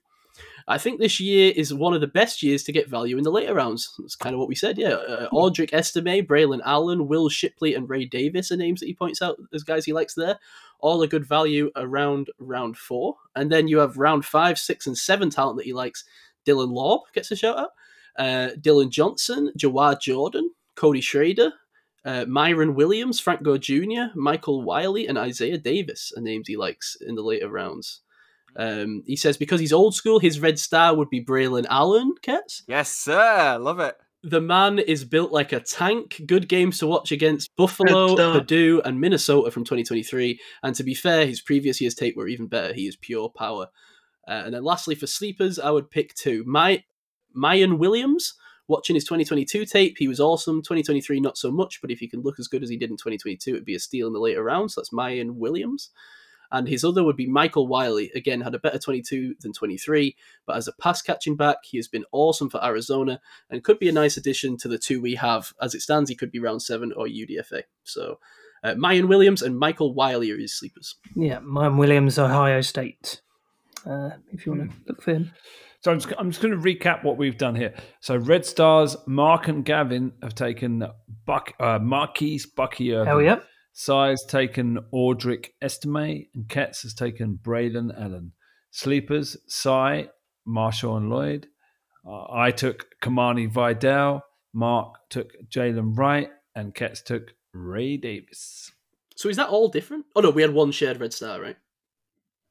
I think this year is one of the best years to get value in the later rounds. That's kind of what we said, yeah. Uh, Audric Estime, Braylon Allen, Will Shipley, and Ray Davis are names that he points out as guys he likes there. All a good value around round four. And then you have round five, six, and seven talent that he likes. Dylan Laub gets a shout-out. Uh, Dylan Johnson, Jawad Jordan, Cody Schrader, uh, Myron Williams, Frank Gore Junior, Michael Wiley, and Isaiah Davis are names he likes in the later rounds. Um, he says because he's old school, his red star would be Braylon Allen, Ketz. Yes, sir. Love it. The man is built like a tank. Good games to watch against Buffalo, Purdue, and Minnesota from twenty twenty-three. And to be fair, his previous year's tape were even better. He is pure power. Uh, and then lastly, for sleepers, I would pick two. My Mayan Williams, watching his twenty twenty-two tape, he was awesome. twenty twenty-three, not so much. But if he can look as good as he did in twenty twenty-two, it'd be a steal in the later rounds. So that's Mayan Williams. And his other would be Michael Wiley. Again, had a better twenty-two than twenty-three, but as a pass-catching back, he has been awesome for Arizona and could be a nice addition to the two we have. As it stands, he could be round seven or U D F A. So, uh, Mayan Williams and Michael Wiley are his sleepers. Yeah, Mayan Williams, Ohio State, uh, if you want to look for him. So I'm just, I'm just going to recap what we've done here. So Red Stars, Mark and Gavin have taken Buck, uh, Marquise, Bucky Irving. Hell yeah. Sai's taken Audric Estime, and Ketz has taken Braylon Allen. Sleepers, Sai, Marshall and Lloyd. Uh, I took Kamani Vidal. Mark took Jalen Wright, and Ketz took Ray Davis. So is that all different? Oh, no, we had one shared red star, right?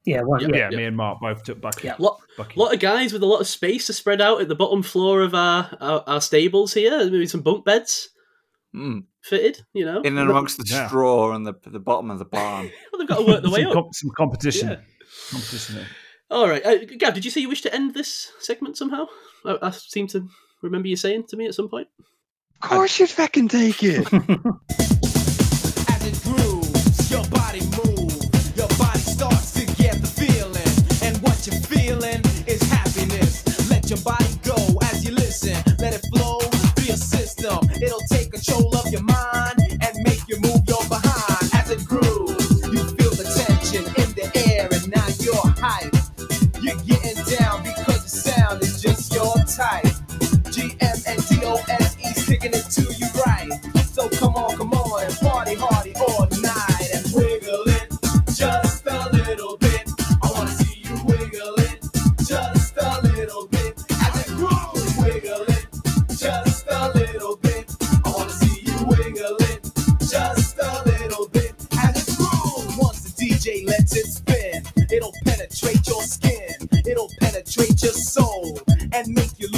Yeah, one, yeah, yeah, yeah, yeah, me and Mark both took Bucky. Yeah, lot, Bucky. lot of guys with a lot of space to spread out at the bottom floor of our, our, our stables here. Maybe some bunk beds. Mm. Fitted, you know, in and amongst the yeah. straw and the the bottom of the barn. Well, they've got to work their way up. Com- some competition, yeah. competition. There. All right, uh, Gav, did you say you wish to end this segment somehow? I, I seem to remember you saying to me at some point. Of course, I... you fucking take it. As it grooves, your body moves, your body starts to get the feeling, and what you're feeling is happiness. Let your body go as you listen. Let it flow through your system. It'll take control of your mind and make you move your behind. As it grooves, you feel the tension in the air, and now you're hype. You're getting down because the sound is just your type. G M and D O S E sticking it to you right. So come on, come on, and party hardy all night. And wiggle it just a little bit. I want to see you wiggle it just a little bit. As it grooves, wiggle it just a little bit. Let it spin. It'll penetrate your skin. It'll penetrate your soul and make you